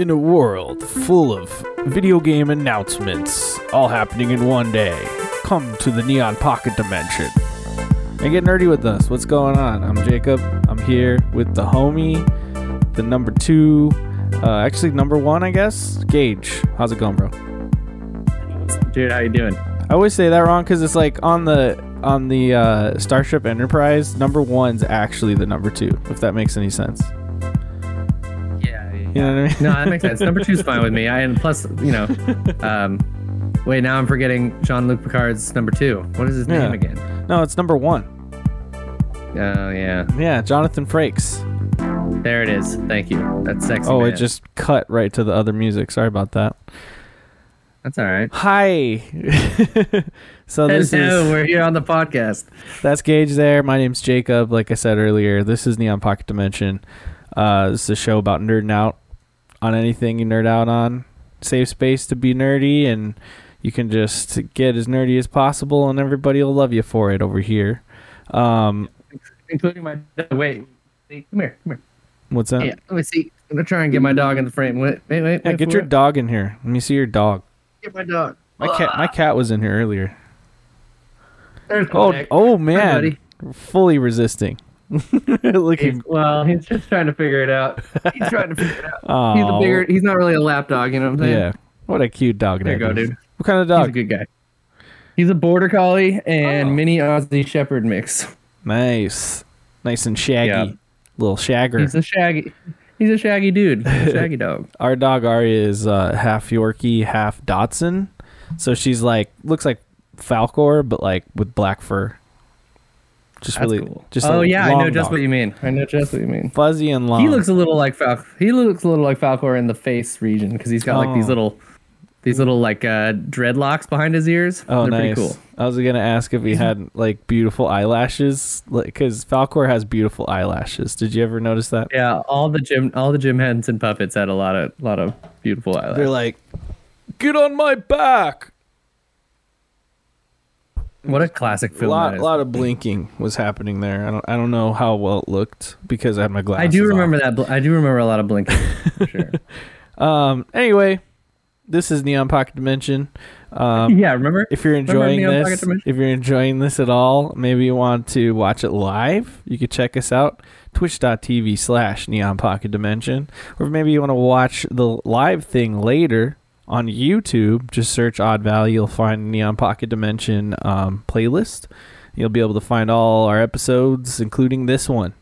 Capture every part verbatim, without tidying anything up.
in a world full of video game announcements all happening in one day, come to the Neon Pocket Dimension and get nerdy with us. What's going on? I'm Jacob. I'm here with the homie, the number two, uh, actually number one, I guess, Gage. How's it going, bro? Dude, how you doing? I always say that wrong because it's like on the on the uh, Starship Enterprise, number one's actually the number two, if that makes any sense. You know what I mean? No, that makes sense. Number two's fine with me. I and plus, you know, um, wait, now I'm forgetting Jean-Luc Picard's number two. What is his yeah. name again? No, it's number one. Oh, yeah. Yeah, Jonathan Frakes. There it is. Thank you. That's sexy. Oh, man. It just cut right to the other music. Sorry about that. That's all right. Hi. so Hello, this is we're here on the podcast. That's Gage there. My name's Jacob. Like I said earlier, this is Neon Pocket Dimension. Uh, this is a show about nerding out on anything you nerd out on. Safe space to be nerdy, and you can just get as nerdy as possible, and everybody will love you for it over here. Um, Including my dog. Wait, come here, come here. What's that? Yeah, let me see. I'm gonna try and get my dog in the frame. Wait, wait, wait. Yeah, wait get your it. dog in here. Let me see your dog. Get my dog. My Ugh. cat. My cat was in here earlier. There's oh, neck. oh man, Hi, fully resisting. Looking well, he's just trying to figure it out. He's trying to figure it out. Aww. He's a bigger. He's not really a lap dog, you know what I'm saying? Yeah. What a cute dog. There you go, dude. What kind of dog? He's a good guy. He's a border collie and oh. mini Aussie Shepherd mix. Nice, nice and shaggy. Yeah. Little shagger. He's a shaggy. He's a shaggy dude. He's a shaggy dog. Our dog Ari is uh, half Yorkie, half Dotson. So she's like looks like Falcor, but like with black fur. Just That's really, cool. just oh yeah, I know just dog. what you mean. I know just what you mean. Fuzzy and long. He looks a little like Falcor. He looks a little like Falcor in the face region because he's got oh. like these little, these little like uh, dreadlocks behind his ears. Oh, They're nice. Pretty cool. I was gonna ask if he had like beautiful eyelashes, like because Falcor has beautiful eyelashes. Did you ever notice that? Yeah, all the Jim, all the Jim Henson puppets had a lot of, lot of beautiful eyelashes. They're like, get on my back. What a classic film! A lot, lot of blinking was happening there. I don't, I don't know how well it looked because I had my glasses. I do remember on. that. Bl- I do remember a lot of blinking. For sure. um. Anyway, this is Neon Pocket Dimension. Um, yeah, remember if you're enjoying this, if you're enjoying this at all, maybe you want to watch it live. You could check us out twitch dot t v slash Neon Pocket Dimension, or maybe you want to watch the live thing later. On YouTube, just search Odd Valley. You'll find Neon Pocket Dimension um, playlist. You'll be able to find all our episodes, including this one.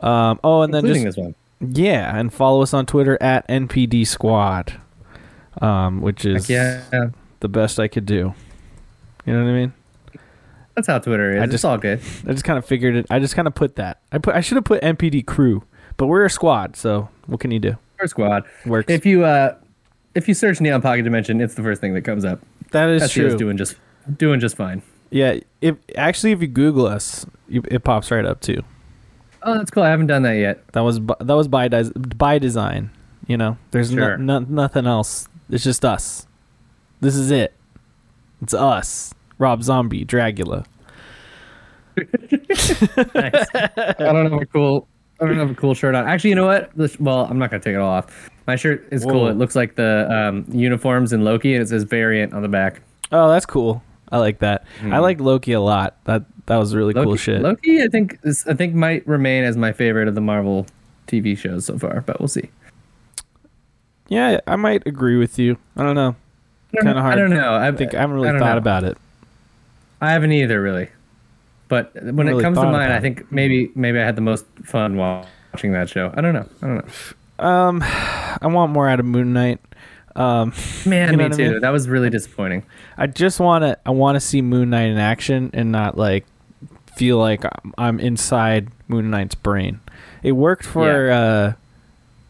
Um, oh, and including then just, this one. Yeah, and follow us on Twitter at N P D Squad, um, which is yeah. the best I could do. You know what I mean? That's how Twitter is. I just, it's all good. I just kind of figured it. I just kind of put that. I put. I should have put N P D Crew, but we're a squad. So what can you do? We're a squad. Works. If you. Uh, If you search Neon Pocket Dimension, it's the first thing that comes up. That is that true. Show's doing just doing just fine. Yeah. If actually, if you Google us, you, it pops right up too. Oh, that's cool. I haven't done that yet. That was that was by de- by design. You know, there's sure. no, no, nothing else. It's just us. This is it. It's us. Rob Zombie, Dracula. Nice. I don't have a cool. I don't have a cool shirt on. Actually, you know what? This, well, I'm not gonna take it all off. My shirt is Whoa. cool. It looks like the um, uniforms in Loki, and it says "Variant" on the back. Oh, that's cool. I like that. Mm. I like Loki a lot. That that was really Loki, cool shit. Loki, I think, is, I think might remain as my favorite of the Marvel T V shows so far, but we'll see. Yeah, I might agree with you. I don't know. Kind of hard. I don't know. I think I haven't really I thought know. about it. I haven't either, really. But when really it comes to mine, I think maybe maybe I had the most fun while watching that show. I don't know. I don't know. Um, I want more out of Moon Knight. Um, Man, you know me too. I mean? That was really disappointing. I just want to. I want to see Moon Knight in action and not like feel like I'm, I'm inside Moon Knight's brain. It worked for. Yeah. Uh,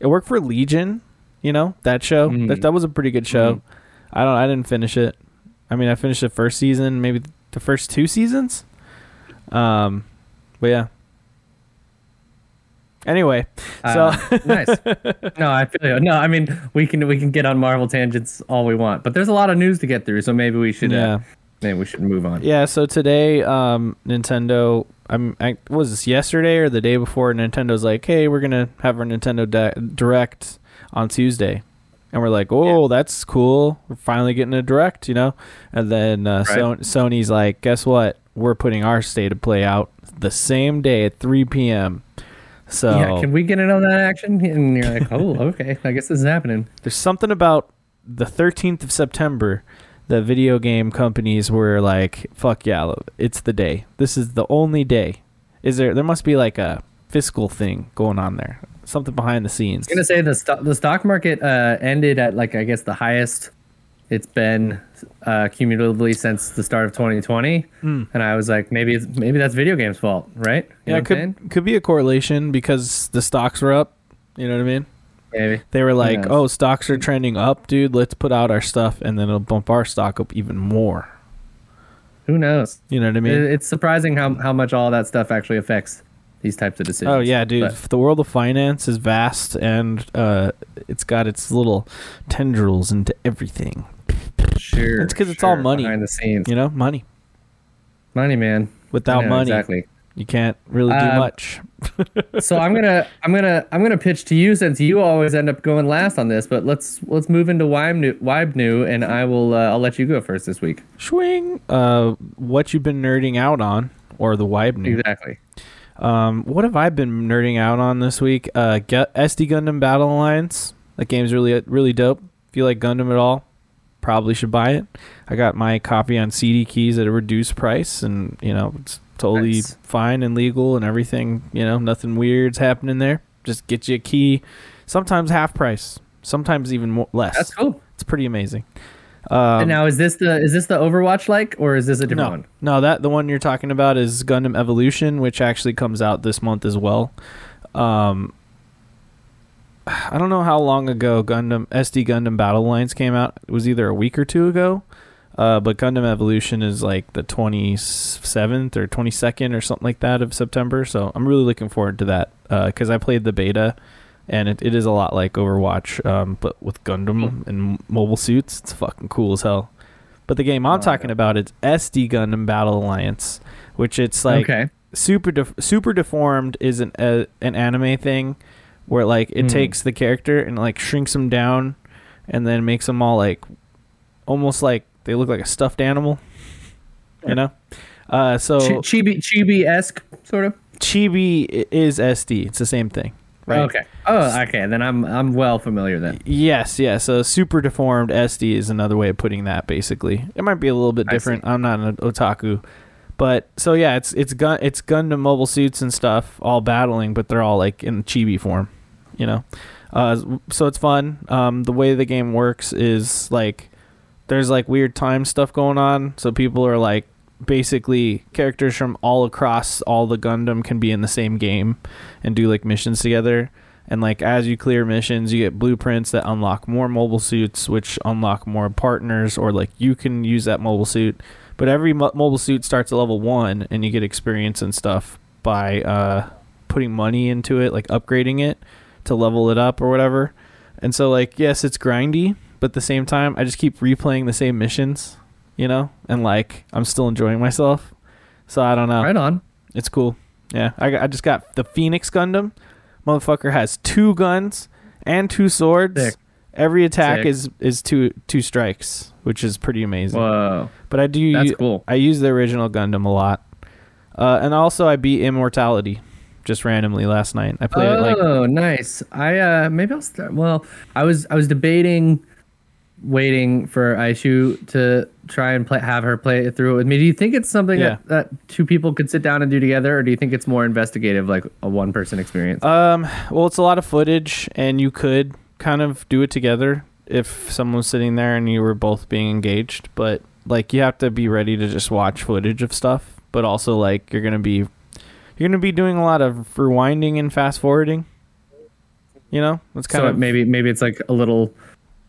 it worked for Legion. You know that show. Mm-hmm. That that was a pretty good show. Mm-hmm. I don't. I didn't finish it. I mean, I finished the first season. Maybe the first two seasons. Um, but yeah. Anyway, so uh, nice. No, I feel you. No, I mean we can we can get on Marvel tangents all we want, but there's a lot of news to get through, so maybe we should yeah. uh, maybe we should move on. Yeah. So today, um, Nintendo. I'm. I, was this yesterday or the day before? Nintendo's like, hey, we're gonna have our Nintendo di- Direct on Tuesday, and we're like, oh, yeah. that's cool. We're finally getting a direct, you know? And then uh, right. so- Sony's like, guess what? We're putting our state of play out the same day at three p.m. So yeah, can we get in on that action? And you're like, oh, okay, I guess this is happening. There's something about the thirteenth of September the video game companies were like, fuck yeah, it's the day. This is the only day. Is there? There must be like a fiscal thing going on there. Something behind the scenes. I was going to say the, st- the stock market uh, ended at like, I guess the highest it's been uh, cumulatively since the start of twenty twenty Mm. And I was like, maybe it's, maybe that's video games' fault, right? You yeah, it could, could be a correlation because the stocks were up. You know what I mean? Maybe. They were like, oh, stocks are trending up, dude. Let's put out our stuff, and then it'll bump our stock up even more. Who knows? You know what I mean? It's surprising how, how much all that stuff actually affects these types of decisions. Oh, yeah, dude. But the world of finance is vast, and uh, it's got its little tendrils into everything. Sure. It's because sure, it's all money. Behind the scenes. You know, money. Money, man. Without know, money. Exactly. You can't really do um, much. So I'm gonna, I'm gonna, I'm gonna pitch to you since you always end up going last on this. But let's let's move into why I'm new, why I'm new, and I will, uh, I'll let you go first this week. Swing. Uh, what you've been nerding out on, or the why I'm new? Exactly. Um, what have I been nerding out on this week? Uh, get S D Gundam Battle Alliance. That game's really, really dope. If you like Gundam at all, probably should buy it. I got my copy on C D keys at a reduced price, and you know it's. Totally nice. Fine and legal and everything, you know, nothing weird's happening there. Just get you a key, sometimes half price, sometimes even more less. That's cool. It's pretty amazing. Um, and now is this the is this the Overwatch like or is this a different no, one? No, that the one you're talking about is Gundam Evolution, which actually comes out this month as well. Um, I don't know how long ago Gundam S D Gundam Battle Alliance came out. It was either a week or two ago. Uh, but Gundam Evolution is like the twenty-seventh or twenty-second or something like that of September. So I'm really looking forward to that because uh, I played the beta and it, it is a lot like Overwatch, um, but with Gundam and mobile suits. It's fucking cool as hell. But the game I'm oh, talking yeah. about is S D Gundam Battle Alliance, which it's like okay. super def- super deformed is an uh, an anime thing where like it mm. takes the character and like shrinks them down and then makes them all like almost like they look like a stuffed animal, you know? Uh, so Ch- chibi, chibi-esque, sort of? Chibi is S D. It's the same thing, right? Okay. Oh, okay. Then I'm I'm well familiar then. Yes, yes. So super deformed S D is another way of putting that, basically. It might be a little bit different. I'm not an otaku. But, so yeah, it's it's, gun, it's Gundam mobile suits and stuff, all battling, but they're all, like, in chibi form, you know? Uh, so it's fun. Um, the way the game works is, like... There's like weird time stuff going on. So people are like basically characters from all across all the Gundam can be in the same game and do like missions together. And like as you clear missions, you get blueprints that unlock more mobile suits, which unlock more partners or like you can use that mobile suit. But every mo- mobile suit starts at level one and you get experience and stuff by uh, putting money into it, like upgrading it to level it up or whatever. And so like, yes, it's grindy. But at the same time, I just keep replaying the same missions, you know, and like I'm still enjoying myself. So I don't know. Right on. It's cool. Yeah. I, I just got the Phoenix Gundam. Motherfucker has two guns and two swords. Sick. Every attack Sick. is is two two strikes, which is pretty amazing. Whoa. But I do. That's cool. I use the original Gundam a lot. Uh, and also I beat Immortality. Just randomly last night. I played oh, it like. Oh, nice. I uh, maybe I'll start. Well, I was I was debating. Waiting for Aishu to try and play, have her play it through with me. Do you think it's something yeah. that, that two people could sit down and do together, or do you think it's more investigative, like a one-person experience? Um, well, it's a lot of footage, and you could kind of do it together if someone was sitting there and you were both being engaged. But like, you have to be ready to just watch footage of stuff, but also like you're gonna be you're gonna be doing a lot of rewinding and fast forwarding. You know, it's kind so of maybe maybe it's like a little.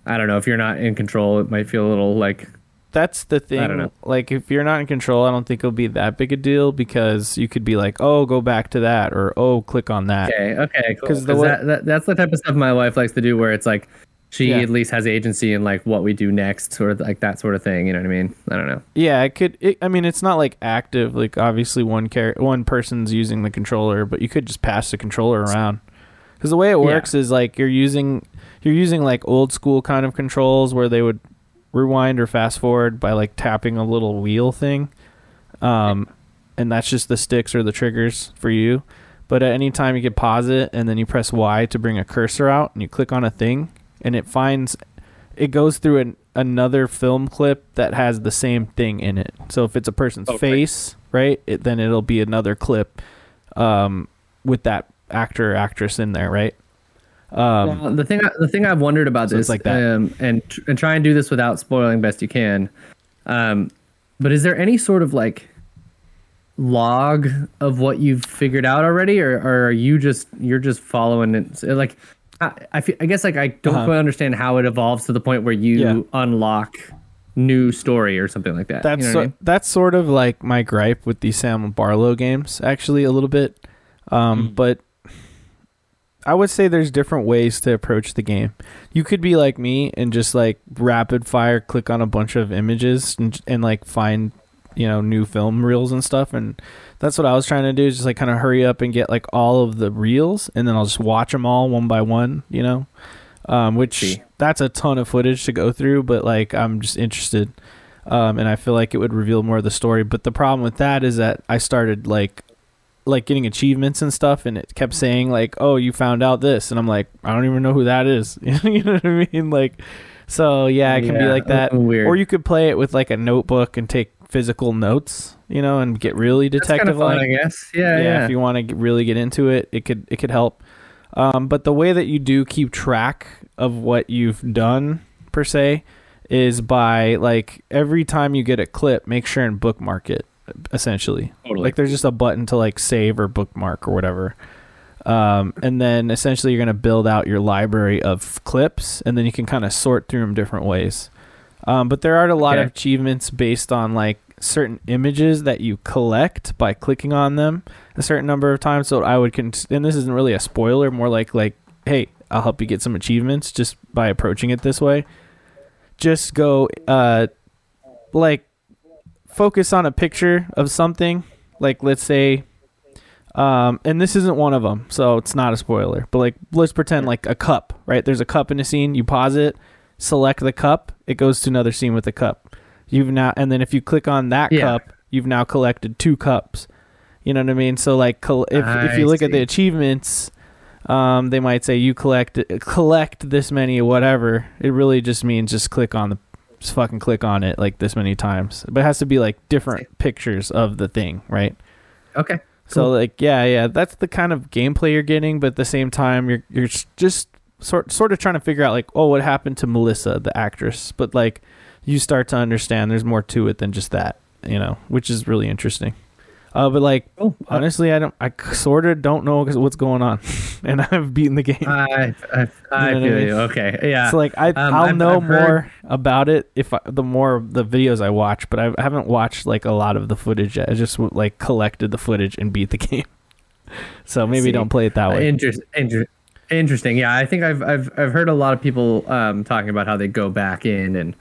I don't know. If you're not in control, it might feel a little like... That's the thing. I don't know. Like, if you're not in control, I don't think it'll be that big a deal because you could be like, oh, go back to that or, oh, click on that. Okay, okay, cool. Because way- that, that, that's the type of stuff my wife likes to do where it's like she yeah. at least has agency in, like, what we do next, sort of like that sort of thing. You know what I mean? I don't know. Yeah, it could... It, I mean, it's not, like, active. Like, obviously, one car- one person's using the controller, but you could just pass the controller around. Because the way it works yeah. is, like, you're using... you're using like old school kind of controls where they would rewind or fast forward by like tapping a little wheel thing. Um, and that's just the sticks or the triggers for you. But at any time you could pause it, and then you press Y to bring a cursor out, and you click on a thing, and it finds, it goes through an, another film clip that has the same thing in it. So if it's a person's okay. face, right, it, then it'll be another clip um, with that actor or actress in there, right? Um, well, the thing, I, the thing I've wondered about so this, like that. Um, and tr- and try and do this without spoiling best you can, um, but is there any sort of like log of what you've figured out already, or, or are you just you're just following it? Like, I, I, feel, I guess like I don't uh-huh. quite understand how it evolves to the point where you yeah. unlock new story or something like that. That's you know so, I mean? That's sort of like my gripe with the Sam Barlow games, actually, a little bit. Um, mm. But I would say there's different ways to approach the game. You could be like me and just like rapid fire click on a bunch of images and, and like find, you know, new film reels and stuff. And that's what I was trying to do, is just like kind of hurry up and get like all of the reels, and then I'll just watch them all one by one, you know, um, which See. that's a ton of footage to go through, but like, I'm just interested. Um, and I feel like it would reveal more of the story. But the problem with that is that I started like, like getting achievements and stuff, and it kept saying like, oh, you found out this. And I'm like, I don't even know who that is. You know what I mean? Like, so yeah, it can yeah, be like that. Weird. Or you could play it with like a notebook and take physical notes, you know, and get really detective like. I guess. Yeah, yeah, yeah. If you want to really get into it, it could it could help. Um, but the way that you do keep track of what you've done per se is by like every time you get a clip, make sure and bookmark it. Essentially, totally. Like there's just a button to like save or bookmark or whatever. Um, and then essentially you're going to build out your library of clips, and then you can kind of sort through them different ways. Um, but there are a lot okay. of achievements based on like certain images that you collect by clicking on them a certain number of times. So I would, con- and this isn't really a spoiler, more like, like, hey, I'll help you get some achievements just by approaching it this way. Just go, uh, like focus on a picture of something, like let's say, um, and this isn't one of them, so it's not a spoiler, but like, let's pretend like a cup, right? There's a cup in a scene, you pause it, select the cup, it goes to another scene with the cup. You've now, and then if you click on that yeah. cup, you've now collected two cups. You know what I mean? So like, col- if I if you look see. at the achievements, um, they might say you collect collect this many, whatever. It really just means just click on the, just fucking click on it like this many times. But it has to be like different see. pictures of the thing, right? Okay. So cool. like, yeah, yeah, that's the kind of gameplay you're getting, but at the same time, you're you're just sort sort of trying to figure out like, oh, what happened to Melissa, the actress? But like, you start to understand there's more to it than just that, you know, which is really interesting. Uh, but like, oh, honestly, I don't, I sort of don't know what's going on, and I've beaten the game. I, I, I you know feel I mean? you. Okay, yeah. So like, I, um, I'll I've, know I've more heard... about it if I, the more the videos I watch, but I, I haven't watched like a lot of the footage yet. I just like collected the footage and beat the game. So maybe See, don't play it that way. Uh, interest, interest. Interesting. Yeah, I think I've I've I've heard a lot of people um, talking about how they go back in and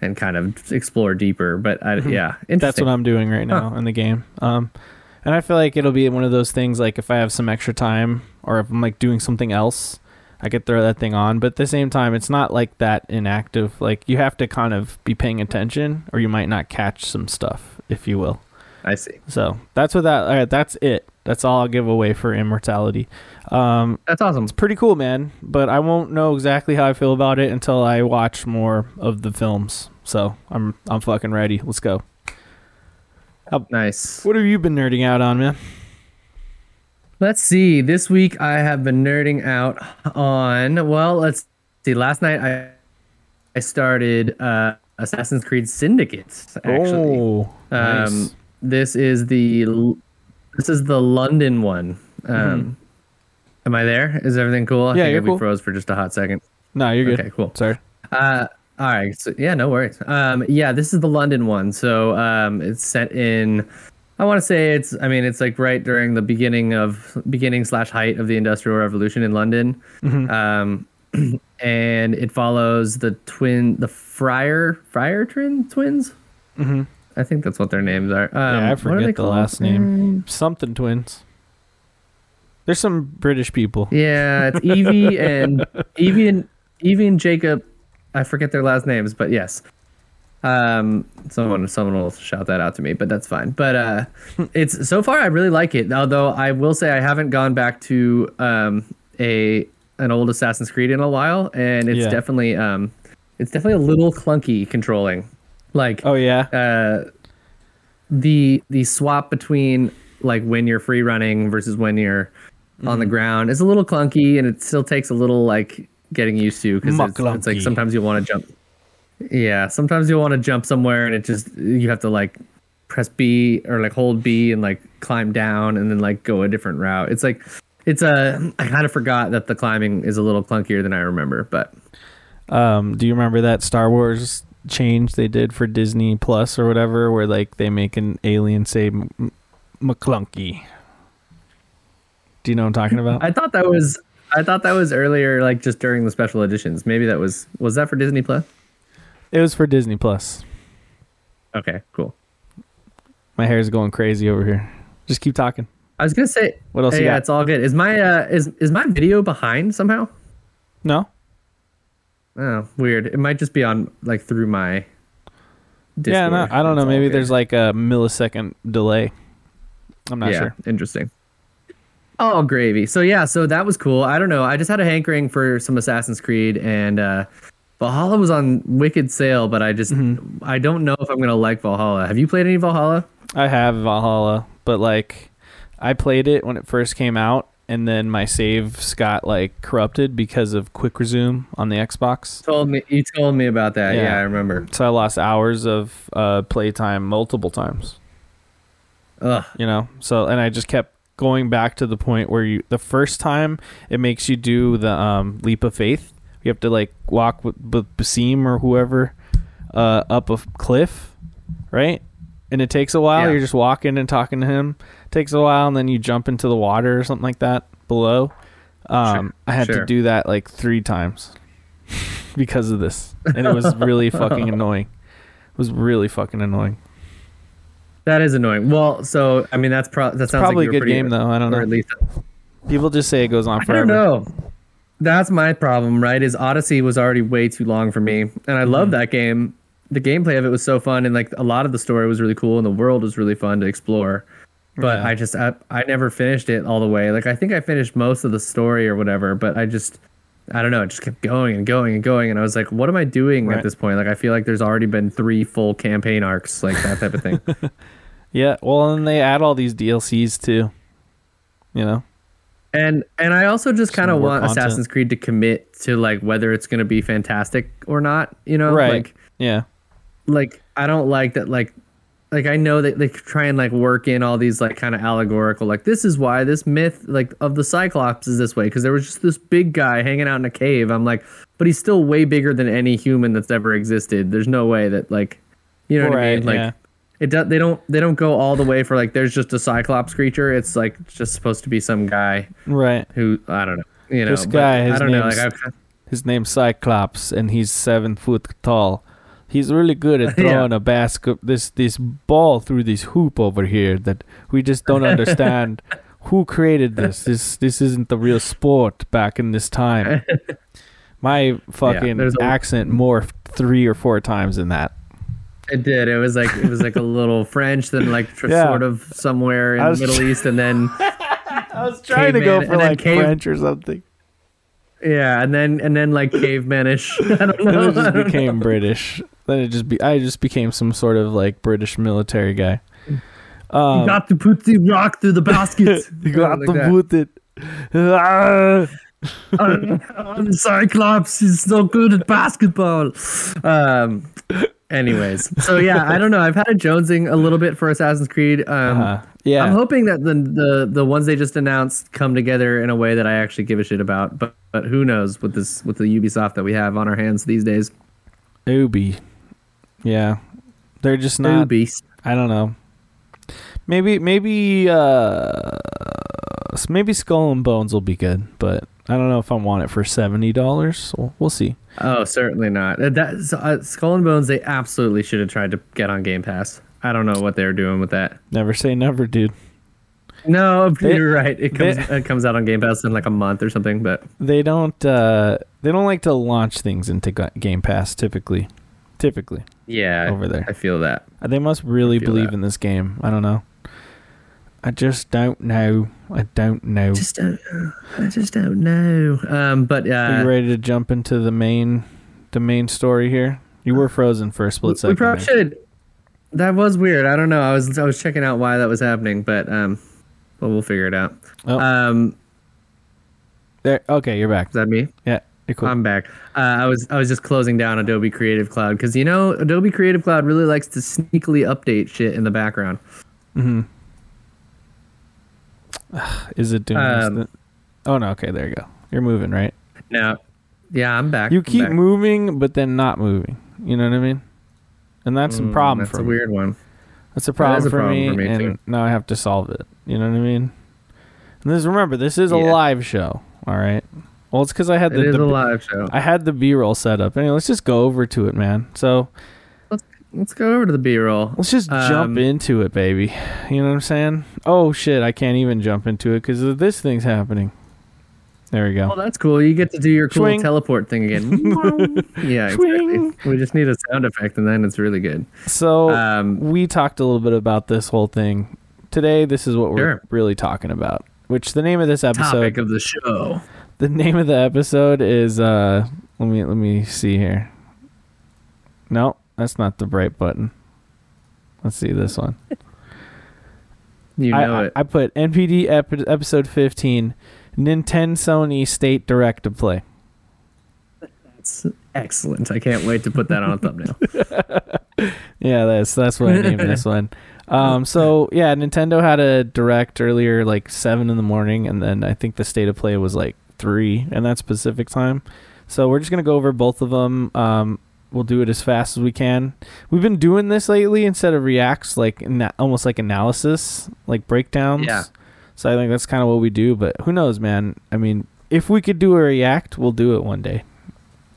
and kind of explore deeper. But I, yeah, that's what I'm doing right now huh. in the game. Um, and I feel like it'll be one of those things. Like if I have some extra time, or if I'm like doing something else, I could throw that thing on. But at the same time, it's not like that inactive. Like you have to kind of be paying attention, or you might not catch some stuff, if you will. I see. So that's what that. All right, that's it. That's all I'll give away for Immortality. Um, That's awesome. It's pretty cool, man. But I won't know exactly how I feel about it until I watch more of the films. So I'm I'm fucking ready. Let's go. How, nice. What have you been nerding out on, man? Let's see. This week I have been nerding out on. Well, let's see. Last night I I started uh, Assassin's Creed Syndicate. Actually. Oh, nice. Um, this is the. This is the London one. Um, mm-hmm. Am I there? Is everything cool? I yeah, think you're we cool. froze for just a hot second. No, you're good. Okay, cool. Sorry. Uh, all right. So, yeah, no worries. Um, yeah, this is the London one. So um, it's set in. I want to say it's. I mean, it's like right during the beginning of beginning slash height of the Industrial Revolution in London, mm-hmm. um, and it follows the twin, the Friar Friar twin twins. Mm-hmm. I think that's what their names are. Um, yeah, I forget the last name. Something twins. There's some British people. Yeah, it's Evie and Evie and Evie and Jacob, I forget their last names, but yes. Um, someone, someone will shout that out to me, but that's fine. But uh, it's so far I really like it. Although I will say I haven't gone back to um, a an old Assassin's Creed in a while, and it's yeah. definitely um, it's definitely a little clunky controlling. Like oh yeah, uh, the the swap between like when you're free running versus when you're mm-hmm. on the ground is a little clunky, and it still takes a little like getting used to because it's, it's like sometimes you want to jump. Yeah, sometimes you'll want to jump somewhere and it just you have to like press B or like hold B and like climb down and then like go a different route. It's like it's a I kind of forgot that the climbing is a little clunkier than I remember. But um, do you remember that Star Wars change they did for Disney Plus or whatever, where like they make an alien say m- McClunky? Do you know what I'm talking about? I thought that was I thought that was earlier, like just during the special editions. Maybe that was was that for Disney Plus? It was for Disney Plus. Okay, cool. My hair is going crazy over here. Just keep talking. I was gonna say. What else? Hey, you got? Yeah, it's all good. Is my uh, is is my video behind somehow? No. Oh, weird. It might just be on like through my Discord. Yeah, no, I don't know. Maybe there's like a millisecond delay. I'm not yeah, sure. Interesting. Oh, gravy. So yeah, so that was cool. I don't know. I just had a hankering for some Assassin's Creed and. uh Valhalla was on wicked sale, but I just mm-hmm. I don't know if I'm gonna like Valhalla. Have you played any Valhalla? I have Valhalla, but like I played it when it first came out, and then my saves got like corrupted because of quick resume on the Xbox. Told me you told me about that. Yeah, yeah I remember. So I lost hours of uh, playtime multiple times. Ugh. You know, so and I just kept going back to the point where you the first time it makes you do the um, leap of faith. You have to like walk with Basim or whoever uh, up a cliff, right? And it takes a while. Yeah. You're just walking and talking to him. It takes a while, and then you jump into the water or something like that below. Um, sure. I had sure. to do that like three times because of this, and it was really fucking annoying. It was really fucking annoying. That is annoying. Well, so I mean, that's pro- that it's sounds probably like a good game though. I don't know. At least people just say it goes on forever. I don't know. That's my problem, right? Is Odyssey was already way too long for me, and I love mm. that game. The gameplay of it was so fun, and like a lot of the story was really cool, and the world was really fun to explore. But yeah. I just I, I never finished it all the way. Like I think I finished most of the story or whatever, but I just I don't know. It just kept going and going and going, and I was like, what am I doing right. at this point? Like I feel like there's already been three full campaign arcs, like that type of thing. Yeah, well, and they add all these D L Cs too, you know. And and I also just kind of want content. Assassin's Creed to commit to like whether it's going to be fantastic or not, you know? Right. Like, yeah. Like I don't like that. Like, like I know that they try and like work in all these like kind of allegorical. Like this is why this myth like of the Cyclops is this way because there was just this big guy hanging out in a cave. I'm like, but he's still way bigger than any human that's ever existed. There's no way that like, you know right, what I mean? Like. Yeah. It do, they don't they don't go all the way for like there's just a Cyclops creature. It's like just supposed to be some guy, right? Who I don't know, you know. This guy, his I don't know. Like I've, his name's Cyclops, and he's seven foot tall. He's really good at throwing yeah. a basket this this ball through this hoop over here that we just don't understand. Who created this? This this isn't the real sport back in this time. My fucking yeah, accent a- morphed three or four times in that. It did. It was like it was like a little French, then like tr- yeah. sort of somewhere in the Middle tr- East, and then I was trying to go for like cave- French or something. Yeah, and then and then like cavemanish. I don't know. Then it just became British. Then it just be I just became some sort of like British military guy. Um, you got to put the rock through the basket. You got like to that. Put it. Ah! I'm Cyclops. He's no good at basketball. Um. Anyways, so yeah, I don't know. I've had a jonesing a little bit for Assassin's Creed. Um, uh-huh. Yeah, I'm hoping that the, the the ones they just announced come together in a way that I actually give a shit about. But but who knows with this with the Ubisoft that we have on our hands these days? Ubi, yeah, they're just not. Ubi. I don't know. Maybe maybe uh, maybe Skull and Bones will be good, but I don't know if I want it for seventy dollars. So we'll see. Oh, certainly not. That uh, Skull and Bones, they absolutely should have tried to get on Game Pass. I don't know what they're doing with that. Never say never, dude. No, they, you're right. It comes they, it comes out on Game Pass in like a month or something. But they don't uh, they don't like to launch things into Game Pass typically. Typically, yeah, over there. I feel that they must really believe that. in this game. I don't know. I just don't know. I don't know. I just don't know. I just don't know. Um, but uh, are you ready to jump into the main, the main story here? You were frozen for a split we, second. We probably there. should. That was weird. I don't know. I was I was checking out why that was happening, but um, but we'll figure it out. Oh. Um, there. Okay, you're back. Is that me? Yeah. Cool. I'm back. Uh, I was I was just closing down Adobe Creative Cloud because you know Adobe Creative Cloud really likes to sneakily update shit in the background. Mm-hmm. Uh, is it doing? Um, this? Oh no! Okay, there you go. You're moving, right? No. Yeah, I'm back. You I'm keep back. moving, but then not moving. You know what I mean? And that's mm, a problem. That's for a me. weird one. That's a problem, that is a for, problem me, for me. And too. Now I have to solve it. You know what I mean? And this remember, this is yeah. a live show. All right. Well, it's because I had the, it is the a live show. I had the B-roll set up. Anyway, let's just go over to it, man. So let's let's go over to the B-roll. Let's just um, jump into it, baby. You know what I'm saying? Oh shit, I can't even jump into it because this thing's happening. There we go. Oh, that's cool. You get to do your cool Swing. teleport thing again. Yeah, exactly. We just need a sound effect, and then it's really good. So um, we talked a little bit about this whole thing today. This is what we're sure. really talking about. Which the name of this episode? Topic of the show. The name of the episode is uh let me let me see here. No, that's not the bright button. Let's see this one. You know I, it. I put N P D epi- episode fifteen, Nintendo Sony State Direct to Play. That's excellent. I can't wait to put that on a thumbnail. Yeah, that's that's what I named this one. Um, so yeah, Nintendo had a direct earlier, like seven in the morning, and then I think the State of Play was like three, and that's Pacific time. So we're just gonna go over both of them. Um, we'll do it as fast as we can. We've been doing this lately instead of reacts, like na- almost like analysis, like breakdowns. Yeah. So I think that's kind of what we do. But who knows, man? I mean, if we could do a react, we'll do it one day.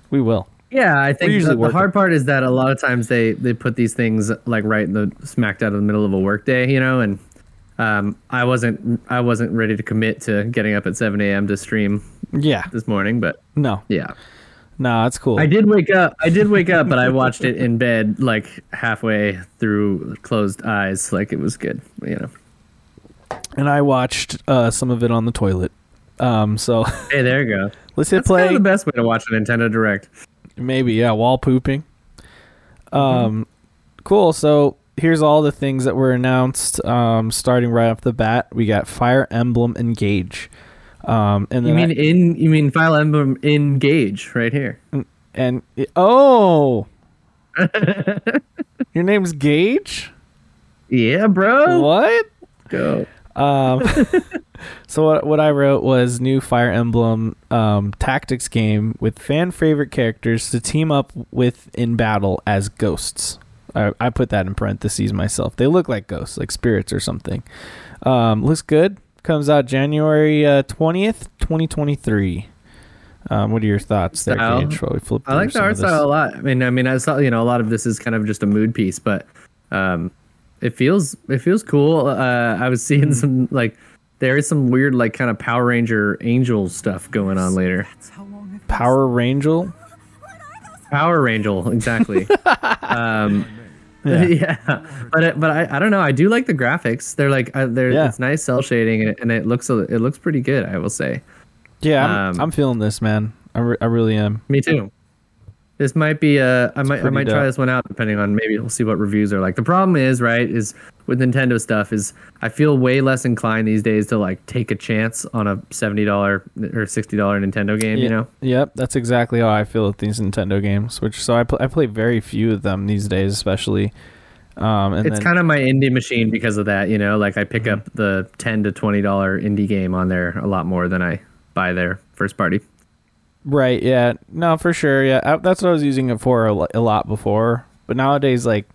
We will. Yeah, I think the, the hard part is that a lot of times they they put these things like right in the smack out of the middle of a workday, you know, and. Um, I wasn't I wasn't ready to commit to getting up at seven a.m. to stream. Yeah, this morning, but no, yeah, no, it's cool. I did wake up. I did wake up, but I watched it in bed, like halfway through closed eyes, like it was good, you know. And I watched uh, some of it on the toilet. Um, so hey, there you go. Let's hit That's play. Kind of the best way to watch a Nintendo Direct. Maybe yeah, while pooping. Um, mm-hmm. Cool. So. Here's all the things that were announced. Um, starting right off the bat, we got Fire Emblem Engage. Um, and then you mean I, in? You mean Fire Emblem Engage right here? And, and it, oh, your name's Gage? Yeah, bro. What? Go. Um, so what? What I wrote was new Fire Emblem um, tactics game with fan favorite characters to team up with in battle as ghosts. I put that in parentheses myself. They look like ghosts, like spirits or something. Um, looks good. Comes out January uh, twentieth, twenty twenty three. Um, what are your thoughts there, Gage? Well, we flipped I like the art style a lot. I mean, I mean, I saw you know a lot of this is kind of just a mood piece, but um, it feels it feels cool. Uh, I was seeing some like there is some weird like kind of Power Ranger Angel stuff going on later. Power Ranger. Power Ranger, exactly. um, Yeah. yeah, but but I, I don't know. I do like the graphics. They're like uh, they're yeah. It's nice cell shading and it, and it looks a, it looks pretty good. I will say. Yeah, I'm, um, I'm feeling this, man. I, re- I really am. Me too. This might be a. I it's might I might dope. try this one out depending on maybe we'll see what reviews are like. The problem is right is with Nintendo stuff is I feel way less inclined these days to like take a chance on a seventy dollar or sixty dollar Nintendo game. Yeah. You know. Yep, that's exactly how I feel with these Nintendo games. Which so I pl- I play very few of them these days, especially. Um, and it's then, kind of my indie machine because of that. You know, like I pick mm-hmm. up the ten to twenty dollar indie game on there a lot more than I buy their first party. Right, yeah. No, for sure, yeah. I, that's what I was using it for a, a lot before. But nowadays, like,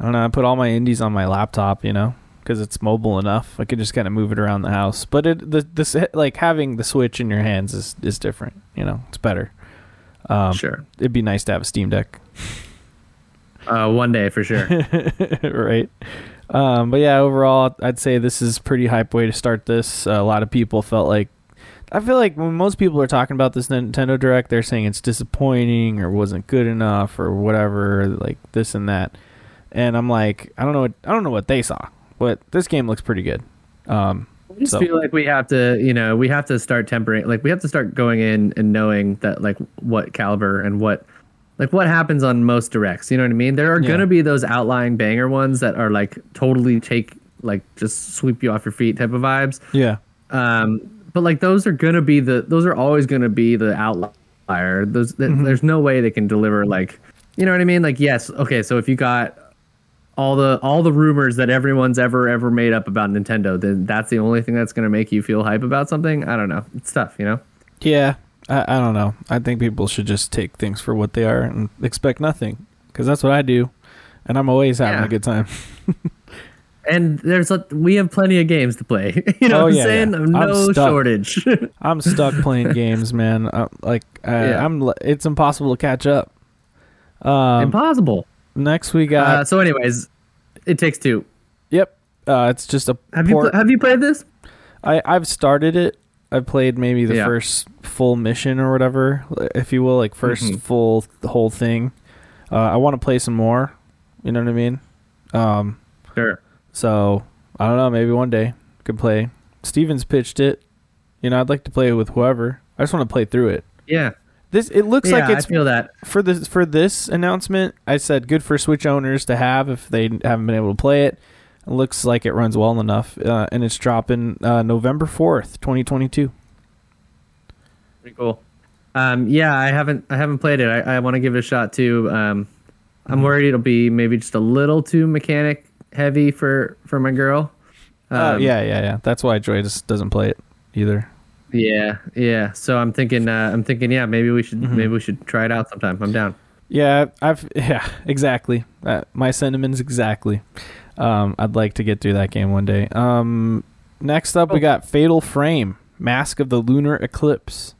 I don't know, I put all my indies on my laptop, you know, because it's mobile enough. I could just kind of move it around the house. But, it the this like, having the Switch in your hands is, is different, you know. It's better. Um, sure. It'd be nice to have a Steam Deck. Uh, one day, for sure. Right. Um, but yeah, overall, I'd say this is a pretty hype way to start this. Uh, a lot of people felt like, I feel like when most people are talking about this Nintendo Direct, they're saying it's disappointing or wasn't good enough or whatever, like this and that. And I'm like, I don't know, what, I don't know what they saw, but this game looks pretty good. Um, I just so. feel like we have to, you know, we have to start tempering, like we have to start going in and knowing that, like, what caliber and what. Like, what happens on most directs, you know what I mean? There are yeah. going to be those outlying banger ones that are, like, totally take, like, just sweep you off your feet type of vibes. Yeah. Um, but, like, those are going to be the... Those are always going to be the outlier. Those, th- mm-hmm. There's no way they can deliver, like... You know what I mean? Like, yes, okay, so if you got all the all the rumors that everyone's ever, ever made up about Nintendo, then that's the only thing that's going to make you feel hype about something? I don't know. It's tough, you know? Yeah. I, I don't know. I think people should just take things for what they are and expect nothing, because that's what I do, and I'm always having yeah. a good time. And there's a, we have plenty of games to play. You know oh, what I'm yeah, saying? Yeah. No I'm shortage. I'm stuck playing games, man. I, like I, yeah. I'm, it's impossible to catch up. Um, impossible. Next we got. Uh, so, anyways, It Takes Two. Yep. Uh, it's just a. Have port. you pl- Have you played this? I I've started it. I played maybe the yeah. first full mission or whatever, if you will, like first mm-hmm. full the whole thing. Uh, I want to play some more. You know what I mean? Um, sure. So I don't know. Maybe one day could play. Steven's pitched it. You know, I'd like to play it with whoever. I just want to play through it. Yeah. This it looks yeah, like it's I feel that for this for this announcement. I said good for Switch owners to have if they haven't been able to play it. It looks like it runs well enough, uh, and it's dropping uh, November fourth, twenty twenty-two. Pretty cool. Um, yeah, I haven't I haven't played it. I, I want to give it a shot too. Um, I'm worried it'll be maybe just a little too mechanic heavy for, for my girl. Um, uh, yeah, yeah, yeah. That's why Joy just doesn't play it either. Yeah, yeah. So I'm thinking, uh, I'm thinking, yeah, maybe we should mm-hmm. maybe we should try it out sometime. I'm down. Yeah, I've yeah exactly. Uh, my sentiments exactly. Um, I'd like to get through that game one day. Um, next up, we got Fatal Frame, Mask of the Lunar Eclipse.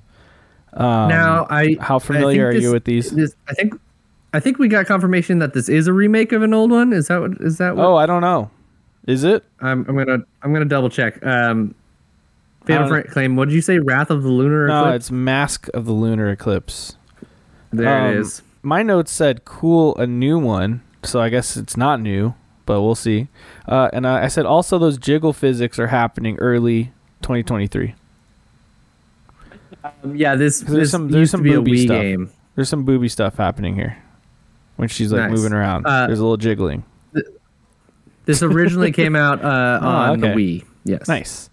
Um, now, I how familiar I are this, you with these? This, I think, I think we got confirmation that this is a remake of an old one. Is that what? Is that? What? Oh, I don't know. Is it? I'm, I'm gonna I'm gonna double check. Um, Fatal Frame claim. What did you say? Wrath of the Lunar Eclipse? No, it's Mask of the Lunar Eclipse. There um, it is. My notes said, "Cool, a new one." So I guess it's not new. But we'll see. Uh, and I, I said also those jiggle physics are happening early twenty twenty-three. Um, yeah, this, this there's some there's some booby stuff. Game. There's some booby stuff happening here when she's like nice. moving around. Uh, there's a little jiggling. Th- this originally came out uh, on oh, okay. the Wii. Yes, nice.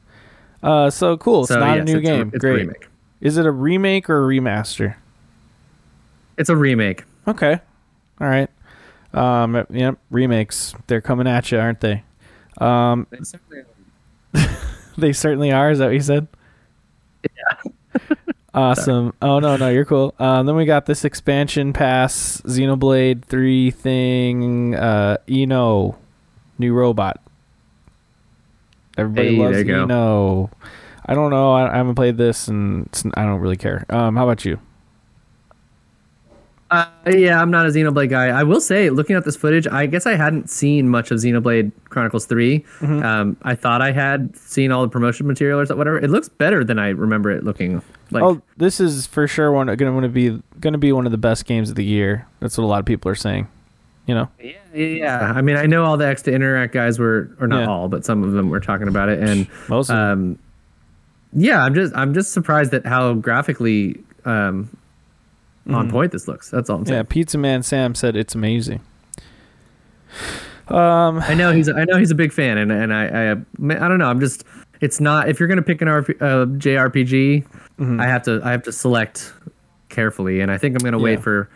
Uh, so cool. It's so, not yes, a new game. A, it's Great. A remake. Is it a remake or a remaster? It's a remake. Okay. All right. Um, yep, yeah, remakes. They're coming at you, aren't they? Um, they certainly are. They certainly are. Is that what you said? Yeah. Awesome. Sorry. Oh no, no, you're cool. Um, then we got this expansion pass, Xenoblade three thing. Uh, Eno, new robot. Everybody hey, loves Eno. Go. I don't know. I, I haven't played this, and it's, I don't really care. Um, how about you? Uh, yeah, I'm not a Xenoblade guy. I will say, looking at this footage, I guess I hadn't seen much of Xenoblade Chronicles three. Mm-hmm. Um, I thought I had seen all the promotion material or whatever. It looks better than I remember it looking. Like, oh, this is for sure one going to be going to be one of the best games of the year. That's what a lot of people are saying. You know? Yeah, yeah. yeah. I mean, I know all the X to Interact guys were, or not yeah. all, but some of them were talking about it, and Most um, yeah, I'm just I'm just surprised at how graphically. Um, on point this looks. That's all I'm saying. Yeah, Pizza Man Sam said it's amazing. Um, I know he's I know he's a big fan, and and I I, I don't know. I'm just it's not if you're gonna pick an R P, uh, J R P G, mm-hmm. I have to I have to select carefully, and I think I'm gonna yeah. wait for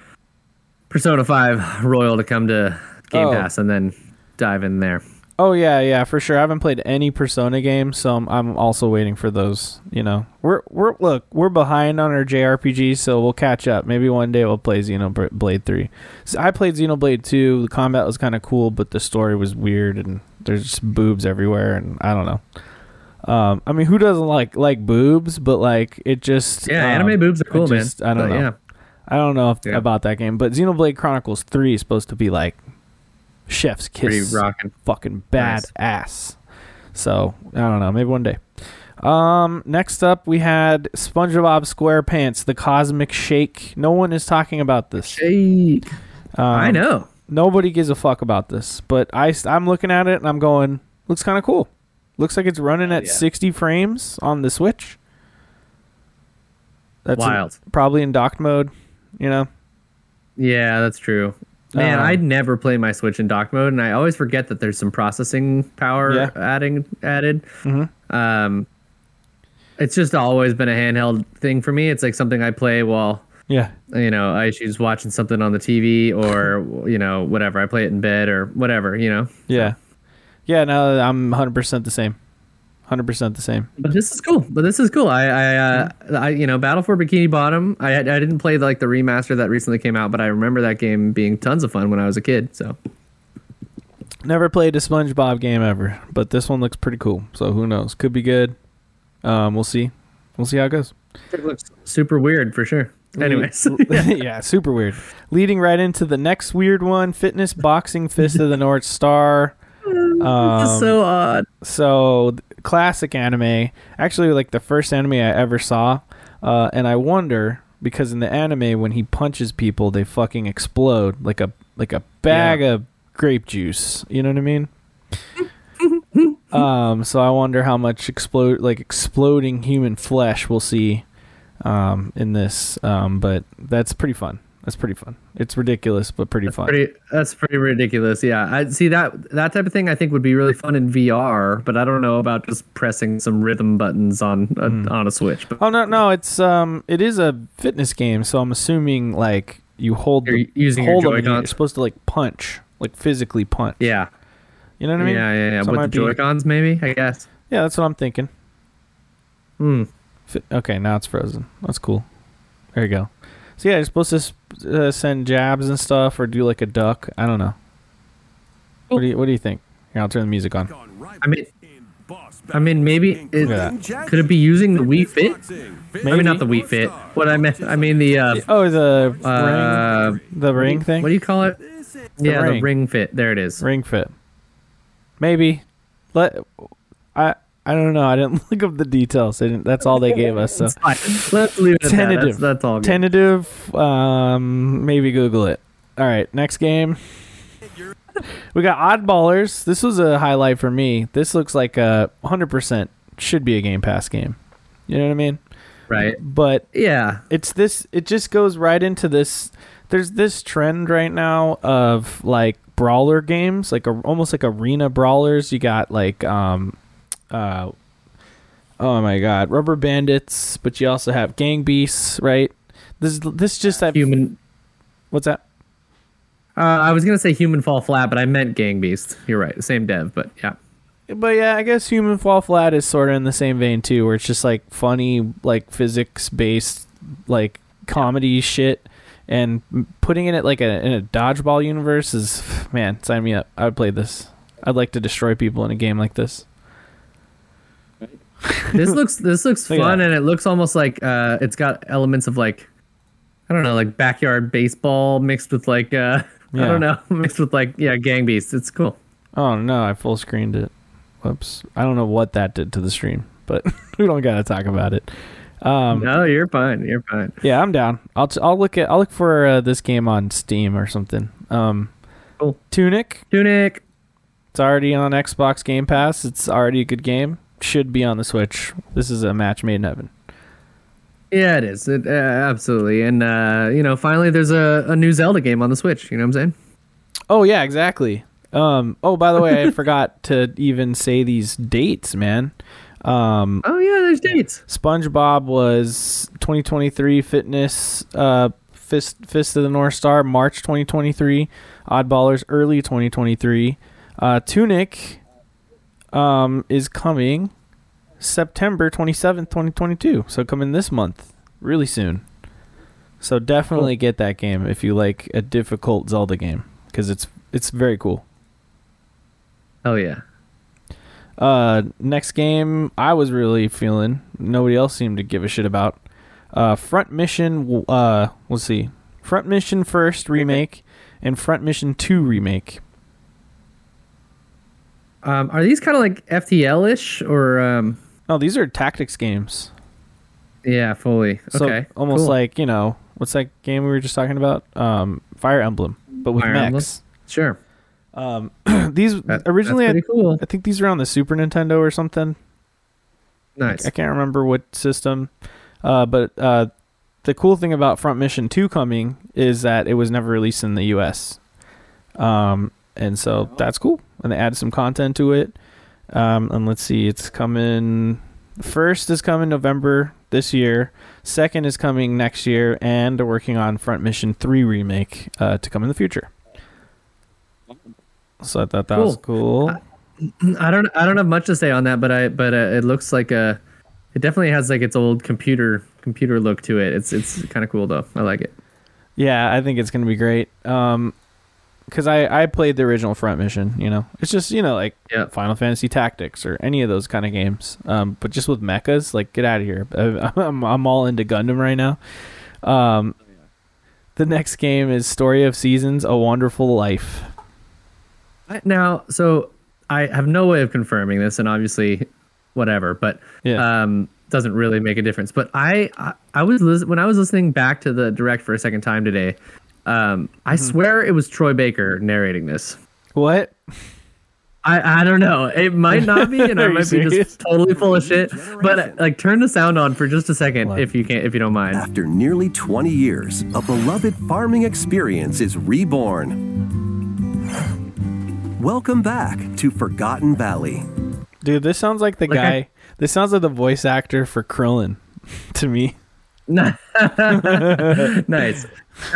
Persona five Royal to come to Game oh. Pass and then dive in there. Oh yeah, yeah, for sure. I haven't played any Persona games, so I'm, I'm also waiting for those. You know, we're we're look, we're behind on our J R P Gs, so we'll catch up. Maybe one day we'll play Xenoblade three. So I played Xenoblade two. The combat was kind of cool, but the story was weird, and there's just boobs everywhere, and I don't know. Um, I mean, who doesn't like like boobs? But like, it just yeah, um, anime boobs are cool, just, man. I don't but, know. Yeah. I don't know if, yeah. about that game, but Xenoblade Chronicles three is supposed to be like Chef's kiss. Pretty rocking. Fucking badass. Nice. So, I don't know. Maybe one day. Um, next up, we had SpongeBob SquarePants, The Cosmic Shake. No one is talking about this. Shake. Um, I know. Nobody gives a fuck about this. But I, I'm looking at it, and I'm going, looks kind of cool. Looks like it's running at yeah. sixty frames on the Switch. That's wild. A, probably in docked mode, you know? Yeah, that's true. Man, um, I'd never play my Switch in dock mode, and I always forget that there's some processing power yeah. adding added. Mm-hmm. Um, it's just always been a handheld thing for me. It's like something I play while, yeah, you know, I she's watching something on the T V or you know whatever. I play it in bed or whatever, you know. Yeah, yeah. No, I'm one hundred percent the same. one hundred percent the same. But this is cool. But this is cool. I, I, uh, I, you know, Battle for Bikini Bottom. I, I didn't play the, like the remaster that recently came out, but I remember that game being tons of fun when I was a kid. So, never played a SpongeBob game ever, but this one looks pretty cool. So who knows? Could be good. Um, we'll see. We'll see how it goes. It looks super weird for sure. Anyways, yeah, super weird. Leading right into the next weird one: Fitness Boxing Fist of the North Star. Um, this is so odd. So. Classic anime, actually, like the first anime I ever saw, uh and I wonder because in the anime when he punches people they fucking explode like a like a bag yeah. of grape juice, you know what I mean? um so I wonder how much explode like exploding human flesh we'll see um in this, um but that's pretty fun. That's pretty fun. It's ridiculous, but pretty that's fun. Pretty, that's pretty ridiculous, yeah. I see that that type of thing I think would be really fun in V R, but I don't know about just pressing some rhythm buttons on a, mm. on a Switch. But, oh no, no, it's um, it is a fitness game, so I'm assuming like you hold the, using hold your Joy-Cons. You're supposed to like punch, like physically punch. Yeah, you know what I mean. Yeah, yeah, yeah. So with the Joy-Cons, be, maybe I guess. Yeah, that's what I'm thinking. Hmm. Okay, now it's frozen. That's cool. There you go. So yeah, you're supposed to sp- Uh, send jabs and stuff or do like a duck. I don't know. What do you What do you think? Here, I'll turn the music on. I mean, I mean, maybe it, could it be using the Wii Fit? Maybe not the Wii Fit. What I meant, I mean the uh, oh the uh, ring, the ring thing. What do you call it? The yeah, ring. the Ring Fit. There it is. Ring Fit. Maybe. Let I. I don't know. I didn't look up the details. I didn't, that's all they gave us. So let's leave it at that. That's, that's all. Good. Tentative. Um, maybe Google it. All right, next game. We got Oddballers. This was a highlight for me. This looks like a hundred percent should be a Game Pass game. You know what I mean? Right. But yeah, it's this. It just goes right into this. There's this trend right now of like brawler games, like a, almost like arena brawlers. You got like um. Uh, oh my God, Rubber Bandits, but you also have Gang Beasts, right? This this just that human. What's that? Uh, I was gonna say Human Fall Flat, but I meant Gang Beasts. You're right, same dev, but yeah. But yeah, I guess Human Fall Flat is sort of in the same vein too, where it's just like funny, like physics based, like comedy yeah. shit, and putting it at like a in a dodgeball universe is man, sign me up. I would play this. I'd like to destroy people in a game like this. this looks this looks Look fun, and it looks almost like uh, it's got elements of like I don't know, like backyard baseball mixed with like uh, yeah. I don't know, mixed with like yeah, Gang Beasts. It's cool. Oh no, I full screened it. Whoops, I don't know what that did to the stream, but we don't gotta talk about it. Um, no, you're fine. You're fine. Yeah, I'm down. I'll t- I'll look at I'll look for uh, this game on Steam or something. Um, cool. Tunic. Tunic. It's already on Xbox Game Pass. It's already a good game. Should be on the Switch. This is a match made in heaven. Yeah, it is. It uh, absolutely. And uh, you know, finally there's a, a new Zelda game on the Switch, you know what I'm saying? Oh yeah, exactly. Um oh by the way, I forgot to even say these dates, man. Um Oh yeah, there's dates. SpongeBob was twenty twenty-three, Fitness uh Fist Fist of the North Star March twenty twenty-three, Oddballers early twenty twenty-three. Uh Tunic Um, is coming September twenty-seventh, twenty twenty-two. So coming this month, really soon. So definitely cool. Get that game if you like a difficult Zelda game because it's it's very cool. Oh yeah. Uh, next game I was really feeling. Nobody else seemed to give a shit about. Uh, Front Mission. Uh, we'll see. Front Mission First remake and Front Mission Two remake. Um, are these kind of like F T L-ish or? Um... No, these are tactics games. Yeah, fully. So okay, almost cool. Like, you know, what's that game we were just talking about? Um, Fire Emblem, but with Fire mechs. Emblem? Sure. Um, these that, originally, I, cool. I think these were on the Super Nintendo or something. Nice. I, I can't remember what system, uh, but uh, the cool thing about Front Mission two coming is that it was never released in the U S. Um, and so oh. that's cool. And they added some content to it. Um, and let's see, it's coming. First is coming November this year. Second is coming next year, and they're working on Front Mission three remake uh, to come in the future. So I thought that cool. was cool. I, I don't, I don't have much to say on that, but I, but uh, it looks like a, it definitely has like its old computer computer look to it. It's, it's kind of cool though. I like it. Yeah, I think it's gonna be great. Um, because I, I played the original Front Mission. You know, it's just, you know, like yeah. Final Fantasy Tactics or any of those kind of games. Um, but just with mechas, like get out of here. I, I'm I'm all into Gundam right now. Um, the next game is Story of Seasons: A Wonderful Life. Now, so I have no way of confirming this, and obviously, whatever, but yeah. um, doesn't really make a difference. But I, I, I was li- when I was listening back to the direct for a second time today. Um, I mm-hmm. swear it was Troy Baker narrating this. What? I, I don't know. It might not be, and I might serious? be just totally full of shit. But like, turn the sound on for just a second, what? if you can, if you don't mind. After nearly twenty years, a beloved farming experience is reborn. Welcome back to Forgotten Valley. Dude, this sounds like the like guy. I, this sounds like the voice actor for Krillin to me. Nice.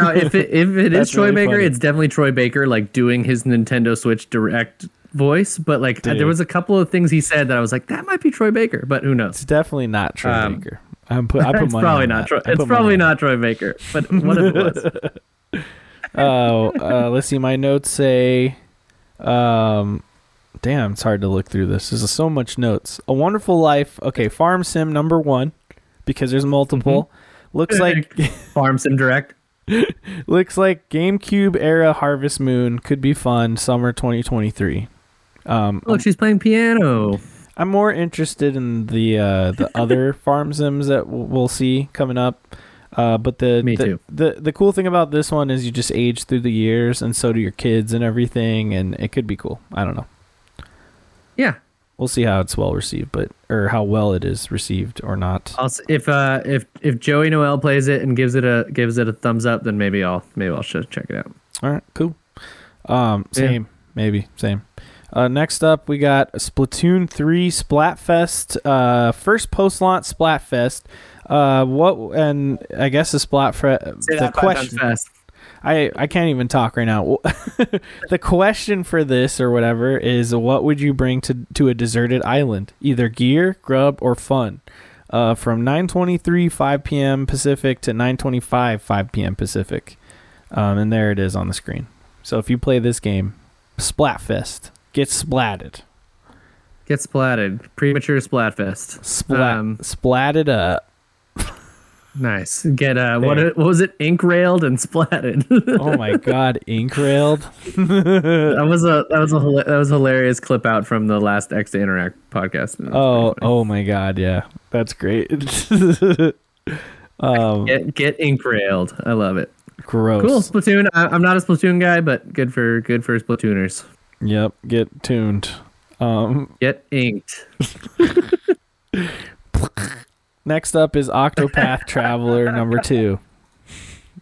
Now, if it, if it is Troy really Baker, funny. It's definitely Troy Baker, like doing his Nintendo Switch Direct voice. But like, Dude. there was a couple of things he said that I was like, that might be Troy Baker, but who knows? It's definitely not Troy um, Baker. I'm put. I put it's money probably on not. That. Troy, it's probably not Troy Baker. But what if it was? Oh, uh, let's see. My notes say. Um, damn, it's hard to look through this. There's so much notes. A Wonderful Life. Okay, Farm Sim number one, because there's multiple. Mm-hmm. Looks like Farm Sim Direct. Looks like GameCube era Harvest Moon could be fun. Summer twenty twenty-three. Um, Look, I'm, she's playing piano. I'm more interested in the uh, the other Farm Sims that w- we'll see coming up. Uh, but the Me the, too. the the cool thing about this one is you just age through the years, and so do your kids and everything, and it could be cool. I don't know. Yeah, we'll see how it's well received, but or how well it is received or not. I'll, if uh if if Joey Noel plays it and gives it a gives it a thumbs up, then maybe I'll maybe I'll should check it out. All right, cool. Um, same yeah. maybe same. Uh, next up, we got Splatoon three Splatfest. Uh, first post-launch Splatfest. Uh, what and I guess the Splatfest. The question. I I can't even talk right now. The question for this or whatever is, what would you bring to to a deserted island? Either gear, grub, or fun. Uh, from nine twenty-three five p.m. Pacific to nine twenty-five five p.m. Pacific. Um, and there it is on the screen. So if you play this game, Splatfest. Get splatted. Get splatted. Premature Splatfest. Splat. Um, splatted up. Nice. Get uh, what, what was it? Ink railed and splatted. Oh my god, ink railed. that was a that was a that was a hilarious clip out from the last X to Interact podcast. Oh oh my god, yeah, that's great. um, get, get ink railed. I love it. Gross. Cool Splatoon. I, I'm not a Splatoon guy, but good for good for Splatooners. Yep, get tuned. Um, get inked. Next up is Octopath Traveler number two.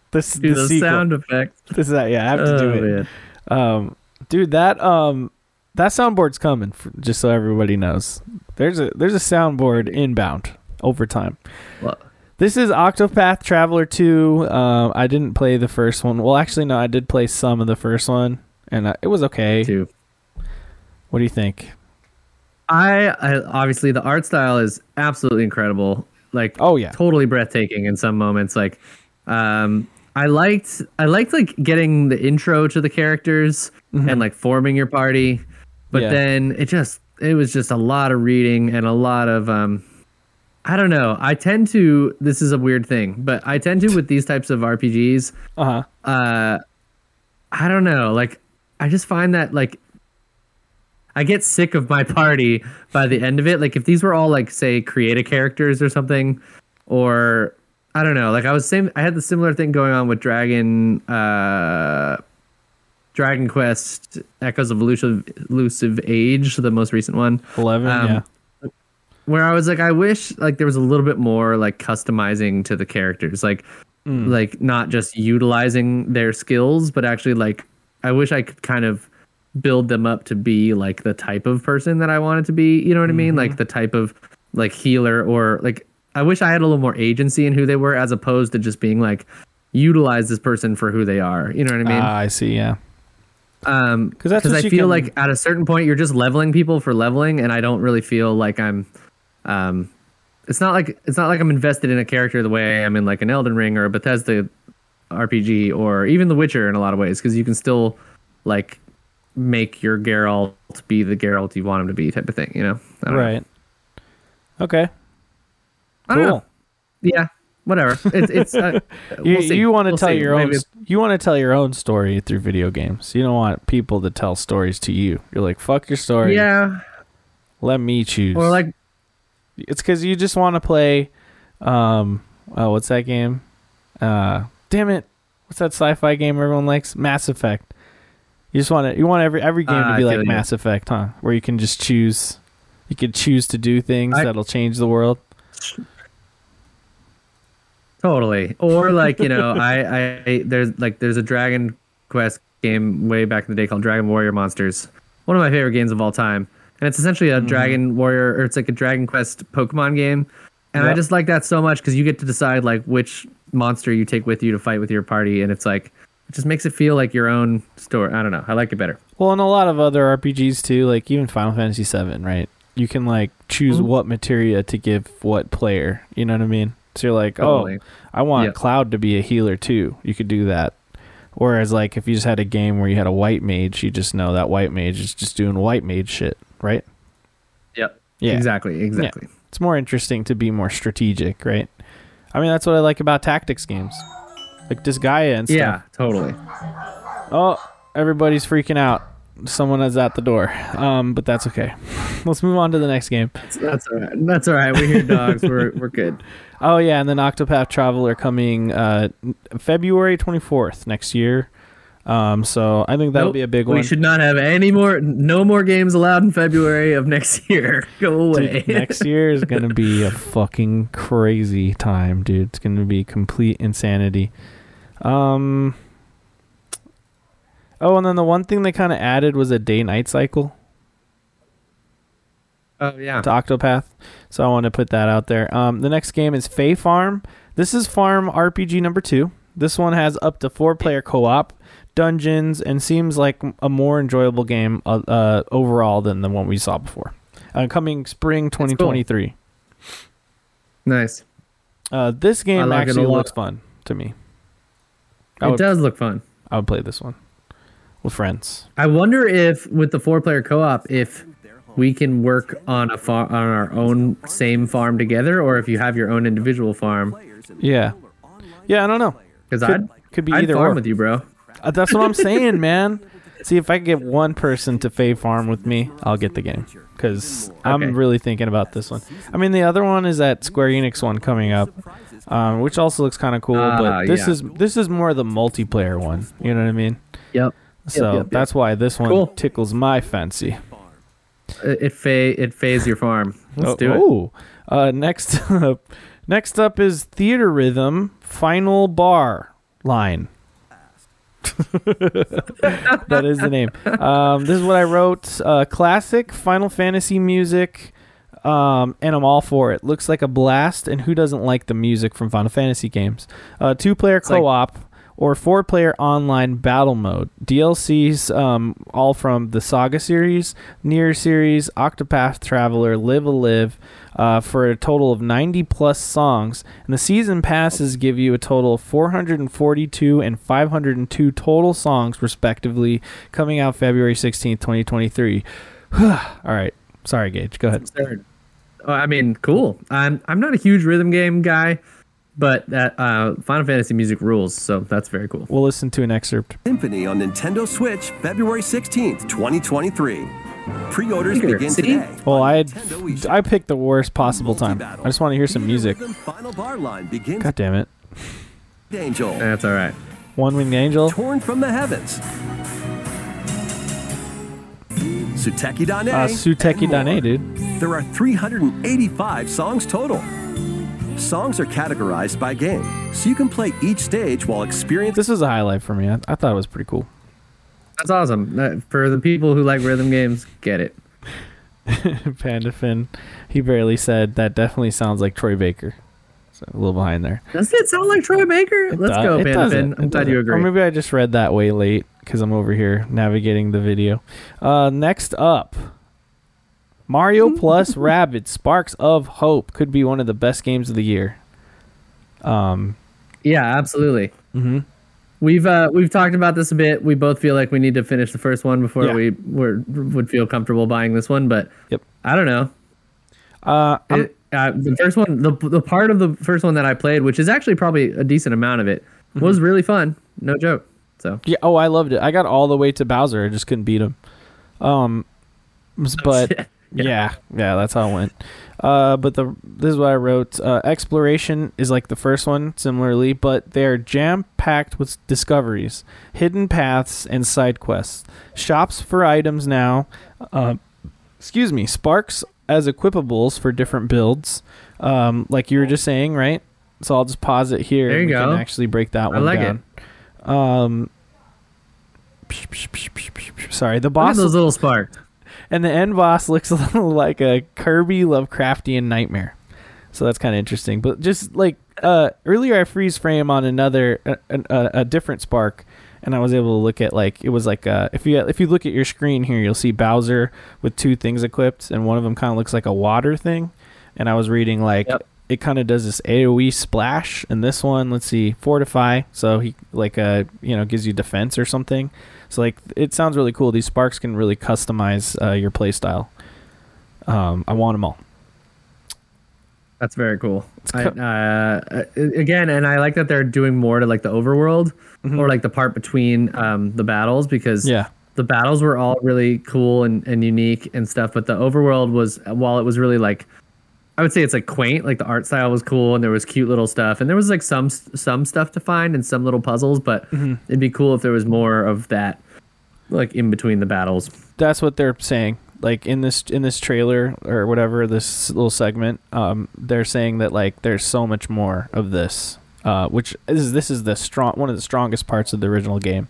This the, the sequel. Sound effects. This is that. Yeah, I have to oh, do it. Man. Um, dude, that um, that soundboard's coming. For, just so everybody knows, there's a there's a soundboard inbound over time. Well, this is Octopath Traveler two. Um, uh, I didn't play the first one. Well, actually, no, I did play some of the first one. And it was okay. Too. What do you think? I, I obviously the art style is absolutely incredible. Like, oh yeah, totally breathtaking in some moments. Like, um, I liked, I liked like getting the intro to the characters mm-hmm. and like forming your party, but yeah. then it just, it was just a lot of reading and a lot of, um, I don't know. I tend to. This is a weird thing, but I tend to with these types of R P Gs. Uh-huh. Uh, I don't know. Like. I just find that like I get sick of my party by the end of it. Like if these were all like, say, creator characters or something, or I don't know, like I was same. I had the similar thing going on with Dragon, uh, Dragon Quest Echoes of Elusive, Elusive Age, the most recent one, eleven, um, yeah. Where I was like, I wish like there was a little bit more like customizing to the characters, like mm. like not just utilizing their skills, but actually like I wish I could kind of build them up to be like the type of person that I wanted to be. You know what mm-hmm. I mean? Like the type of like healer, or like I wish I had a little more agency in who they were, as opposed to just being like utilize this person for who they are. You know what I mean? Uh, I see. Yeah. Um, because I feel can... like at a certain point you're just leveling people for leveling, and I don't really feel like I'm. Um, it's not like it's not like I'm invested in a character the way I'm in like an Elden Ring or a Bethesda R P G or even The Witcher in a lot of ways, because you can still like make your Geralt be the Geralt you want him to be, type of thing, you know? I don't right. Know. Okay. I don't cool. know. Yeah. Whatever. It's it's. Uh, you we'll you want to we'll tell see. your Maybe. own. You want to tell your own story through video games. You don't want people to tell stories to you. You're like, fuck your story. Yeah. Let me choose. Or like. It's because you just want to play, um, oh, what's that game? Uh, damn it, what's that sci-fi game everyone likes? Mass Effect. You just want to, you want every every game uh, to be like you. Mass Effect, huh? Where you can just choose, you can choose to do things I, that'll change the world. Totally. Or like, you know, I, I there's like there's a Dragon Quest game way back in the day called Dragon Warrior Monsters. One of my favorite games of all time. And it's essentially a mm-hmm. Dragon Warrior, or it's like a Dragon Quest Pokemon game. And yep. I just like that so much because you get to decide like which monster you take with you to fight with your party. And it's like, it just makes it feel like your own story. I don't know. I like it better. Well, and a lot of other R P Gs too, like even Final Fantasy seven, right? You can like choose mm-hmm. what materia to give what player. You know what I mean? So you're like, totally. oh, I want yep. Cloud to be a healer too. You could do that. Whereas like if you just had a game where you had a white mage, you just know that white mage is just doing white mage shit. Right? Yep. Yeah. Exactly. Exactly. Yeah. It's more interesting to be more strategic, right? I mean, that's what I like about tactics games, like Disgaea and stuff. Yeah, totally. Oh, everybody's freaking out. Someone is at the door. Um, but that's okay. Let's move on to the next game. That's, that's all right. That's all right. We hear dogs. we're we're good. Oh yeah, and then Octopath Traveler coming uh, February twenty-fourth next year. Um, so I think that'll nope, be a big one. We should not have any more, no more games allowed in February of next year. Go away. Dude, next year is going to be a fucking crazy time, dude. It's going to be complete insanity. Um, oh, and then the one thing they kind of added was a day night cycle. Oh yeah. To Octopath. So I want to put that out there. Um, the next game is Fae Farm. This is Farm R P G number two. This one has up to four player co-op, dungeons, and seems like a more enjoyable game uh, uh, overall than the one we saw before. Uh, coming spring twenty twenty-three. Cool. Nice. Uh, this game like actually looks fun to me. I it would, does look fun. I would play this one with friends. I wonder if with the four player co-op, if we can work on a far- on our own same farm together, or if you have your own individual farm. Yeah. Yeah, I don't know. Because I could be I'd either farm or. with you, bro. Uh, that's what I'm saying, man. See, if I can get one person to Fae Farm with me, I'll get the game. Because okay. I'm really thinking about this one. I mean, the other one is that Square Enix one coming up, um, which also looks kind of cool. Uh, but this yeah. is this is more the multiplayer one. You know what I mean? Yep. So yep, yep, yep. that's why this one cool. tickles my fancy. It it, fay, it fays your farm. Let's oh, do it. Ooh. Uh, next up, next up is Theater Rhythm Final Bar Line. That is the name. Um, this is what I wrote. Uh, classic Final Fantasy music, um, and I'm all for it. Looks like a blast, and who doesn't like the music from Final Fantasy games? Uh, two-player it's co-op like- or four-player online battle mode. D L Cs um, all from the Saga series, Nier series, Octopath Traveler, Live a Live, uh, for a total of ninety plus songs. And the season passes give you a total of four hundred forty-two and five hundred two total songs, respectively, coming out February sixteenth, twenty twenty-three. All right. Sorry, Gage. Go ahead. Oh, I mean, cool. I'm, I'm not a huge rhythm game guy, but that uh, Final Fantasy music rules, so that's very cool. We'll listen to an excerpt. Symphony on Nintendo Switch, February sixteenth, twenty twenty-three. Pre-orders begin today. Well, I I picked the worst possible time. I just want to hear some music. God damn it. Angel. That's all right. One winged angel. Torn from the heavens. Suteki dane. Uh, Suteki dane, dude. There are three hundred eighty-five songs total. Songs are categorized by game, so you can play each stage while experiencing. This is a highlight for me. I, I thought it was pretty cool. That's awesome. For the people who like rhythm games, get it. Pandafin, he barely said, that definitely sounds like Troy Baker. So a little behind there. Does it sound like Troy Baker? It Let's does. go, Pandafin. I'm glad you agree. Or maybe I just read that way late because I'm over here navigating the video. Uh, next up, Mario plus Rabbids Sparks of Hope could be one of the best games of the year. Um, yeah, absolutely. Mm-hmm. We've uh, we've talked about this a bit. We both feel like we need to finish the first one before yeah. we were, would feel comfortable buying this one. But yep. I don't know. Uh, it, uh, the first one, the the part of the first one that I played, which is actually probably a decent amount of it, mm-hmm. was really fun. No joke. So yeah. Oh, I loved it. I got all the way to Bowser. I just couldn't beat him. Um, but. Yeah. yeah, yeah, that's how it went. Uh, but the this is what I wrote. Uh, exploration is like the first one, similarly, but they're jam-packed with discoveries, hidden paths, and side quests. Shops for items now. Uh, excuse me. Sparks as equipables for different builds, um, like you were just saying, right? So I'll just pause it here. There you and we go. Can actually break that I one like down. It. Um, psh, psh, psh, psh, psh, psh. Sorry, the boss. Look at those little sparks. And the end boss looks a little like a Kirby Lovecraftian nightmare. So that's kind of interesting. But just like uh, earlier, I freeze frame on another, a, a, a different spark. And I was able to look at like, it was like, uh, if you if you look at your screen here, you'll see Bowser with two things equipped. And one of them kind of looks like a water thing. And I was reading like, yep. it kind of does this AoE splash. And this one, let's see, fortify. So he like, uh, you know, gives you defense or something. So like it sounds really cool. These sparks can really customize uh, your play style. Um, I want them all. That's very cool. Co- I, uh, again, and I like that they're doing more to like the overworld mm-hmm. or like the part between um, the battles because yeah. the battles were all really cool and, and unique and stuff. But the overworld was, while it was really like, I would say it's like quaint, like the art style was cool and there was cute little stuff and there was like some some stuff to find and some little puzzles, but mm-hmm. it'd be cool if there was more of that like in between the battles. That's what they're saying. Like in this in this trailer or whatever, this little segment, um, they're saying that like there's so much more of this, uh, which is this is the strong one of the strongest parts of the original game.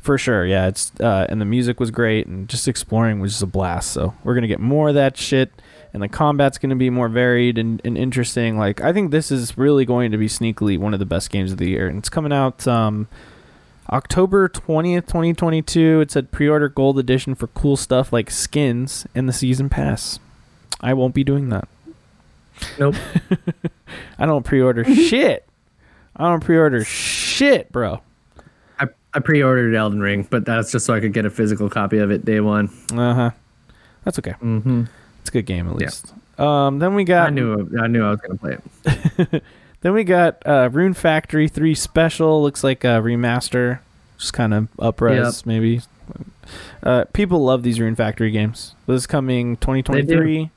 For sure, yeah. It's uh, and the music was great, and just exploring was just a blast. So we're gonna get more of that shit, and the combat's gonna be more varied and, and interesting. Like I think this is really going to be sneakily one of the best games of the year, and it's coming out um, October twentieth, twenty twenty two. It said pre-order gold edition for cool stuff like skins and the season pass. I won't be doing that. Nope. I don't pre-order shit. I don't pre-order shit, bro. I pre-ordered Elden Ring, but that's just so I could get a physical copy of it day one. Uh-huh. That's okay. Mm-hmm. It's a good game, at least. Yeah. Um, then we got... I knew I knew I was going to play it. Then we got uh, Rune Factory three Special. Looks like a remaster. Just kind of up-res, yep. maybe. Uh, people love these Rune Factory games. This is coming twenty twenty-three.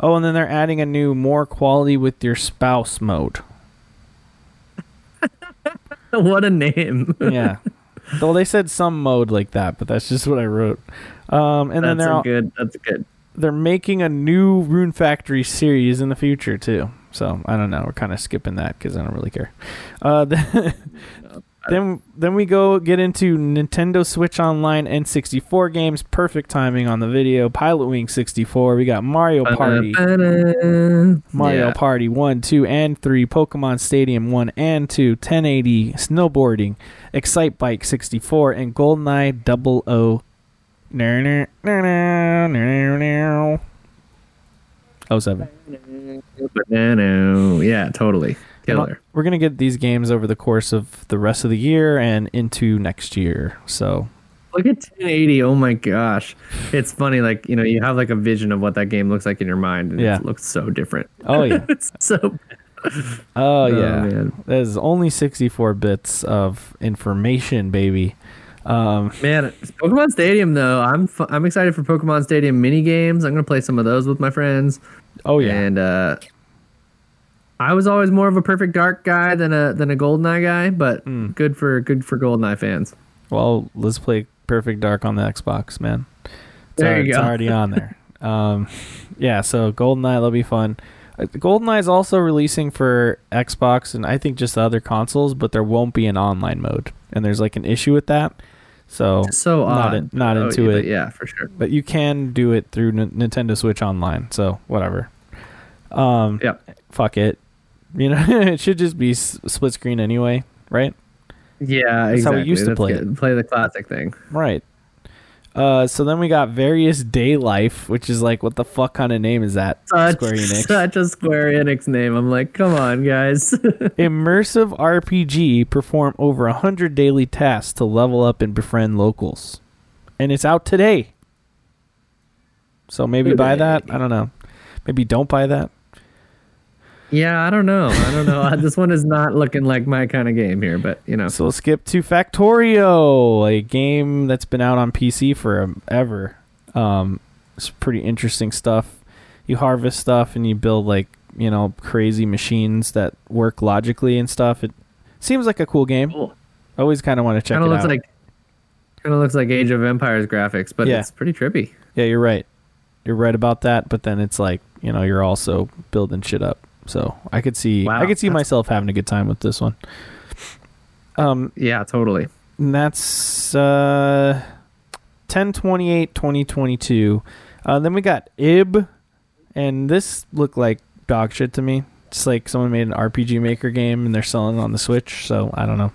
Oh, and then they're adding a new more quality with your spouse mode. What a name. Yeah. Well, they said some mode like that, but that's just what I wrote. Um, and that's then they're all, good. That's good. They're making a new Rune Factory series in the future too. So I don't know. We're kind of skipping that because I don't really care. Uh, the, then then we go get into Nintendo Switch Online N sixty-four games. Perfect timing on the video. Pilot Wing sixty-four. We got Mario Party, ba-da-ba-da. Mario yeah. Party one, two, and three. Pokemon Stadium one and two. ten eighty snowboarding. Excite Bike sixty-four and GoldenEye double oh. oh seven. Yeah, totally. Killer. We're going to get these games over the course of the rest of the year and into next year. So look at ten eighty. Oh my gosh. It's funny. Like, you know, you have like a vision of what that game looks like in your mind and yeah. it looks so different. Oh yeah. It's so bad. Oh yeah, oh, there's only sixty-four bits of information, baby. Um, Man, Pokemon Stadium though, I'm fu- I'm excited for Pokemon Stadium mini games. I'm gonna play some of those with my friends. Oh yeah, and uh, I was always more of a Perfect Dark guy than a than a GoldenEye guy, but mm. good for good for GoldenEye fans. Well, let's play Perfect Dark on the Xbox, man. It's there already, you go. It's already on there. Um, yeah, so GoldenEye, that'll be fun. Uh, GoldenEye is also releasing for Xbox and I think just the other consoles, but there won't be an online mode, and there's like an issue with that. So, so not, in, not oh, into yeah, it. Yeah, for sure. But you can do it through N- Nintendo Switch Online. So whatever. Um, yeah. Fuck it. You know, it should just be s- split screen anyway, right? Yeah, That's exactly. how we used That's to play good. it. Play the classic thing. Right. Uh, so then we got Various Day Life, which is like, what the fuck kind of name is that? Such, Square Enix. Such a Square Enix name. I'm like, come on, guys. Immersive R P G, perform over one hundred daily tasks to level up and befriend locals. And it's out today. So maybe today. buy that. I don't know. Maybe don't buy that. Yeah, I don't know. I don't know. This one is not looking like my kind of game here, but, you know. So we'll skip to Factorio, a game that's been out on P C forever. Um, it's pretty interesting stuff. You harvest stuff and you build, like, you know, crazy machines that work logically and stuff. It seems like a cool game. Cool. Always kind of want to check kinda it looks out. Like, kind of looks like Age of Empires graphics, but yeah. It's pretty trippy. Yeah, you're right. You're right about that, but then it's like, you know, you're also building shit up. So I could see wow, I could see myself having a good time with this one. Um, yeah, totally. And that's uh, ten twenty-eight twenty twenty-two. Uh, then we got I B, and this looked like dog shit to me. It's like someone made an R P G Maker game, and they're selling it on the Switch, so I don't know.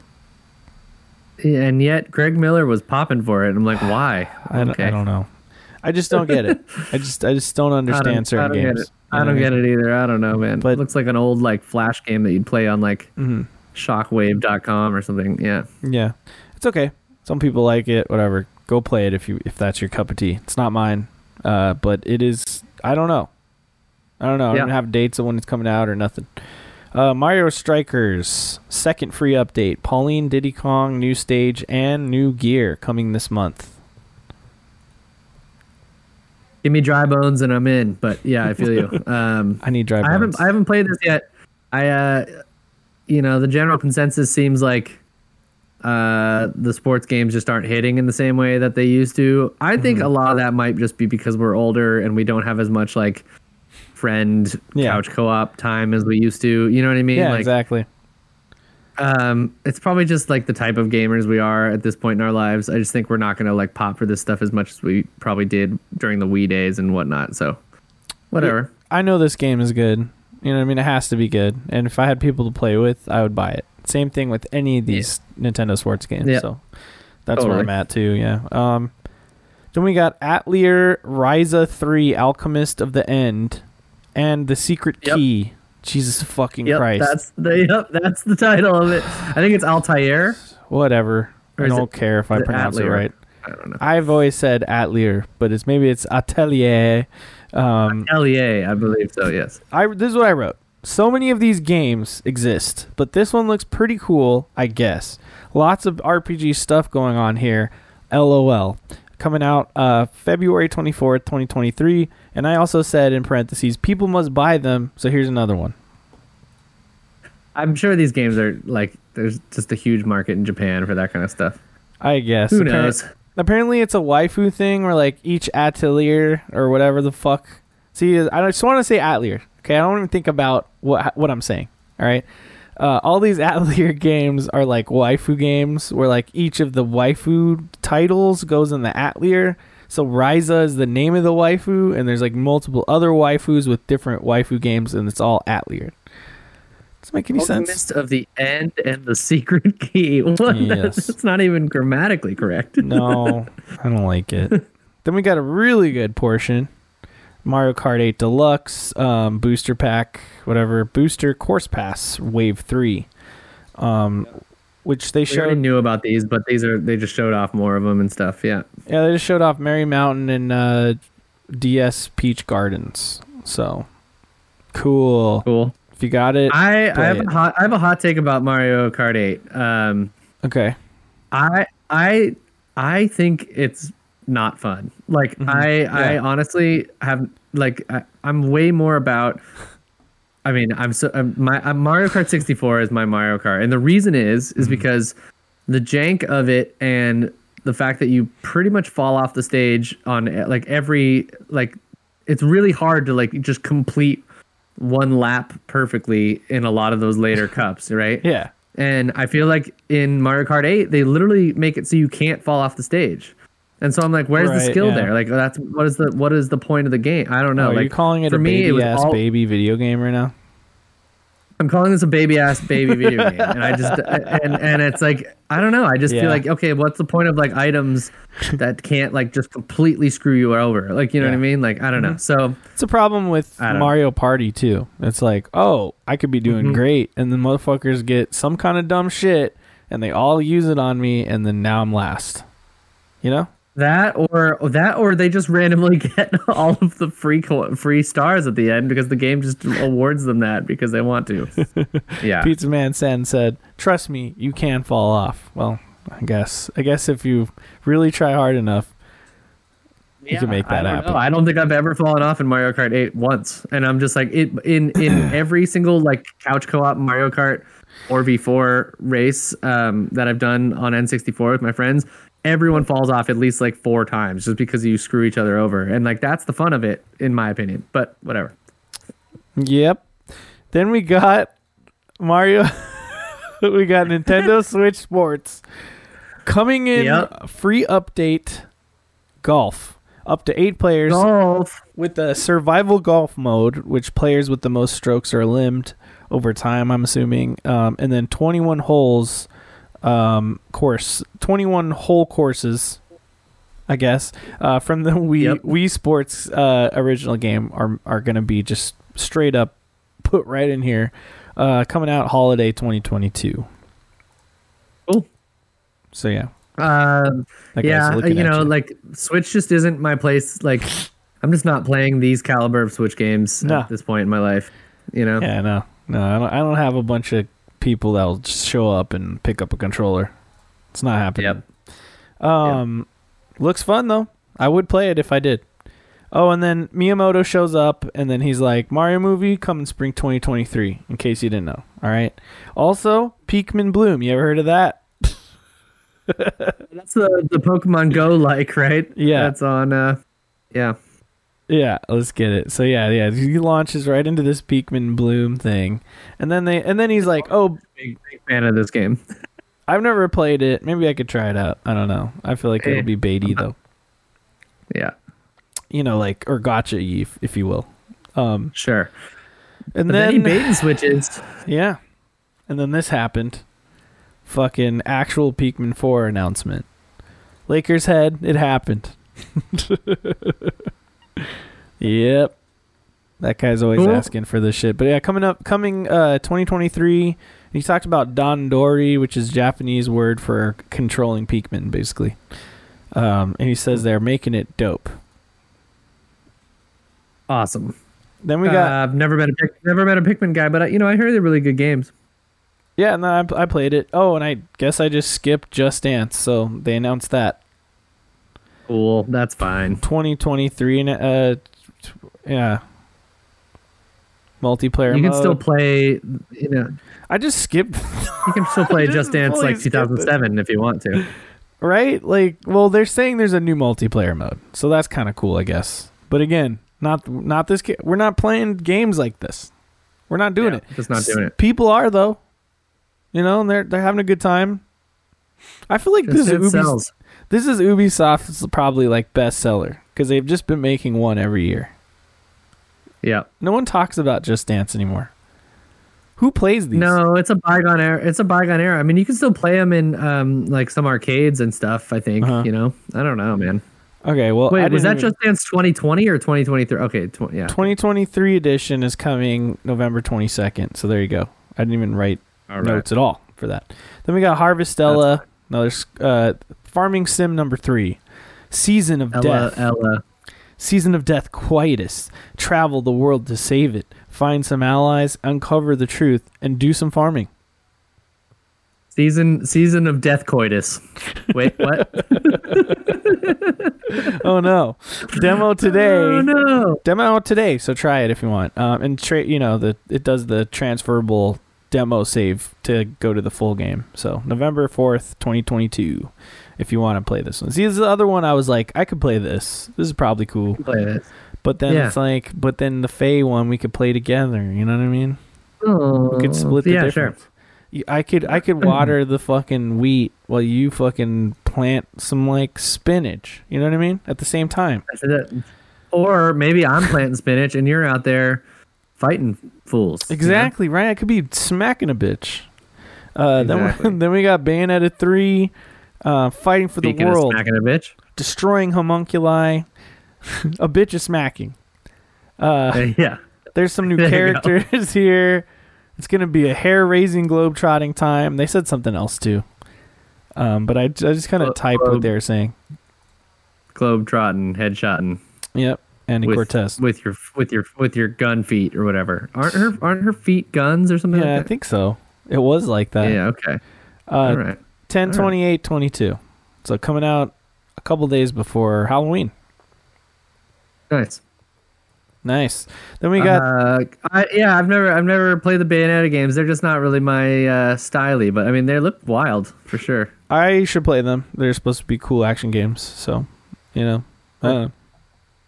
Yeah, and yet Greg Miller was popping for it. I'm like, why? I, okay. I don't know. I just don't get it. I just I just don't understand I don't, certain I don't games. Get it. I don't get it either. I don't know, man. But it looks like an old like Flash game that you'd play on like mm-hmm. shockwave dot com or something. Yeah. Yeah. It's okay. Some people like it, whatever. Go play it if you if that's your cup of tea. It's not mine. Uh, but it is I don't know. I don't know. Yeah. I don't have dates of when it's coming out or nothing. Uh, Mario Strikers, second free update. Pauline, Diddy Kong, new stage, and new gear coming this month. Give me dry bones and I'm in, but yeah, I feel you. Um, I need dry bones. I haven't, I haven't played this yet. I, uh, you know, the general consensus seems like uh, the sports games just aren't hitting in the same way that they used to. I think mm-hmm. a lot of that might just be because we're older and we don't have as much like friend yeah. couch co-op time as we used to. You know what I mean? Yeah, like, exactly. Um, it's probably just like the type of gamers we are at this point in our lives. I just think we're not going to like pop for this stuff as much as we probably did during the Wii days and whatnot. So whatever. I know this game is good. You know what I mean? It has to be good. And if I had people to play with, I would buy it. Same thing with any of these yeah. Nintendo sports games. Yeah. So that's totally. Where I'm at too. Yeah. Um, then we got Atelier Ryza three Alchemist of the End and the Secret yep. Key. Jesus fucking yep, Christ. That's the yep, that's the title of it. I think it's Altair. Whatever. I don't it, care if I pronounce Atelier? it right. I don't know. I've always said Atelier, but it's maybe it's Atelier. Um, Atelier, I believe so, yes. I this is what I wrote. So many of these games exist, but this one looks pretty cool, I guess. Lots of R P G stuff going on here. LOL. Coming out uh, February twenty-fourth, twenty twenty-three. And I also said in parentheses, people must buy them. So here's another one. I'm sure these games are like, there's just a huge market in Japan for that kind of stuff. I guess. Who apparently, knows? Apparently it's a waifu thing where like each Atelier or whatever the fuck. See, I just want to say Atelier. Okay. I don't even think about what what I'm saying. All right. Uh, all these Atelier games are like waifu games where like each of the waifu titles goes in the Atelier. So Ryza is the name of the waifu, and there's like multiple other waifus with different waifu games, and it's all Atelier. Does it make any Alchemist sense? Of the End and the Secret Key. What? Yes. That's not even grammatically correct. No, I don't like it. Then we got a really good portion. Mario Kart eight Deluxe, um, Booster Pack, whatever, Booster Course Pass Wave three, um, which they we showed. I knew about these, but these are they just showed off more of them and stuff. Yeah, yeah, they just showed off Merry Mountain and uh, D S Peach Gardens. So cool, cool. If you got it, I, I have it. a hot I have a hot take about Mario Kart eight. Um, okay, I I I think it's not fun. Like mm-hmm. I, yeah. I honestly have like I, I'm way more about. I mean, I'm so I'm, my I'm Mario Kart sixty-four is my Mario Kart, and the reason is is mm-hmm. because the jank of it and the fact that you pretty much fall off the stage on like every like it's really hard to like just complete one lap perfectly in a lot of those later cups, right? Yeah. And I feel like in Mario Kart eight, they literally make it so you can't fall off the stage. And so I'm like, where's right, the skill yeah. there? Like, that's what is the what is the point of the game? I don't know. Oh, like, are you calling it a baby-ass all... baby video game right now? I'm calling this a baby-ass baby video game. And I just and, and it's like, I don't know. I just yeah. feel like, okay, what's the point of, like, items that can't, like, just completely screw you over? Like, you know yeah. what I mean? Like, I don't mm-hmm. know. So it's a problem with Mario know. Party, too. It's like, oh, I could be doing mm-hmm. great. And then motherfuckers get some kind of dumb shit, and they all use it on me, and then now I'm last. You know? That or that or they just randomly get all of the free free stars at the end because the game just awards them that because they want to. Yeah. Pizza Man Sen said, "Trust me, you can fall off." Well, I guess I guess if you really try hard enough, yeah, you can make that I happen. Know. I don't think I've ever fallen off in Mario Kart eight once, and I'm just like it in in every single like couch co-op Mario Kart or V four race um, that I've done on N sixty-four with my friends. Everyone falls off at least like four times just because you screw each other over. And like, that's the fun of it, in my opinion, but whatever. Yep. Then we got Mario. We got Nintendo Switch Sports coming in. Yep. Free update golf up to eight players golf. With a survival golf mode, which players with the most strokes are limbed over time, I'm assuming. Um, and then twenty-one holes, um course twenty-one whole courses I guess uh from the Wii yep. Wii Sports uh original game are are gonna be just straight up put right in here, uh coming out holiday twenty twenty-two. Cool. So yeah um uh, yeah you know you. Like Switch just isn't my place. Like I'm just not playing these caliber of Switch games no. at this point in my life, you know. Yeah, no no I don't, I don't have a bunch of people that'll just show up and pick up a controller. It's not happening. Yep. Um, yep. Looks fun though. I would play it if I did. Oh, and then Miyamoto shows up and then he's like, Mario movie coming spring twenty twenty-three, in case you didn't know. All right. Also, Pikmin Bloom. You ever heard of that? That's the, the Pokemon Go like, right? Yeah. That's on, uh, yeah. Yeah, let's get it. So yeah, yeah, he launches right into this Pikmin Bloom thing, and then they, and then he's like, "Oh, big, big fan of this game." I've never played it. Maybe I could try it out. I don't know. I feel like hey. it'll be baity though. Yeah, you know, like or gotcha-y, if, if you will. Um, sure. And but then, then he bait and switches. Yeah, and then this happened. Fucking actual Pikmin four announcement. Lakers head. It happened. Yep, that guy's always cool. asking for this shit. But yeah, coming up, coming uh, twenty twenty-three. He talked about Dandori, which is Japanese word for controlling Pikmin, basically. Um, and he says they're making it dope. Awesome. Then we got. Uh, I've never met a never met a Pikmin guy, but I, you know, I heard they're really good games. Yeah, no, I, I played it. Oh, and I guess I just skipped Just Dance, so they announced that. Cool, that's fine. twenty twenty-three and uh yeah multiplayer you can mode. Still play, you know. I just skipped you can still play Just Dance like two thousand seven if you want to, right? Like, well, they're saying there's a new multiplayer mode, so that's kind of cool, I guess. But again, not not this we're not playing games like this. We're not doing yeah, it just not doing it. People are though, you know, and they're they're having a good time. I feel like just this is This is Ubisoft's probably like best seller because they've just been making one every year. Yeah. No one talks about Just Dance anymore. Who plays these? No, it's a bygone era. It's a bygone era. I mean, you can still play them in um, like some arcades and stuff, I think, uh-huh. you know. I don't know, man. Okay, well, wait, was that even... Just Dance twenty twenty or twenty twenty-three? Okay, tw- yeah. twenty twenty-three edition is coming November twenty-second. So there you go. I didn't even write all right. notes at all for that. Then we got Harvestella. Another uh farming sim number three, Season of Ella, Death. Ella. Season of Death Quietus. Travel the world to save it. Find some allies, uncover the truth, and do some farming. Season season of death coitus. Wait, what? Oh no! Demo today. Oh no! Demo today. So try it if you want. Um, and tra- you know the it does the transferable demo save to go to the full game. So November fourth, twenty twenty two. If you want to play this one, see, this is the other one. I was like, I could play this. This is probably cool. Play this. But then yeah. It's like, but then the Fae one we could play together. You know what I mean? Oh, we could split the yeah, difference. Sure. I could I could water the fucking wheat while you fucking plant some like spinach. You know what I mean? At the same time. Or maybe I'm planting spinach and you're out there fighting fools. Exactly, you know? Right? I could be smacking a bitch. Uh, exactly. Then we, then we got Bayonetta three, uh, fighting for Speaking the world, of smacking a bitch, destroying homunculi. A bitch is smacking. Uh, uh, yeah. There's some new there characters here. It's going to be a hair-raising, globe-trotting time. They said something else, too. Um, but I, I just kind of typed globe, what they were saying. Globe-trotting, head-shotting. Yep, Andy with, Cortez. With your with your, with your gun feet or whatever. Aren't her aren't her feet guns or something yeah, like that? Yeah, I think so. It was like that. Yeah, okay. Uh, All right. ten twenty-eight twenty-two. So coming out a couple days before Halloween. Nice. Nice. Then we got uh, I, yeah. I've never I've never played the Bayonetta games. They're just not really my uh, styley. But I mean, they look wild for sure. I should play them. They're supposed to be cool action games. So, you know, I don't, know.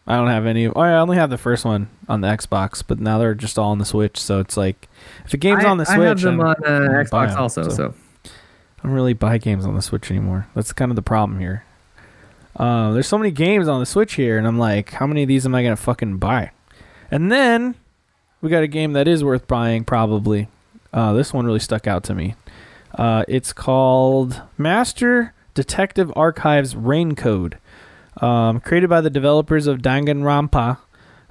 I don't have any. I only have the first one on the Xbox, but now they're just all on the Switch. So it's like if a game's I, on the Switch, I have them on uh, Xbox them, also. So. so I don't really buy games on the Switch anymore. That's kind of the problem here. Uh, there's so many games on the Switch here, and I'm like, how many of these am I gonna fucking buy? And then we got a game that is worth buying, probably. Uh, this one really stuck out to me. Uh, it's called Master Detective Archives Rain Code, um, created by the developers of Danganronpa.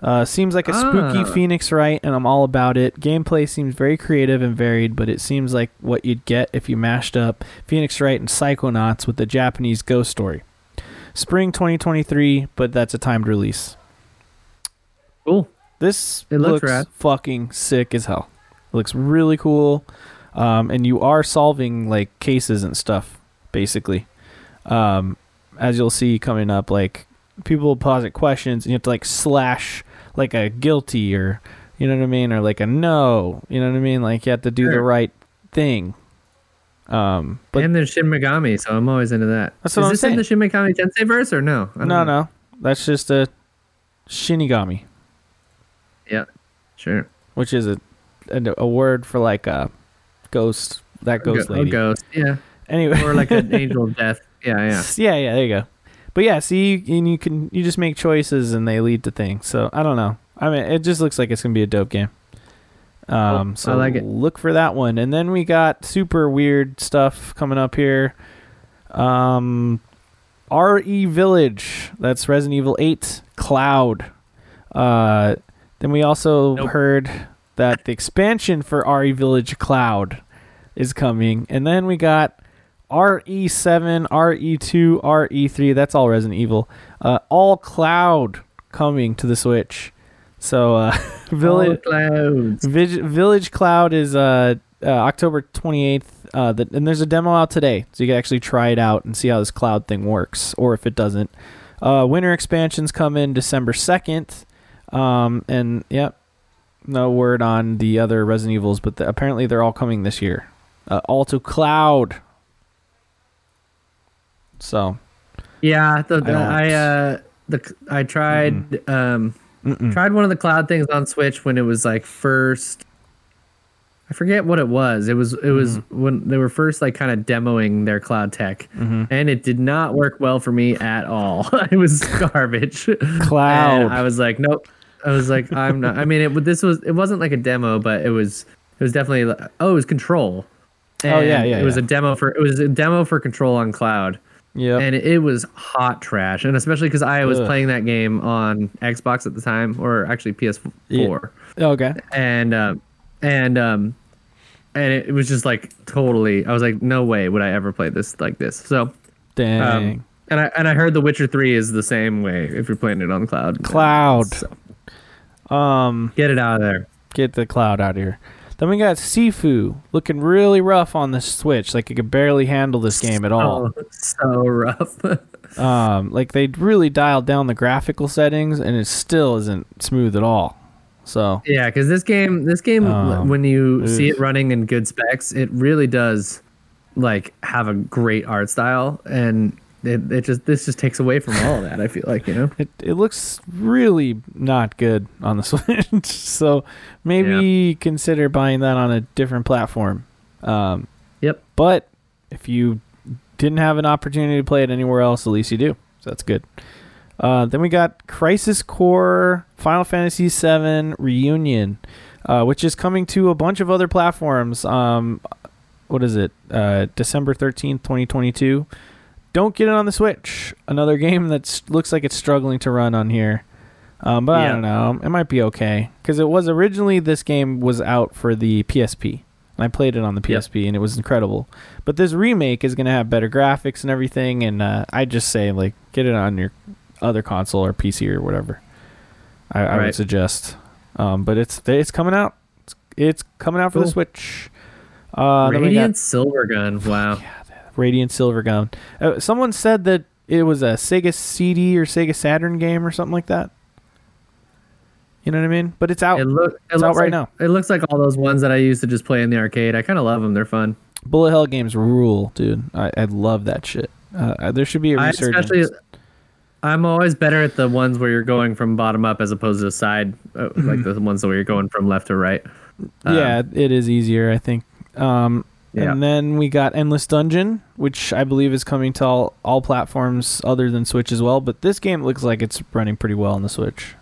Uh, seems like a spooky ah. Phoenix Wright, and I'm all about it. Gameplay seems very creative and varied, but it seems like what you'd get if you mashed up Phoenix Wright and Psychonauts with the Japanese ghost story. Spring twenty twenty-three, but that's a timed release. Cool. This it looks, looks fucking sick as hell. It looks really cool. Um, and you are solving like cases and stuff, basically. Um, as you'll see coming up, like people will posit questions and you have to like slash like a guilty or, you know what I mean? Or like a no, you know what I mean? Like you have to do sure. the right thing. Um, but and there's Shin Megami, so I'm always into that. That's what Is I'm this saying. In the Shin Megami Tensei verse or no? No, know. no. That's just a Shinigami. Yeah, sure. Which is a, a a word for like a ghost, that ghost lady. A ghost, yeah. Anyway, or like an angel of death. Yeah, yeah. Yeah, yeah. There you go. But yeah, see, you, and you can you just make choices and they lead to things. So I don't know. I mean, it just looks like it's gonna be a dope game. Um, cool. so I like it. Look for that one. And then we got super weird stuff coming up here. Um, R E Village. That's Resident Evil eight Cloud. Uh. Then we also nope. heard that the expansion for R E Village Cloud is coming. And then we got R E seven, R E two, R E three. That's all Resident Evil. Uh, all Cloud coming to the Switch. So uh, Village, Vig- Village Cloud is uh, uh, October twenty-eighth. Uh, the, and there's a demo out today. So you can actually try it out and see how this Cloud thing works or if it doesn't. Uh, winter expansions come in December second. Um, and yep, no word on the other Resident Evils, but the, apparently they're all coming this year, uh, all to Cloud. So, yeah, the, the, I, I uh, the I tried Mm-mm. um Mm-mm. tried one of the Cloud things on Switch when it was like first. I forget what it was. It was it was mm-hmm. when they were first like kind of demoing their Cloud tech, mm-hmm. and it did not work well for me at all. It was garbage. Cloud. And I was like, nope. I was like, I'm not. I mean, it. This was. It wasn't like a demo, but it was. It was definitely. Like, oh, it was Control. And oh yeah, yeah. It was yeah. a demo for. It was a demo for Control on Cloud. Yeah. And it, it was hot trash, and especially because I was Ugh. playing that game on Xbox at the time, or actually P S four. Yeah. Oh, okay. And um, and um, and it, it was just like totally. I was like, no way would I ever play this like this. So, dang. Um, and I and I heard The Witcher three is the same way if you're playing it on Cloud. Cloud. So. Um, get it out of there. Get the Cloud out of here. Then we got Sifu, looking really rough on the Switch. Like, it could barely handle this game at all. Oh, so rough. um, like, they really dialed down the graphical settings, and it still isn't smooth at all. So yeah, because this game, this game, um, when you oof. see it running in good specs, it really does, like, have a great art style, and it, it just this just takes away from all of that. I feel like, you know, it it looks really not good on the Switch. So maybe yeah. consider buying that on a different platform. Um, yep. But if you didn't have an opportunity to play it anywhere else, at least you do. So that's good. Uh, then we got Crisis Core Final Fantasy seven Reunion, uh, which is coming to a bunch of other platforms. Um, what is it? Uh, December thirteenth, twenty twenty-two. Don't get it on the Switch. Another game that looks like it's struggling to run on here. Um, but yeah. I don't know. It might be okay. Because it was originally, this game was out for the P S P. And I played it on the P S P, yeah. and it was incredible. But this remake is going to have better graphics and everything. And uh, I just say, like, get it on your other console or P C or whatever. I, I right. would suggest. Um, but it's it's coming out. It's, it's coming out for cool. the Switch. Uh, Radiant Silvergun. Wow. Yeah, Radiant Silvergun. Uh, someone said that it was a Sega C D or Sega Saturn game or something like that. You know what I mean? But it's out. It look, it it's out right like, now. It looks like all those ones that I used to just play in the arcade. I kind of love them. They're fun. Bullet hell games rule, dude. I, I love that shit. Uh, there should be a resurgence. I'm always better at the ones where you're going from bottom up as opposed to side, like the ones where you're going from left to right. Um, yeah, it is easier, I think. Um, yeah. And then we got Endless Dungeon, which I believe is coming to all, all platforms other than Switch as well. But this game looks like it's running pretty well on the Switch.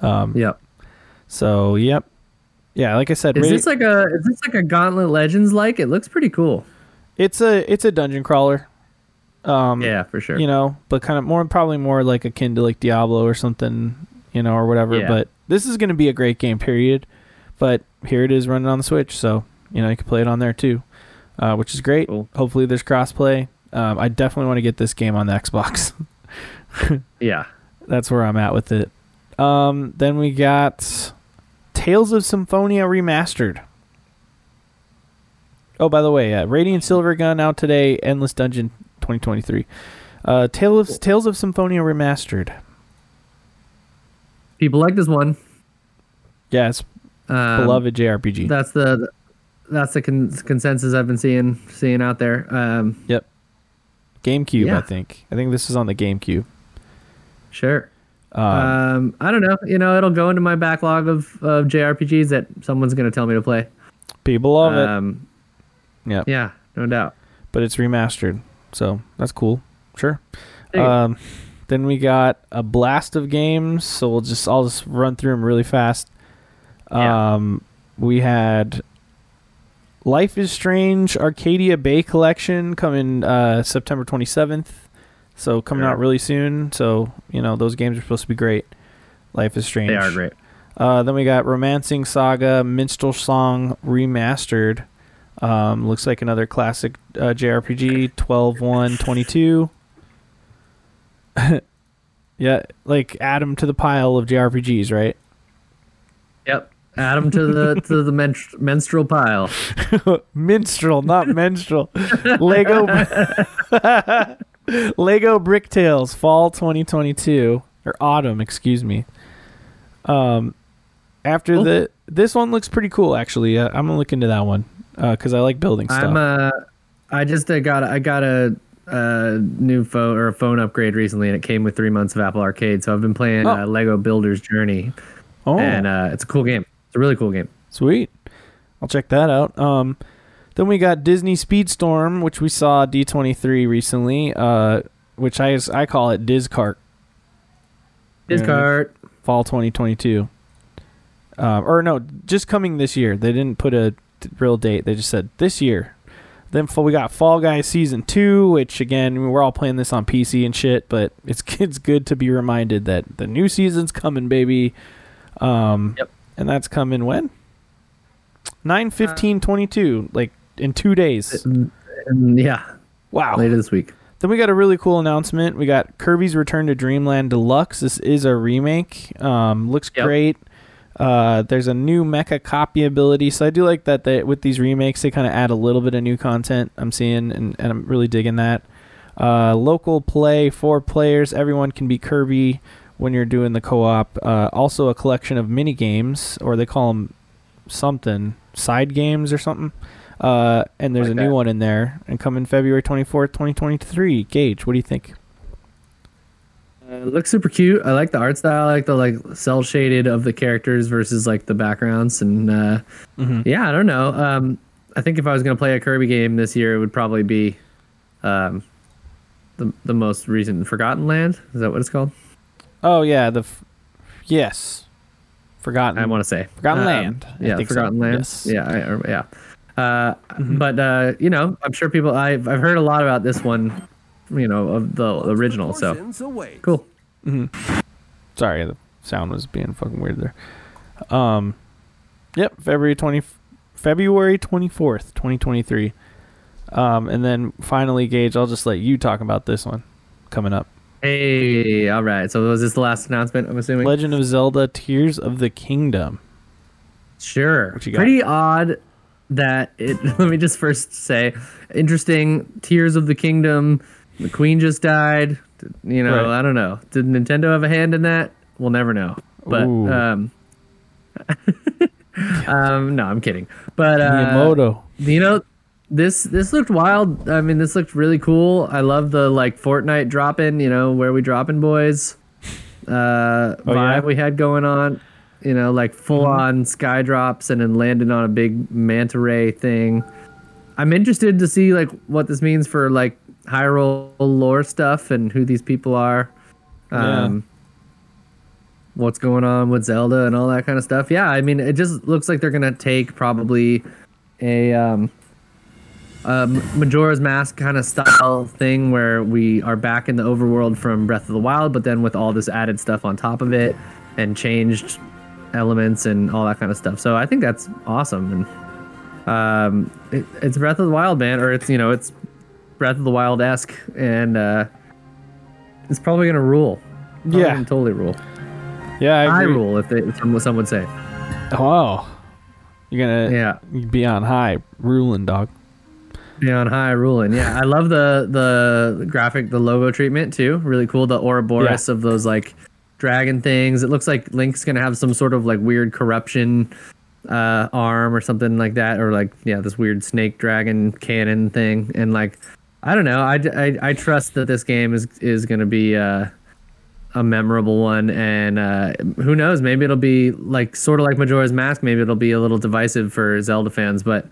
Um, yep. So, yep. Yeah, like I said, is Radi- this like a is this like a Gauntlet Legends like? It looks pretty cool. It's a it's a dungeon crawler. Um, yeah, for sure. You know, but kind of more, probably more like akin to like Diablo or something, you know, or whatever. Yeah. But this is going to be a great game, period. But here it is running on the Switch, so you know you can play it on there too, uh, which is great. Cool. Hopefully, there's crossplay. Um, I definitely want to get this game on the Xbox. Yeah, that's where I'm at with it. Um, then we got Tales of Symphonia Remastered. Oh, by the way, yeah, Radiant Silvergun out today. Endless Dungeon. twenty twenty-three. Uh, Tales of, Tales of Symphonia Remastered. People like this one. Yeah, it's um, beloved J R P G. That's the that's the con- consensus I've been seeing seeing out there. Um, yep. GameCube, yeah. I think. I think this is on the GameCube. Sure. Um, um, I don't know. You know, it'll go into my backlog of, of J R P Gs that someone's going to tell me to play. People love um, it. Yeah. Yeah, no doubt. But it's remastered. So that's cool. Sure. Um, then we got a blast of games. So we'll just, I'll just run through them really fast. Um, yeah. We had Life is Strange Arcadia Bay Collection coming uh, September twenty-seventh. So coming yeah. out really soon. So, you know, those games are supposed to be great. Life is Strange. They are great. Uh, then we got Romancing Saga Minstrel Song Remastered. Um, looks like another classic uh, J R P G, twelve one twenty-two. Yeah, like add them to the pile of J R P Gs, right? Yep, add them to the to the men- menstrual pile. Minstrel, not menstrual. Lego Lego Brick Tales Fall twenty twenty-two or Autumn, excuse me. Um, after oh. the this one looks pretty cool actually. Uh, I'm gonna look into that one. Because uh, I like building stuff. I'm, uh, I just uh, got I got a, a new phone or a phone upgrade recently, and it came with three months of Apple Arcade. So I've been playing oh. uh, Lego Builder's Journey, oh. and uh, it's a cool game. It's a really cool game. Sweet, I'll check that out. Um, then we got Disney Speedstorm, which we saw D twenty-three recently. Uh, which I I call it Discart. Discart. You know, fall twenty twenty-two. Uh, or no, just coming this year. They didn't put a real date, they just said this year. Then we got Fall Guys Season two, which again, we're all playing this on P C and shit, but it's it's good to be reminded that the new season's coming, baby. Um yep. And that's coming when? nine fifteen twenty-two, like in two days. Yeah. Wow. Later this week. Then we got a really cool announcement. We got Kirby's Return to Dreamland Deluxe. This is a remake. Um looks yep. great. Uh, there's a new mecha copy ability. So I do like that they, with these remakes, they kind of add a little bit of new content I'm seeing, and, and I'm really digging that. Uh, local play, four players. Everyone can be Kirby when you're doing the co-op. Uh, also a collection of mini games, or they call them something, side games or something. Uh, and there's like a that. new one in there. And coming February twenty-fourth, twenty twenty-three. Gage, what do you think? It looks super cute. I like the art style. I like the like cell shaded of the characters versus like the backgrounds. And uh, mm-hmm. yeah, I don't know. Um, I think if I was going to play a Kirby game this year, it would probably be um, the the most recent Forgotten Land. Is that what it's called? Oh yeah, the f- yes, Forgotten. I want to say Forgotten um, Land. I yeah, Forgotten so. Land. Yes. Yeah, I, or, yeah. Uh, mm-hmm. But uh, you know, I'm sure people. I've I've heard a lot about this one. You know, of the original, so cool. Mm-hmm. Sorry, the sound was being fucking weird there. Um, yep, February twentieth, February twenty-fourth, twenty twenty-three. Um, and then finally, Gage, I'll just let you talk about this one coming up. Hey, all right. So was this the last announcement? I'm assuming Legend of Zelda: Tears of the Kingdom. Sure. What you got? Pretty odd that it. Let me just first say, interesting. Tears of the Kingdom. The queen just died, you know, right. I don't know. Did Nintendo have a hand in that? We'll never know. But um, um, no, I'm kidding. But uh, Miyamoto. You know, this this looked wild. I mean, this looked really cool. I love the like Fortnite drop-in, you know, where we dropping boys uh, oh, vibe yeah? we had going on. You know, like full-on mm-hmm. sky drops and then landing on a big manta ray thing. I'm interested to see like what this means for like Hyrule lore stuff and who these people are, um, yeah. what's going on with Zelda and all that kind of stuff. Yeah, I mean, it just looks like they're gonna take probably a, um, a Majora's Mask kind of style thing where we are back in the overworld from Breath of the Wild, but then with all this added stuff on top of it and changed elements and all that kind of stuff. So I think that's awesome. And um, it, it's Breath of the Wild, man, or it's you know it's. Breath of the Wild-esque, and uh, it's probably going to rule. Probably yeah. Gonna totally rule. Yeah, I agree. High rule, if they, some would say. Oh. You're going to yeah. be on high ruling, dog. Be on high ruling, yeah. I love the, the graphic, the logo treatment, too. Really cool, the Ouroboros yeah. of those, like, dragon things. It looks like Link's going to have some sort of, like, weird corruption uh, arm or something like that, or, like, yeah, this weird snake dragon cannon thing, and, like, I don't know. I, I, I trust that this game is is going to be uh, a memorable one, and uh, who knows? Maybe it'll be like sort of like Majora's Mask. Maybe it'll be a little divisive for Zelda fans, but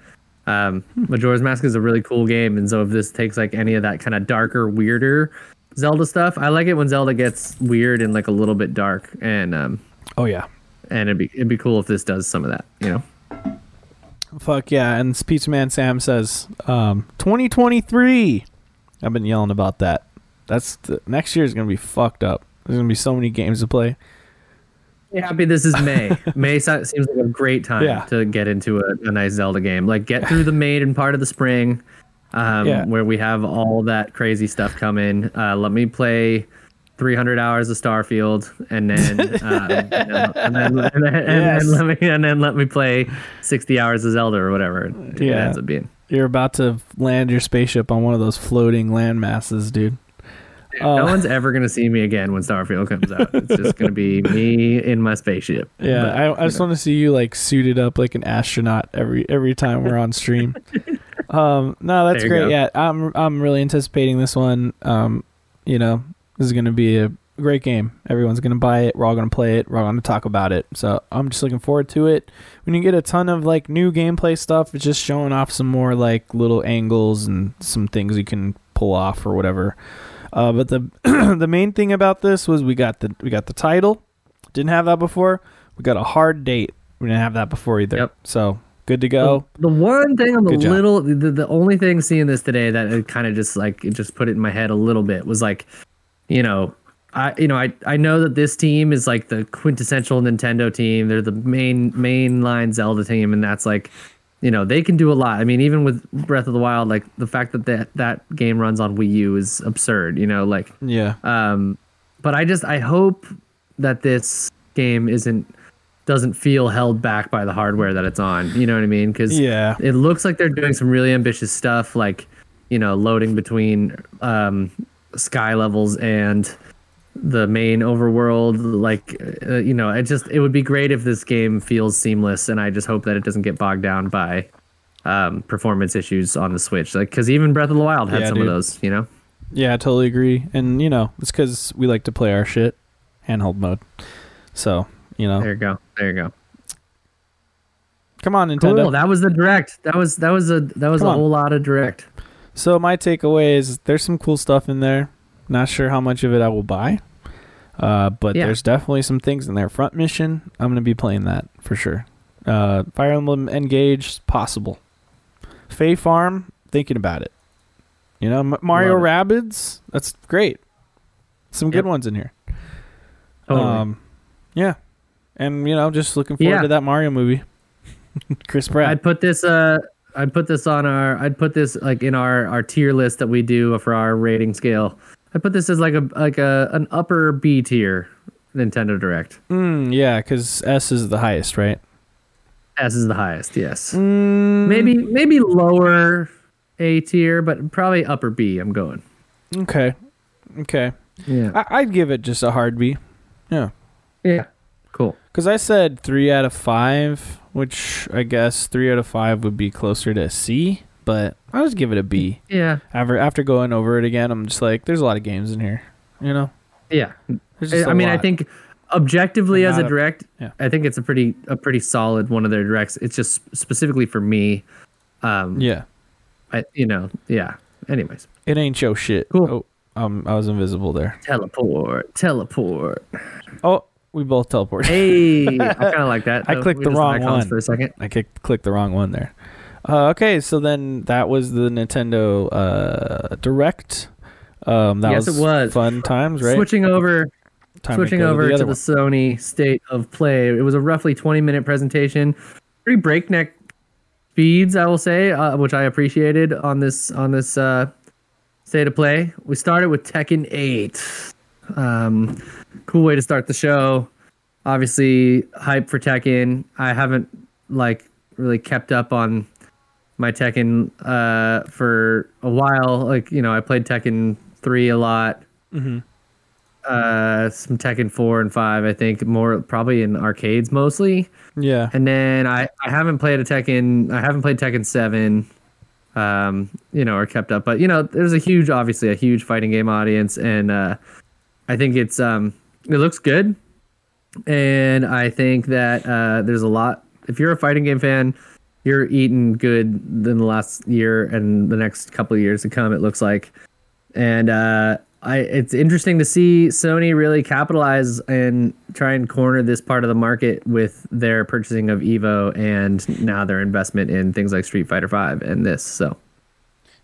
um, Majora's Mask is a really cool game, and so if this takes like any of that kind of darker, weirder Zelda stuff, I like it when Zelda gets weird and like a little bit dark. And um, oh yeah, and it'd be it'd be cool if this does some of that, you know. Fuck yeah. And Pizza Man Sam says um, twenty twenty-three. I've been yelling about that. That's the, next year is going to be fucked up. There's going to be so many games to play. Yeah, happy this is May. May seems like a great time yeah. to get into a, a nice Zelda game. Like get through the maiden part of the spring um, yeah. where we have all that crazy stuff coming. Uh, let me play three hundred hours of Starfield, and then, um, and, then, and, then yes. and then let me and then let me play sixty hours of Zelda or whatever yeah. it ends up being. You're about to land your spaceship on one of those floating land masses, dude. dude uh, no one's ever gonna see me again when Starfield comes out. It's just gonna be me in my spaceship. Yeah, but, I, I just want to see you like suited up like an astronaut every every time we're on stream. um, no, that's great. Go. Yeah, I'm I'm really anticipating this one. Um, you know. This is going to be a great game. Everyone's going to buy it. We're all going to play it. We're all going to talk about it. So I'm just looking forward to it. When you get a ton of like new gameplay stuff, it's just showing off some more like little angles and some things you can pull off or whatever. Uh, but the the main thing about this was we got the we got the title. Didn't have that before. We got a hard date. We didn't have that before either. Yep. So good to go. The, the one thing I'm a little the, the only thing seeing this today that it kind of just like it just put it in my head a little bit was like. You know, I you know I, I know that this team is like the quintessential Nintendo team. They're the main mainline Zelda team, and that's like, you know, they can do a lot. I mean, even with Breath of the Wild, like the fact that that, that game runs on Wii U is absurd. You know, like yeah. Um, but I just I hope that this game isn't doesn't feel held back by the hardware that it's on. You know what I mean? Because yeah. it looks like they're doing some really ambitious stuff, like, you know, loading between um, sky levels and the main overworld. Like, uh, you know, it just, it would be great if this game feels seamless, and I just hope that it doesn't get bogged down by um, performance issues on the Switch. Like, because even Breath of the Wild had yeah, some dude. of those, you know? Yeah, I totally agree. And, you know, it's because we like to play our shit handheld mode. So, you know. There you go. There you go. Come on, Nintendo. Cool. That was the direct. That was that was a that was a whole lot of direct. So my takeaway is there's some cool stuff in there. Not sure how much of it I will buy. Uh, but yeah. there's definitely some things in there. Front Mission, I'm gonna be playing that for sure. Uh, Fire Emblem Engage, possible. Fae Farm, thinking about it. You know, Mario Rabbids, that's great. Some yep. good ones in here. Totally. Um, yeah. And, you know, just looking forward yeah. to that Mario movie. Chris Pratt. I'd put this uh I'd put this on our I'd put this like in our, our tier list that we do for our rating scale. I'd put this as like a like a an upper B tier Nintendo Direct. Mm, yeah, cuz S is the highest, right? S is the highest, yes. Mm. Maybe maybe lower A tier, but probably upper B I'm going. Okay. Okay. Yeah. I, I'd give it just a hard B. Yeah. Yeah. Cool. Because I said three out of five, which I guess three out of five would be closer to a C, but I'll just give it a B. Yeah. After, after going over it again, I'm just like, there's a lot of games in here, you know? Yeah. I mean, lot. I think objectively as a direct, a, yeah. I think it's a pretty a pretty solid one of their directs. It's just specifically for me. Um, yeah. I, you know, yeah. Anyways. It ain't your shit. Cool. Oh. Um, I was invisible there. Teleport, teleport. Oh, we both teleported. Hey, I kind of like that. I clicked we the wrong one for a second. I kicked, clicked the wrong one there. Uh, okay, so then that was the Nintendo uh, Direct. Um, that yes, was, it was fun times, right? Switching over, Time switching to over to the, to the Sony State of Play. It was a roughly twenty-minute presentation, pretty breakneck speeds, I will say, uh, which I appreciated on this on this. Uh, State of Play. We started with Tekken eight. Um, cool way to start the show. Obviously, hype for Tekken. I haven't like really kept up on my Tekken uh, for a while. Like, you know, I played Tekken three a lot. Mm-hmm. Uh, some Tekken four and five, I think, more probably in arcades mostly. Yeah. And then I, I haven't played a Tekken. I haven't played Tekken seven. Um, you know, or kept up, but you know, there's a huge, obviously, a huge fighting game audience, and uh, I think it's um, it looks good, and I think that uh, there's a lot. If you're a fighting game fan, you're eating good in the last year and the next couple of years to come. It looks like, and uh, I it's interesting to see Sony really capitalize and try and corner this part of the market with their purchasing of Evo and now their investment in things like Street Fighter five and this. So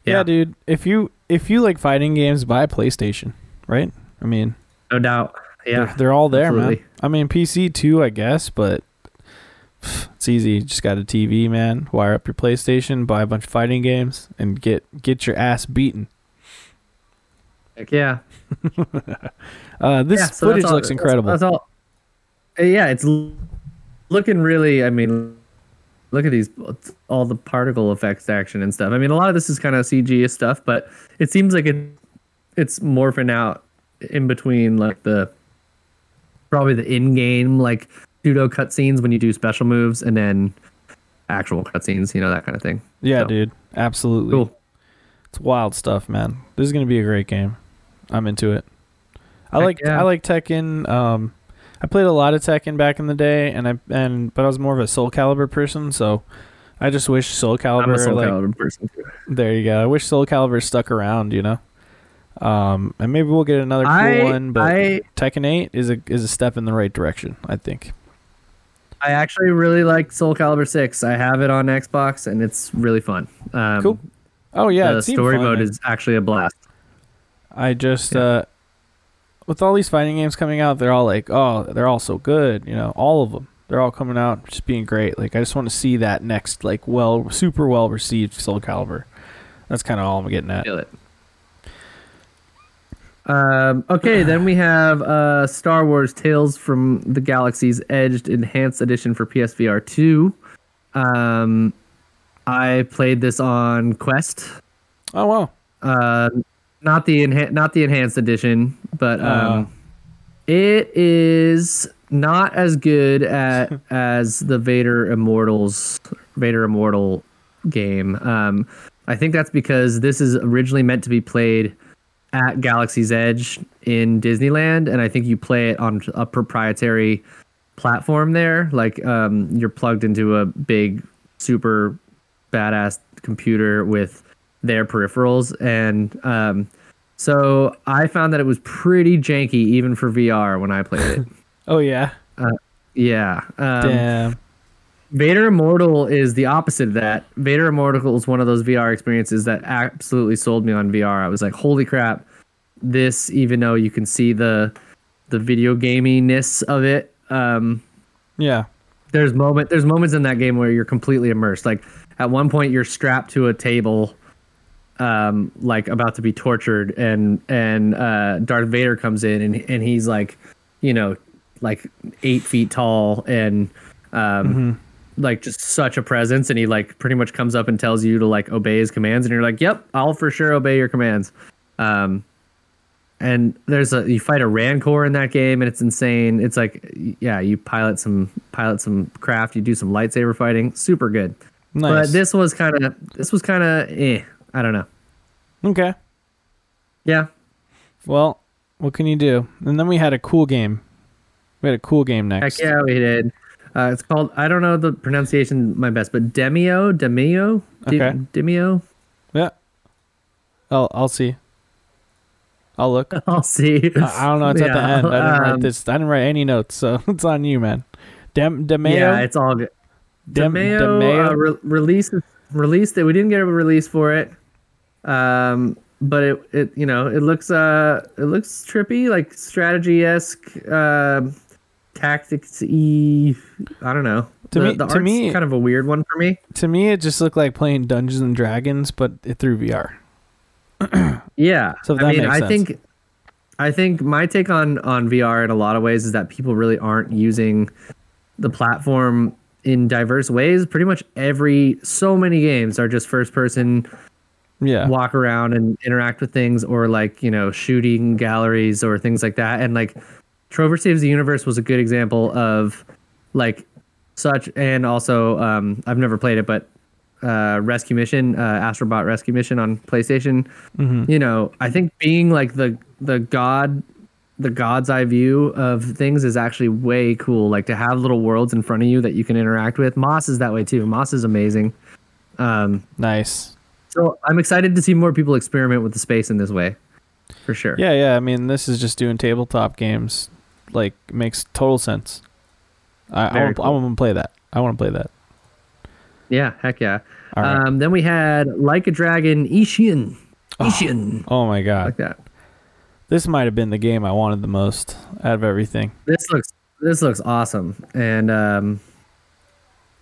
yeah. yeah, dude, if you if you like fighting games, buy PlayStation, right? I mean, no doubt. Yeah. They're, they're all there, absolutely. Man. I mean, P C too, I guess, but pff, it's easy. You just got a T V, man. Wire up your PlayStation, buy a bunch of fighting games, and get get your ass beaten. Heck yeah. uh, this yeah, so footage all, looks incredible. That's, that's all. Yeah, it's looking really, I mean, look at these, all the particle effects action and stuff. I mean, a lot of this is kind of C G stuff, but it seems like it, it's morphing out in between, like, the, probably the in-game, like, pseudo cutscenes when you do special moves and then actual cutscenes, you know, that kind of thing. Yeah, so, dude. Absolutely. Cool. It's wild stuff, man. This is going to be a great game. I'm into it. I like yeah. I like Tekken. Um, I played a lot of Tekken back in the day, and I and but I was more of a Soul Calibur person. So I just wish Soul Calibur. I'm a Soul like, Calibur person too. There you go. I wish Soul Calibur stuck around. You know, um, and maybe we'll get another cool I, one. But I, Tekken eight is a is a step in the right direction, I think. I actually really like Soul Calibur six. I have it on Xbox, and it's really fun. Um, cool. Oh yeah, the story fun, mode man. Is actually a blast. I just, yeah. uh, with all these fighting games coming out, they're all like, oh, they're all so good. You know, all of them. They're all coming out just being great. Like, I just want to see that next, like, well, super well-received Soul Calibur. That's kind of all I'm getting at. Feel it. Um, okay, then we have uh, Star Wars Tales from the Galaxy's Edge Enhanced Edition for P S V R two. Um, I played this on Quest. Oh, wow. Uh, not the enha- not the Enhanced Edition, but um, uh. it is not as good at as the Vader Immortals Vader Immortal game. Um, I think that's because this is originally meant to be played at Galaxy's Edge in Disneyland, and I think you play it on a proprietary platform there. Like, um, you're plugged into a big, super badass computer with their peripherals, and um, so I found that it was pretty janky even for V R when I played it. Oh yeah, uh, yeah. Um, Damn. Vader Immortal is the opposite of that. Vader Immortal is one of those V R experiences that absolutely sold me on V R. I was like, holy crap, this, even though you can see the the video gaminess of it, um, yeah. There's moment there's moments in that game where you're completely immersed. Like at one point you're strapped to a table, um, like about to be tortured, and and uh, Darth Vader comes in and and he's like, you know, like eight feet tall and um mm-hmm. like just such a presence, and he like pretty much comes up and tells you to like obey his commands, and you're like, yep, I'll for sure obey your commands. Um, and there's a, you fight a Rancor in that game, and it's insane. It's like, yeah, you pilot some pilot some craft, you do some lightsaber fighting, super good. Nice. But this was kind of this was kind of eh, I don't know. Okay. Yeah. Well, what can you do? And then we had a cool game. We had a cool game next. Heck yeah, we did. Uh, it's called, I don't know the pronunciation my best, but Demio, Demio, De- okay. Demio. Yeah. I'll I'll see. I'll look. I'll see. I, I don't know. It's yeah, at the end. I didn't um, write this. I didn't write any notes, so it's on you, man. Dem Demio. Yeah, it's all good. Dem, Demio, Demio. Uh, re- release released it. We didn't get a release for it, um, but it it you know it looks uh it looks trippy, like strategy esque. Uh, Tactics-y, I don't know. To the, me, the to me, kind of a weird one for me. To me, it just looked like playing Dungeons and Dragons, but it, through V R. Yeah, so that I mean, makes I sense. think, I think my take on on V R in a lot of ways is that people really aren't using the platform in diverse ways. Pretty much every so many games are just first person. Yeah, walk around and interact with things, or like, you know, shooting galleries or things like that, and like. Trover Saves the Universe was a good example of like such, and also um, I've never played it, but uh, Rescue Mission, uh, Astrobot Rescue Mission on PlayStation. Mm-hmm. You know, I think being like the the god, the god's eye view of things is actually way cool. Like to have little worlds in front of you that you can interact with. Moss is that way too. Moss is amazing. Um, nice. So I'm excited to see more people experiment with the space in this way, for sure. Yeah, yeah. I mean, this is just doing tabletop games. Like, makes total sense. I, I want to cool. play that. I want to play that. Yeah, heck yeah. All right. Um, then we had Like a Dragon Ishin. Ishin. Oh, oh my god. Like that. This might have been the game I wanted the most out of everything. This looks this looks awesome. And um,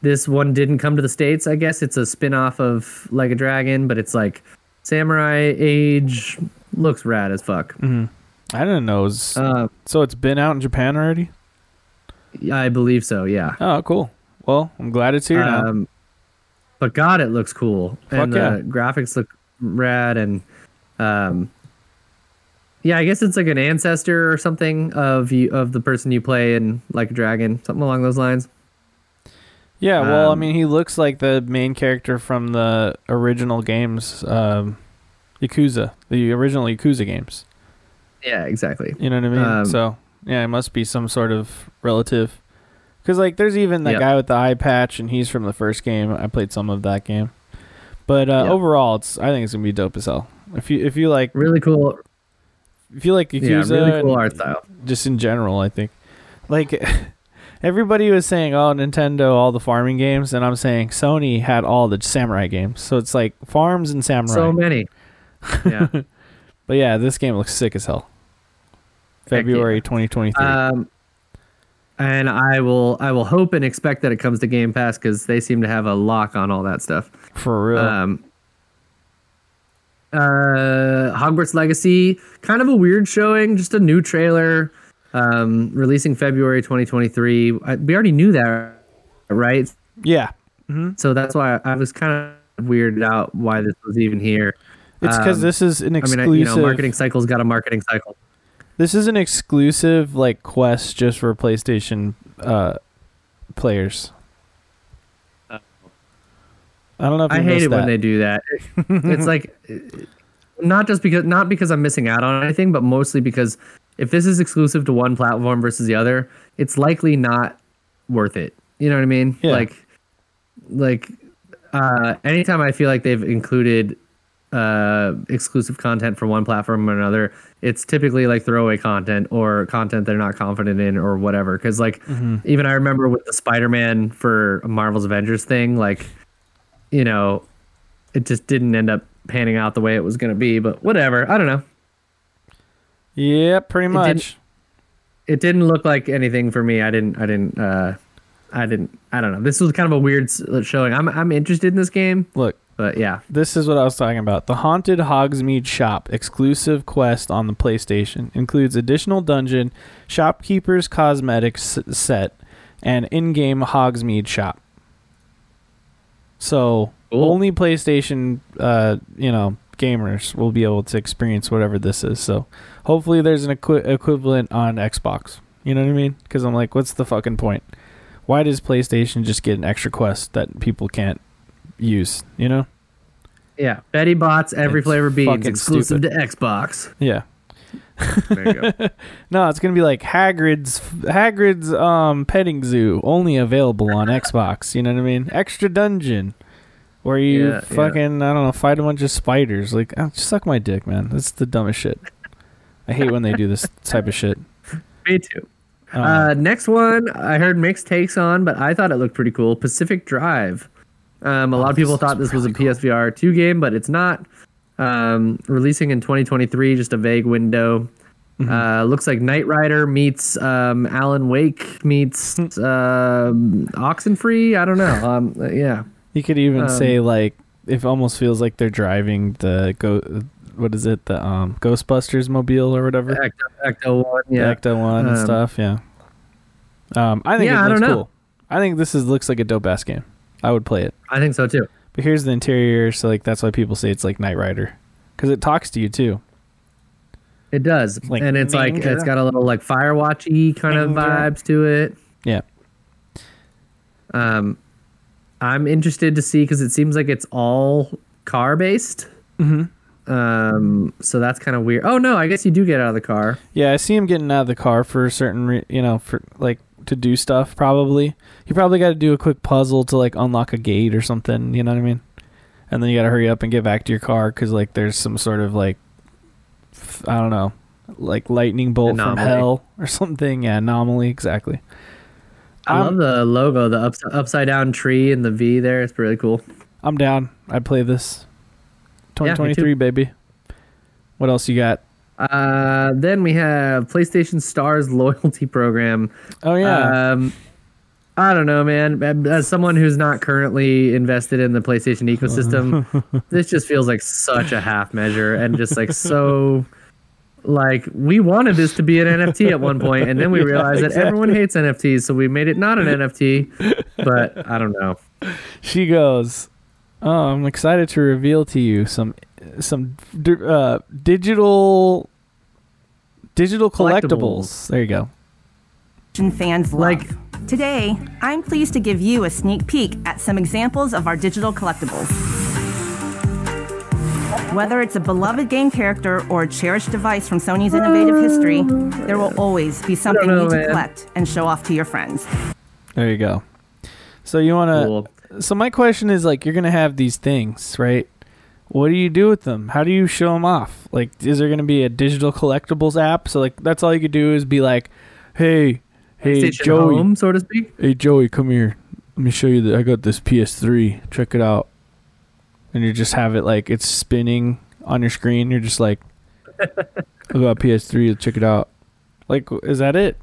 this one didn't come to the States, I guess. It's a spin-off of Like a Dragon, but it's like Samurai Age. Looks rad as fuck. Mm-hmm. I didn't know. It was, uh, so it's been out in Japan already? I believe so, yeah. Oh, cool. Well, I'm glad it's here um, now. But God, it looks cool. Fuck and yeah. The graphics look rad. And um, yeah, I guess it's like an ancestor or something of you, of the person you play in Like a Dragon. Something along those lines. Yeah, well, um, I mean, he looks like the main character from the original games. Um, Yakuza. The original Yakuza games. Yeah, exactly. You know what I mean? Um, so, yeah, it must be some sort of relative. Because, like, there's even that yep. guy with the eye patch, and he's from the first game. I played some of that game. But uh, yep. overall, it's I think it's going to be dope as hell. If you, if you like... Really cool. If you like Yakuza... Yeah, really cool art style. Just in general, I think. Like, everybody was saying, oh, Nintendo, all the farming games. And I'm saying Sony had all the samurai games. So it's like farms and samurai. So many. Yeah. But yeah, this game looks sick as hell. February twenty twenty-three. Um, and I will I will hope and expect that it comes to Game Pass, because they seem to have a lock on all that stuff. For real. Um, uh, Hogwarts Legacy, kind of a weird showing, just a new trailer, um, releasing February twenty twenty-three. I, we already knew that, right? Yeah. Mm-hmm. So that's why I was kind of weirded out why this was even here. It's because um, this is an exclusive. I mean, you know, marketing cycle's got a marketing cycle. This is an exclusive, like, quest just for PlayStation uh, players. I don't know if I hate it that. when they do that. It's like, not just because, not because I'm missing out on anything, but mostly because if this is exclusive to one platform versus the other, it's likely not worth it. You know what I mean? Yeah. Like, like uh, anytime I feel like they've included uh, exclusive content for one platform or another, it's typically like throwaway content or content they're not confident in or whatever. Cause like, mm-hmm. even I remember with the Spider-Man for Marvel's Avengers thing, like, you know, it just didn't end up panning out the way it was going to be, but whatever. I don't know. Yeah, pretty much. It didn't, it didn't look like anything for me. I didn't, I didn't, uh, I didn't, I don't know. This was kind of a weird showing. I'm, I'm interested in this game. Look, But yeah, this is what I was talking about. The Haunted Hogsmeade Shop exclusive quest on the PlayStation includes additional dungeon, shopkeeper's cosmetics set, and in-game Hogsmeade shop. So cool. Only PlayStation, uh, you know, gamers will be able to experience whatever this is. So hopefully there's an equi- equivalent on Xbox. You know what I mean? Because I'm like, what's the fucking point? Why does PlayStation just get an extra quest that people can't use, you know? Yeah. Betty Bots, Every it's Flavor Beans, exclusive stupid. to Xbox. Yeah. There you go. No, it's gonna be like Hagrid's Hagrid's um petting zoo, only available on Xbox. You know what I mean? Extra dungeon where you yeah, fucking yeah. I don't know, fight a bunch of spiders. Like, oh, suck my dick, man. That's the dumbest shit. I hate when they do this type of shit. Me too. Um, uh, next one I heard mixed takes on, but I thought it looked pretty cool. Pacific Drive. Um, a lot of people thought this was a P S V R two game, but it's not. Um, releasing in twenty twenty-three, just a vague window. Mm-hmm. Uh, looks like Knight Rider meets um, Alan Wake meets uh, Oxenfree. I don't know. Um, yeah. You could even um, say, like, it almost feels like they're driving the go. What is it? The um, Ghostbusters mobile or whatever. Ecto one, yeah. Ecto one um, and stuff. Yeah. Um, I think yeah, it looks I cool. Know. I think this is looks like a dope ass game. I would play it. I think so too. But here's the interior, so like that's why people say it's like Knight Rider, because it talks to you too. It does, like, and it's like it's got a little like Firewatch-y kind of vibes to it. Yeah. Um, I'm interested to see because it seems like it's all car based. Mm-hmm. Um, so that's kind of weird. Oh no, I guess you do get out of the car. Yeah, I see him getting out of the car for certain, re- you know, for like. to do stuff. Probably you probably got to do a quick puzzle to like unlock a gate or something, you know what I mean? And then you got to hurry up and get back to your car because like there's some sort of like I don't know, like lightning bolt anomaly from hell or something. Yeah, anomaly, exactly. I um, love the logo, the ups- upside down tree and the V there. It's really cool. I'm down. I'd play this. twenty twenty-three, yeah, baby. What else you got? Uh, then we have PlayStation Stars loyalty program. Oh yeah. Um, I don't know, man. As someone who's not currently invested in the PlayStation ecosystem, this just feels like such a half measure and just like so. Like we wanted this to be an N F T at one point, and then we realized yeah, exactly. that everyone hates N F Ts, so we made it not an N F T. But I don't know. She goes, "Oh, I'm excited to reveal to you some." some uh, digital digital collectibles. collectibles. There you go. Fans love. Like today, I'm pleased to give you a sneak peek at some examples of our digital collectibles. Whether it's a beloved game character or a cherished device from Sony's innovative history, there will always be something know, new to man. collect and show off to your friends. There you go. So you want to cool. So my question is like you're going to have these things, right? What do you do with them? How do you show them off? Like, is there going to be a digital collectibles app? So, like, that's all you could do is be like, hey, hey, PlayStation Joey. Home, so to speak. Hey, Joey, come here. Let me show you that I got this P S three. Check it out. And you just have it, like, it's spinning on your screen. You're just like, I got P S three. Check it out. Like, is that it?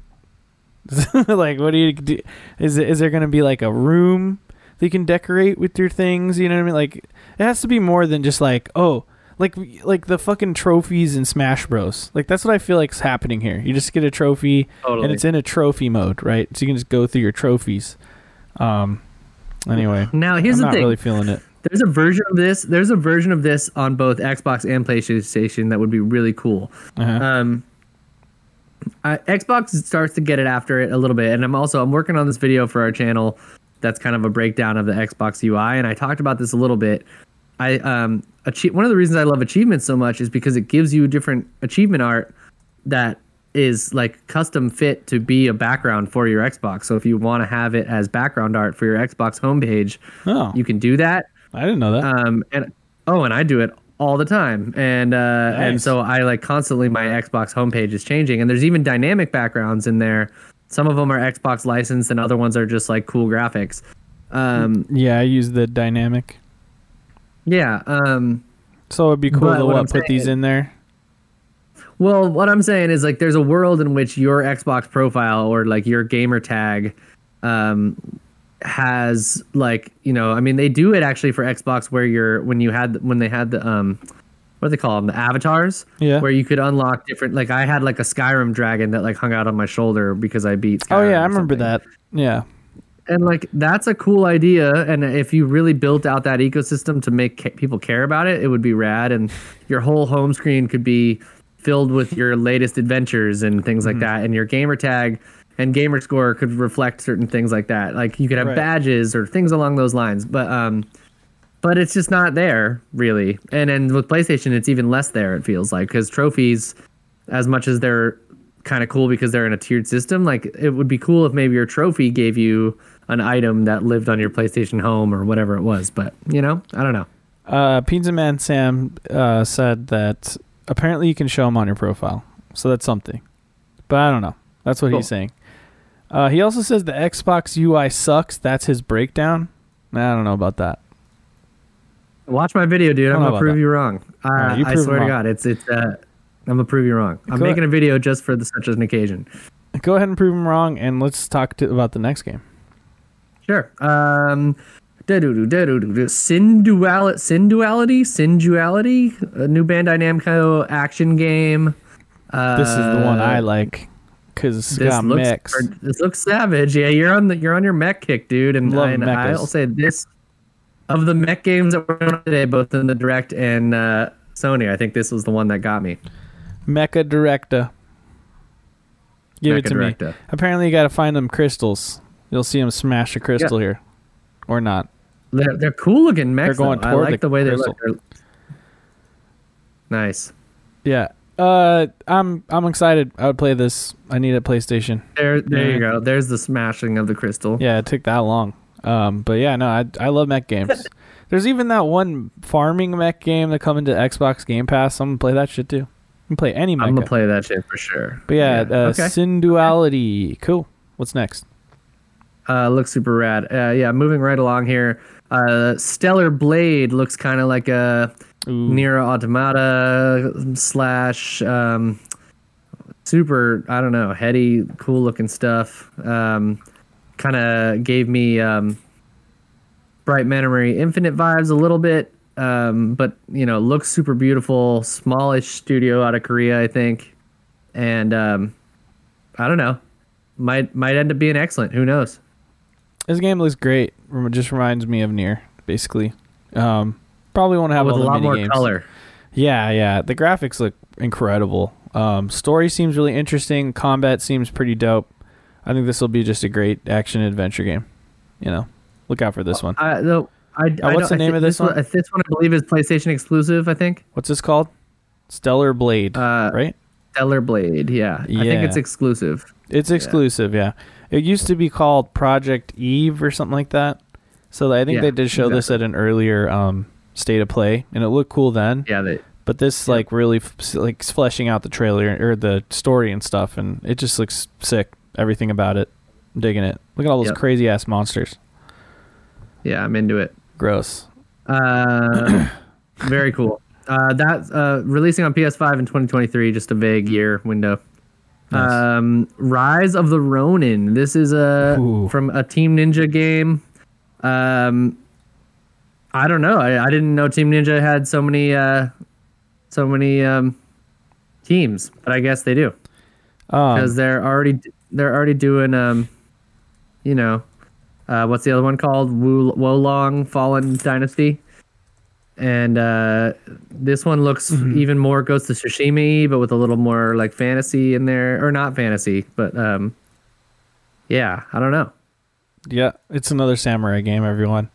Like, what do you do? Is, is there going to be, like, a room? You can decorate with your things, you know what I mean? Like, it has to be more than just like, oh, Like, like the fucking trophies in Smash Bros. Like, that's what I feel like is happening here. You just get a trophy, totally. And it's in a trophy mode, right? So you can just go through your trophies. Um. Anyway, now here's I'm the not thing. Really feeling it. There's a version of this. There's a version of this on both Xbox and PlayStation that would be really cool. Uh-huh. Um. Uh, Xbox starts to get it after it a little bit, and I'm also I'm working on this video for our channel that's kind of a breakdown of the Xbox U I, and I talked about this a little bit. I um achieve, one of the reasons I love achievements so much is because it gives you different achievement art that is like custom fit to be a background for your Xbox. So if you want to have it as background art for your Xbox homepage, oh, you can do that. I didn't know that. Um and oh, and I do it all the time, and uh nice. And so I like constantly my Xbox homepage is changing, and there's even dynamic backgrounds in there. Some of them are Xbox licensed and other ones are just like cool graphics. Um yeah, I use the dynamic. Yeah. Um so it'd be cool to what, put these in there. Well, what I'm saying is like there's a world in which your Xbox profile or like your gamer tag um has like, you know, I mean, they do it actually for Xbox where you're when you had when they had the um what do they call them, the avatars, yeah, where you could unlock different, like I had like a Skyrim dragon that like hung out on my shoulder because I beat Skyrim. Oh yeah, I remember that. Yeah, and like that's a cool idea, and if you really built out that ecosystem to make ca- people care about it, it would be rad, and your whole home screen could be filled with your latest adventures and things like mm. that, and your gamer tag and gamer score could reflect certain things like that. Like you could have right. badges or things along those lines, but um, but it's just not there really. And then with PlayStation, it's even less there. It feels like, because trophies, as much as they're kind of cool because they're in a tiered system, like it would be cool if maybe your trophy gave you an item that lived on your PlayStation Home or whatever it was. But you know, I don't know. Uh, Pizza Man Sam uh, said that apparently you can show them on your profile, so that's something. But I don't know. That's what cool. he's saying. Uh, he also says the Xbox U I sucks. That's his breakdown. I don't know about that. Watch my video, dude. I'm gonna prove that. you wrong. Uh, right, you I swear to God, it's it's. Uh, I'm gonna prove you wrong. I'm Go making ahead. a video just for the, such as an occasion. Go ahead and prove him wrong, and let's talk to, about the next game. Sure. Um, Sin Duality, Sin Duality, Sin Duality, a new Bandai Namco action game. Uh, this is the one I like. Cause it's this got looks, mechs. Or, this looks savage. Yeah, you're on the you're on your mech kick, dude. And, Love and I'll say this: of the mech games that we're on today, both in the Direct and uh, Sony, I think this was the one that got me. Mecha Directa. Give Mecha it to Directa. me. Apparently, you got to find them crystals. You'll see them smash a crystal yeah. here, or not. They're they're cool looking mechs. They're going though. toward I like the, the way crystal. they look. They're... Nice. Yeah. Uh, I'm I'm excited. I would play this. I need a PlayStation. There, there yeah. you go. There's the smashing of the crystal. Yeah, it took that long. Um, but yeah, no, I I love mech games. There's even that one farming mech game that come into Xbox Game Pass. I'm gonna play that shit too. I'm gonna play any mech. I'm gonna play that shit for sure. But yeah, yeah. Uh, okay. Sin Duality. Cool. What's next? Uh, looks super rad. Uh, yeah, moving right along here. Uh, Stellar Blade looks kind of like a. Ooh. Nier Automata slash um, super, I don't know, heady, cool looking stuff. Um, kind of gave me um, Bright Memory Infinite vibes a little bit, um, but you know, looks super beautiful. Smallish studio out of Korea, I think, and um, I don't know, might might end up being excellent. Who knows? This game looks great. It just reminds me of Nier, basically. Um, Probably won't have oh, with all a lot more games. color. Yeah, yeah. The graphics look incredible. Um, story seems really interesting. Combat seems pretty dope. I think this will be just a great action adventure game. You know, look out for this one. Uh, no, I, uh, I what's the name of this, this one? one? This one, I believe, is PlayStation exclusive. I think. What's this called? Stellar Blade, uh, right? Stellar Blade. Yeah. yeah, I think it's exclusive. It's exclusive. Yeah. yeah, it used to be called Project Eve or something like that. So I think yeah, they did show exactly. this at an earlier. Um, state of play, and it looked cool then. Yeah, they, but this yeah. like really f- like fleshing out the trailer or the story and stuff, and it just looks sick. Everything about it, I'm digging it. Look at all those yep. crazy ass monsters. Yeah, I'm into it. Gross. Uh, very cool. Uh, that uh, releasing on P S five in twenty twenty-three, just a vague year window. Nice. Um, Rise of the Ronin. This is a Ooh. from a Team Ninja game. Um. I don't know. I, I didn't know Team Ninja had so many uh, so many um, teams, but I guess they do um, because they're already they're already doing um, you know, uh, what's the other one called? Wu- Wolong Fallen Dynasty, and uh, this one looks mm-hmm. even more Ghost of Tsushima, but with a little more like fantasy in there, or not fantasy, but um, yeah, I don't know. Yeah, it's another samurai game, everyone.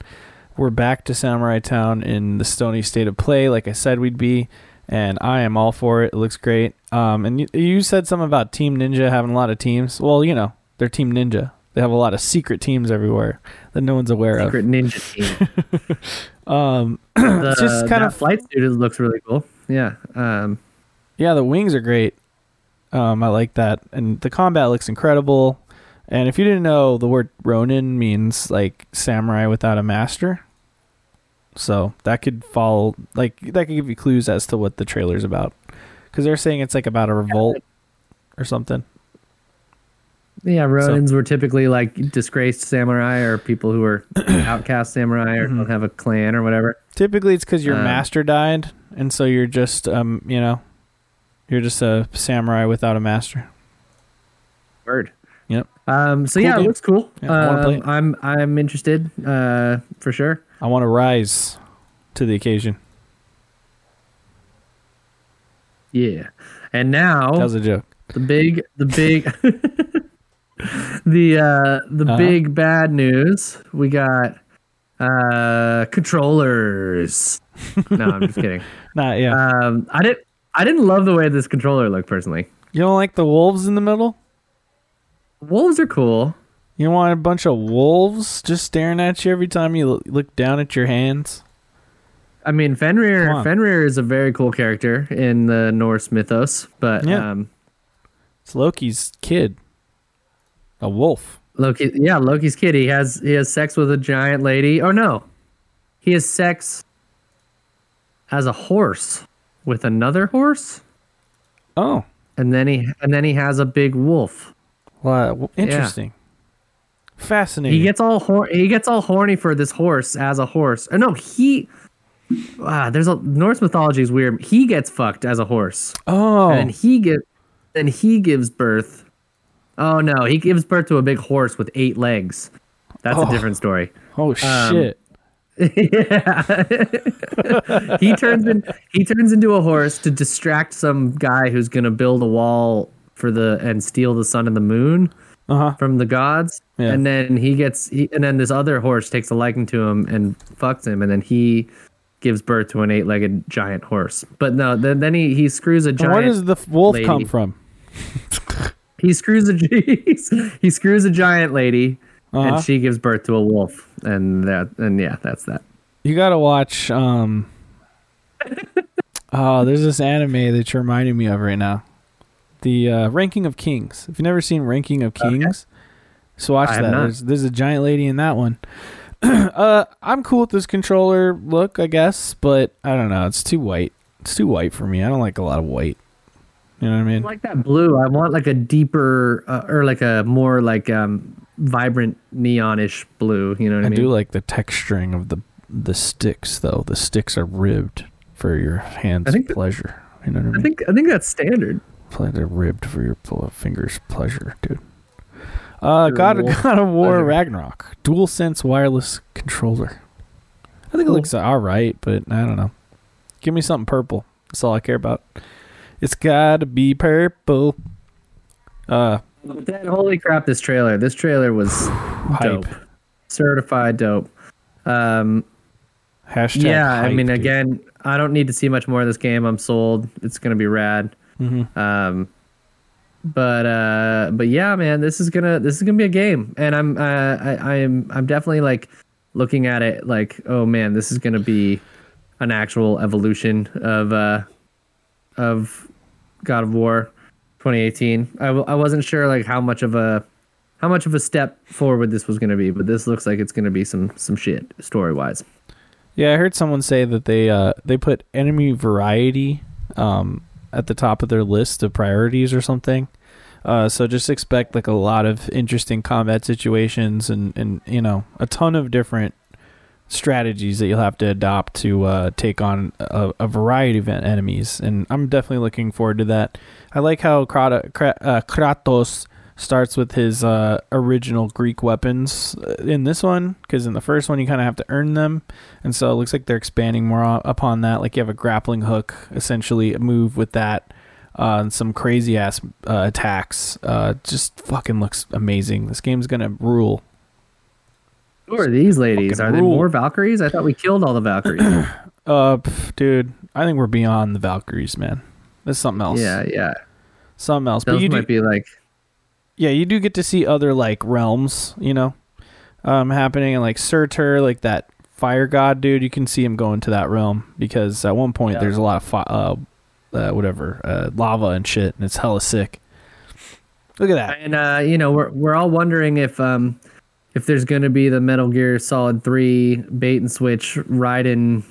We're back to Samurai Town in the stony state of play, like I said we'd be, and I am all for it. It looks great. Um, and you, you said something about Team Ninja having a lot of teams. Well, you know, they're Team Ninja. They have a lot of secret teams everywhere that no one's aware secret of. Secret Ninja team. um, the, it's just kind that of flight suit looks really cool. Yeah. Um, yeah, the wings are great. Um, I like that, and the combat looks incredible. And if you didn't know, the word Ronin means like samurai without a master. So that could fall, like that could give you clues as to what the trailer's about. Because they're saying it's like about a revolt or something. Yeah, Ronins so. were typically like disgraced samurai or people who were outcast samurai or mm-hmm. don't have a clan or whatever. Typically it's because your um, master died, and so you're just, um, you know, you're just a samurai without a master. Word. Yep. Um, so cool yeah, game. It looks cool. Yeah, I wanna play it. I'm I'm interested uh, for sure. I want to rise to the occasion. Yeah, and now that was a joke. The big, the big, the uh, the uh-huh. big bad news. We got uh, controllers. No, I'm just kidding. Nah, yeah. Um, I didn't. I didn't love the way this controller looked personally. You don't like the wolves in the middle? Wolves are cool. You want a bunch of wolves just staring at you every time you look down at your hands? I mean, Fenrir Fenrir is a very cool character in the Norse mythos, but yeah. um, it's Loki's kid, a wolf. Loki, yeah, Loki's kid. He has he has sex with a giant lady. Oh no, he has sex as a horse with another horse. Oh, and then he and then he has a big wolf. Wow, interesting. Yeah. Fascinating. He gets all hor- he gets all horny for this horse as a horse. Oh, no, he. Wow, there's a Norse mythology is weird. He gets fucked as a horse. Oh, and he get, then he gives birth. Oh no, he gives birth to a big horse with eight legs. That's oh. a different story. Oh um, shit. Yeah. he turns in. He turns into a horse to distract some guy who's gonna build a wall for the and steal the sun and the moon. Uh-huh. From the gods, yeah. and then he gets, he, and then this other horse takes a liking to him and fucks him, and then he gives birth to an eight-legged giant horse. But no, then, then he, he screws a giant. Where does the wolf lady. come from? he screws a he screws a giant lady, uh-huh. and she gives birth to a wolf, and that and yeah, that's that. You gotta watch. Um, oh, there's this anime that you're reminding me of right now. The uh, Ranking of Kings. If you've never seen Ranking of Kings, okay. so watch that. There's, there's a giant lady in that one. uh, I'm cool with this controller look, I guess, but I don't know. It's too white. It's too white for me. I don't like a lot of white. You know what I mean? I like that blue. I want like a deeper uh, or like a more like um, vibrant neonish blue. You know what I, I mean? I do like the texturing of the the sticks, though. The sticks are ribbed for your hands' pleasure. That, you know what I mean? I think I think that's standard. Plenty ribbed for your fingers' pleasure, dude. Uh, God, God of War Ragnarok. DualSense wireless controller. I think cool. It looks all right, but I don't know. Give me something purple. That's all I care about. It's got to be purple. Uh, then, holy crap, this trailer. This trailer was dope. Hype. Certified dope. Um, Hashtag Yeah, hype, I mean, dude. Again, I don't need to see much more of this game. I'm sold. It's going to be rad. Mm-hmm. Um, but uh, but yeah, man, this is gonna this is gonna be a game, and I'm uh, I I'm I'm definitely like looking at it like, oh man, this is gonna be an actual evolution of uh of God of War twenty eighteen. I, w- I wasn't sure like how much of a how much of a step forward this was gonna be, but this looks like it's gonna be some some shit story wise. Yeah, I heard someone say that they uh they put enemy variety um. at the top of their list of priorities or something. Uh, so just expect like a lot of interesting combat situations and, and, you know, a ton of different strategies that you'll have to adopt to uh, take on a, a variety of enemies. And I'm definitely looking forward to that. I like how Kratos starts with his uh, original Greek weapons in this one, because in the first one you kind of have to earn them, and so it looks like they're expanding more upon that. Like, you have a grappling hook, essentially a move with that, uh, and some crazy ass uh, attacks. Uh, just fucking looks amazing. This game's gonna rule. Who are these ladies? Are there more Valkyries? I thought we killed all the Valkyries. uh, pff, dude, I think we're beyond the Valkyries, man. That's something else. Yeah, yeah, something else. Those but you might do, be like, yeah, you do get to see other like realms, you know, um, happening, and like Surtur, like that fire god dude. You can see him going to that realm because at one point yeah. there's a lot of fi- uh, uh, whatever uh, lava and shit, and it's hella sick. Look at that. And uh, you know, we're we're all wondering if um. if there's going to be the Metal Gear Solid three bait and switch Raiden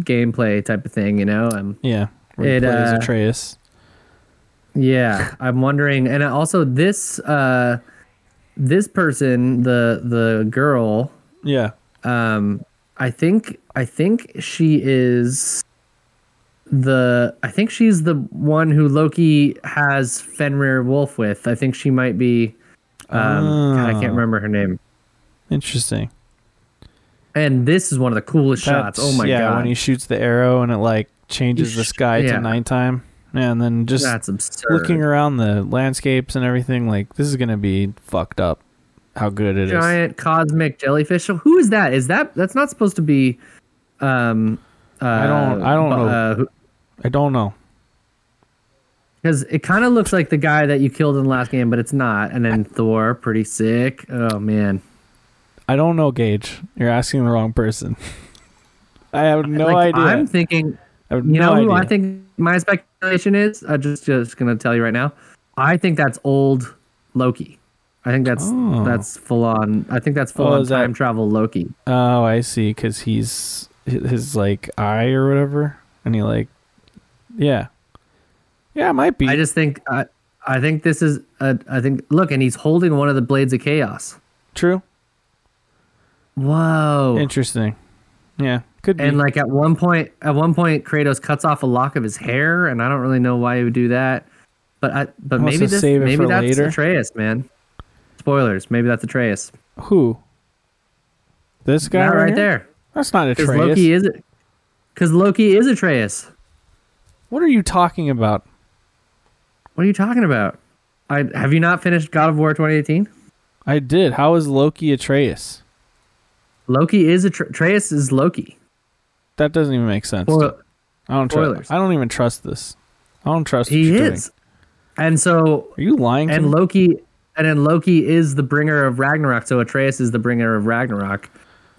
gameplay type of thing, you know? Um, yeah. Where it, you play uh, as Atreus. Yeah. I'm wondering. And also this, uh, this person, the, the girl. Yeah. Um, I think, I think she is the, I think she's the one who Loki has Fenrir Wolf with. I think she might be, Um, oh. God, I can't remember her name. Interesting. And this is one of the coolest That's, shots. Oh my yeah, god! Yeah, when he shoots the arrow and it like changes sh- the sky yeah. to nighttime, and then just That's absurd. Looking around the landscapes and everything, like this is gonna be fucked up. How good it Giant is! Giant cosmic jellyfish. Who is that? Is that that's not supposed to be? Um, uh, I don't. I don't know. Uh, who, I don't know. Because it kind of looks like the guy that you killed in the last game, but it's not. And then Thor, pretty sick. Oh, man. I don't know, Gage. You're asking the wrong person. I have no like, idea. I'm thinking, I have you no know idea. Who I think my speculation is? I'm just, just going to tell you right now. I think that's old Loki. I think that's oh. that's full on. I think that's full oh, on time that... travel Loki. Oh, I see. Because he's his like eye or whatever. And he like, yeah. Yeah, it might be. I just think I, I think this is a, I think look, and he's holding one of the blades of chaos. True. Whoa. Interesting. Yeah, could be. And like at one point, at one point, Kratos cuts off a lock of his hair, and I don't really know why he would do that. But I, but maybe this, maybe that's later. Atreus, man. Spoilers. Maybe that's Atreus. Who? This guy right, right there. That's not Atreus. Because Loki is it? Because Loki is Atreus. What are you talking about? What are you talking about? I have you not finished God of War twenty eighteen? I did. How is Loki Atreus? Loki is Atre- Atreus is Loki. That doesn't even make sense. Spoil- I don't trust. I don't even trust this. I don't trust. He what is. Doing. And so are you lying? And to Loki, me? And then Loki is the bringer of Ragnarok. So Atreus is the bringer of Ragnarok,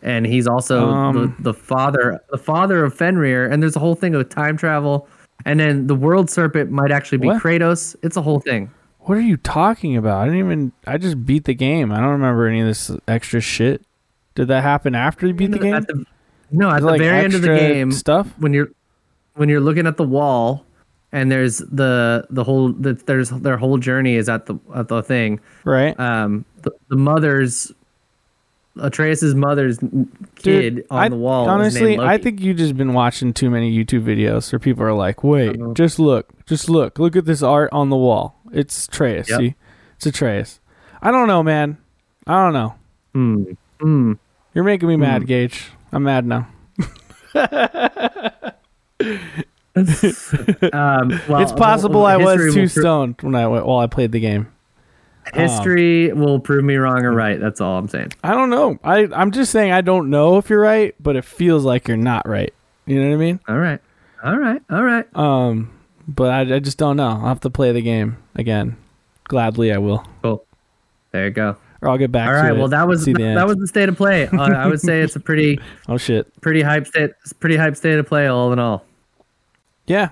and he's also um, the, the father, the father of Fenrir. And there's a whole thing of time travel. And then the world serpent might actually be what? Kratos. It's a whole thing. What are you talking about? I didn't even... I just beat the game. I don't remember any of this extra shit. Did that happen after you beat the game? At the, no, at the like very end of the game... stuff? When you're when you're looking at the wall, and there's the the whole... The, there's their whole journey is at the at the thing. Right. Um, the, the mother's... Atreus's mother's kid Dude, on I, the wall. Honestly, I think you've just been watching too many YouTube videos where people are like, wait, just look, just look, look at this art on the wall. It's Atreus. Yep. See, it's Atreus. I don't know, man. I don't know. Mm. Mm. You're making me mm. mad, Gage. I'm mad now. um, well, it's possible well, I was too pr- stoned when I while I played the game. History um, will prove me wrong or right. That's all I'm saying. I don't know. I, I'm just saying I don't know if you're right, but it feels like you're not right. You know what I mean? All right. All right. All right. Um, but I, I just don't know. I'll have to play the game again. Gladly, I will. Cool. There you go. Or I'll get back all to right, it. All right. Well, that was that, that was the state of play. Uh, I would say it's a pretty oh shit pretty hype state pretty hype state of play all in all. Yeah.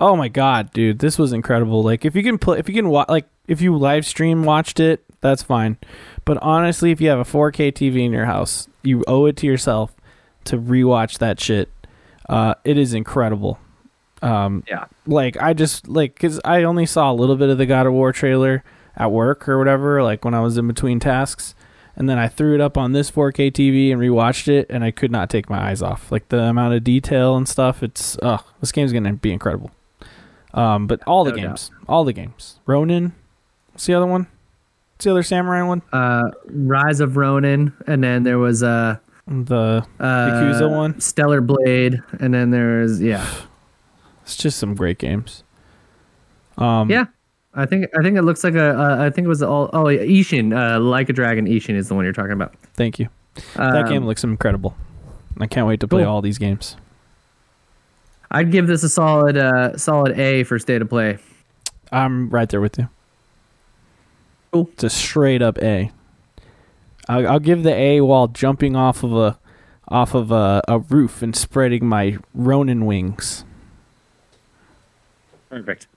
Oh my god, dude, this was incredible. Like, if you can play, if you can watch, like, if you live stream watched it, that's fine. But honestly, if you have a four K T V in your house, you owe it to yourself to rewatch that shit. Uh, it is incredible. Um, yeah. Like, I just like because I only saw a little bit of the God of War trailer at work or whatever, like when I was in between tasks, And then I threw it up on this four K T V and rewatched it, and I could not take my eyes off. Like, the amount of detail and stuff, it's, oh, this game's going to be incredible. Um, but all the no games, doubt. all the games. Ronin, what's the other one? What's the other samurai one? Uh, Rise of Ronin, and then there was uh, the uh, Yakuza one. Stellar Blade, and then there's, yeah. It's just some great games. Um, yeah. I think I think it looks like a uh, I think it was all oh Ishin uh, Like a Dragon Ishin is the one you're talking about. Thank you. Um, that game looks incredible. I can't wait to play cool. all these games. I'd give this a solid uh, solid A for state of play. I'm right there with you. Cool. It's a straight up A. I'll, I'll give the A while jumping off of a off of a, a roof and spreading my Ronin wings. Perfect.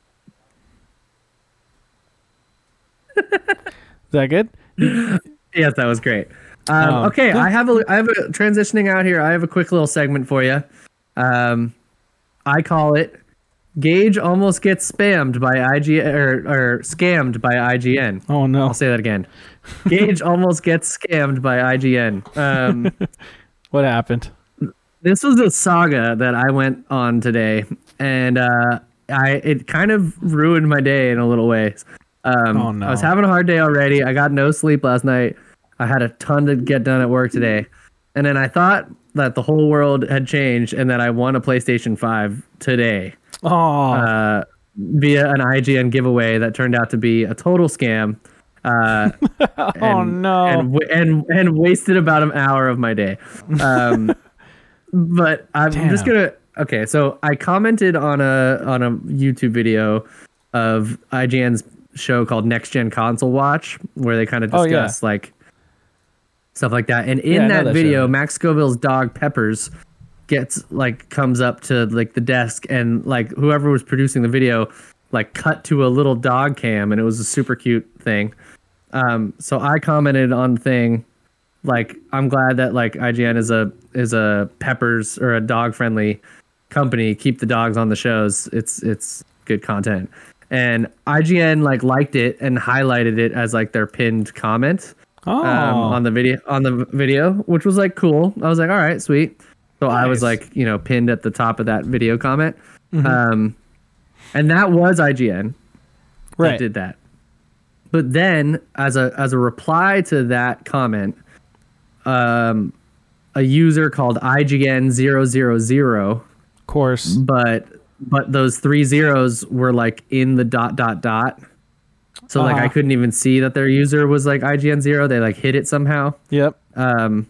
Is that good? Yes, that was great. Um, um, okay, I have a I have a transitioning out here. I have a quick little segment for you. Um, I call it Gage almost gets spammed by I G N or, or scammed by I G N. Oh no! I'll say that again. Gage almost gets scammed by I G N. Um, what happened? This was a saga that I went on today, and uh, I it kind of ruined my day in a little way. Um, oh, no. I was having a hard day already. I got no sleep last night. I had a ton to get done at work today. And then I thought that the whole world had changed and that I won a PlayStation five today oh. uh, via an I G N giveaway that turned out to be a total scam. Uh, oh, and, no. And, and, and wasted about an hour of my day. Um, but I'm Damn. just going to... Okay, so I commented on a on a YouTube video of I G N's show called Next Gen Console Watch, where they kind of discuss oh, yeah. like stuff like that. And in yeah, that, that video, show. Max Scoville's dog Peppers gets like comes up to like the desk, and like whoever was producing the video like cut to a little dog cam, and it was a super cute thing. Um, so I commented on the thing like, I'm glad that like I G N is a is a Peppers or a dog friendly company. Keep the dogs on the shows. It's it's good content. And I G N like liked it and highlighted it as like their pinned comment oh. um, on the video on the video, which was like cool. I was like, all right, sweet. So nice. I was like, you know, pinned at the top of that video comment, mm-hmm. um, and that was I G N right. that did that. But then, as a as a reply to that comment, um, a user called I G N zero zero zero, of course, but. But those three zeros were like in the dot dot dot, so uh-huh. like I couldn't even see that their user was like I G N zero. They like hid it somehow. Yep. Um,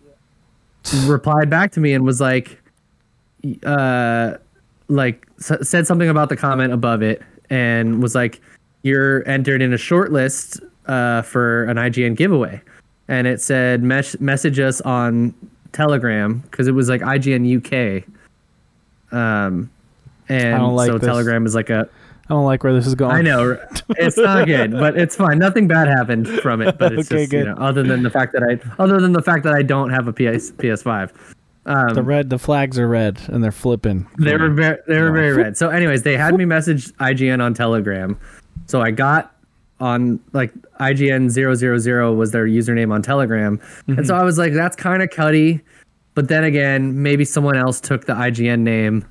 replied back to me and was like, uh, like s- said something about the comment above it and was like, "You're entered in a short list uh, for an I G N giveaway," and it said mes- message us on Telegram because it was like I G N U K. Um. And I don't like so this. Telegram is like a... I don't like where this is going. I know. It's not good, but it's fine. Nothing bad happened from it, but it's okay, just, good. You know, other than the fact that I other than the fact that I don't have a P S, P S five. Um, the red, the flags are red, and they're flipping. They were very, they were oh. very red. So anyways, they had me message I G N on Telegram. So I got on, like, I G N zero zero zero was their username on Telegram. Mm-hmm. And so I was like, that's kind of cutty. But then again, maybe someone else took the I G N name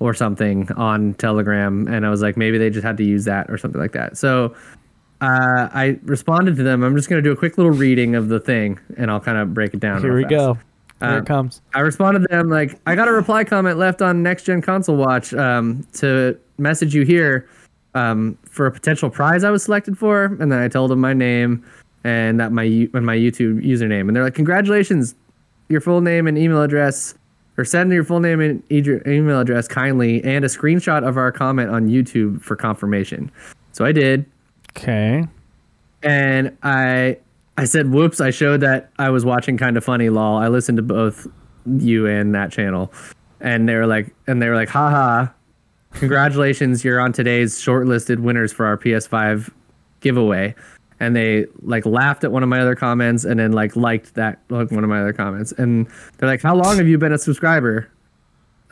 or something on Telegram, and I was like, maybe they just had to use that or something like that. So uh, I responded to them. I'm just going to do a quick little reading of the thing, and I'll kind of break it down. Here we fast. go. Here um, it comes. I responded to them like, I got a reply comment left on Next Gen Console Watch um, to message you here um, for a potential prize I was selected for, and then I told them my name and that my and my YouTube username, and they're like, congratulations, your full name and email address. Or send your full name and email address kindly and a screenshot of our comment on YouTube for confirmation. So I did. Okay. And I I said, whoops, I showed that I was watching Kind of Funny, lol. I listened to both you and that channel. And they were like, and they were like, haha, congratulations, you're on today's shortlisted winners for our P S five giveaway. And they like laughed at one of my other comments and then like liked that like one of my other comments. And they're like, how long have you been a subscriber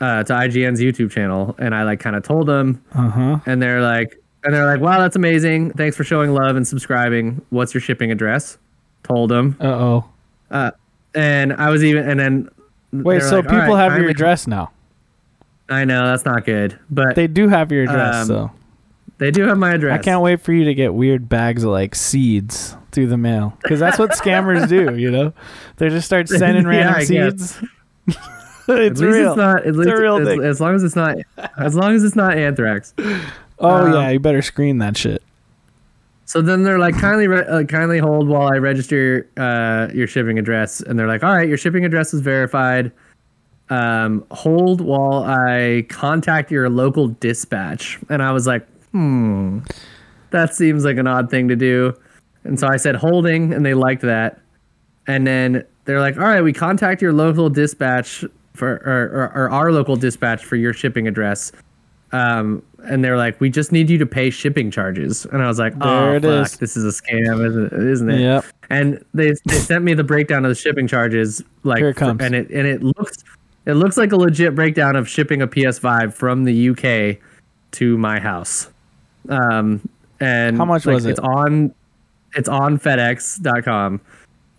uh, to I G N's YouTube channel? And I like kind of told them uh-huh. and they're like, and they're like, wow, that's amazing. Thanks for showing love and subscribing. What's your shipping address? Told them. Uh-oh. Uh, and I was even, and then. Wait, so like, people right, have I'm your address in- now. I know, that's not good, but they do have your address, um, so they do have my address. I can't wait for you to get weird bags of like seeds through the mail, because that's what scammers do, you know? They just start sending yeah, random I seeds. It's real. It's, not, at least, it's a real thing. As, as long as it's not, as long as it's not anthrax. Oh um, yeah, you better screen that shit. So then they're like, kindly, re- uh, kindly hold while I register uh, your shipping address, and they're like, all right, your shipping address is verified. Um, hold while I contact your local dispatch. And I was like, hmm, that seems like an odd thing to do. And so I said holding, and they liked that. And then they're like, all right, we contact your local dispatch for, or, or, or our local dispatch for your shipping address. Um, and they're like, we just need you to pay shipping charges. And I was like, oh, it fuck, is. This is a scam, isn't it? Isn't it? Yep. And they, they sent me the breakdown of the shipping charges. Like, Here it comes. And it, and it looks... It looks like a legit breakdown of shipping a P S five from the U K to my house. Um, and how much like, was it? It's on, it's on FedEx dot com,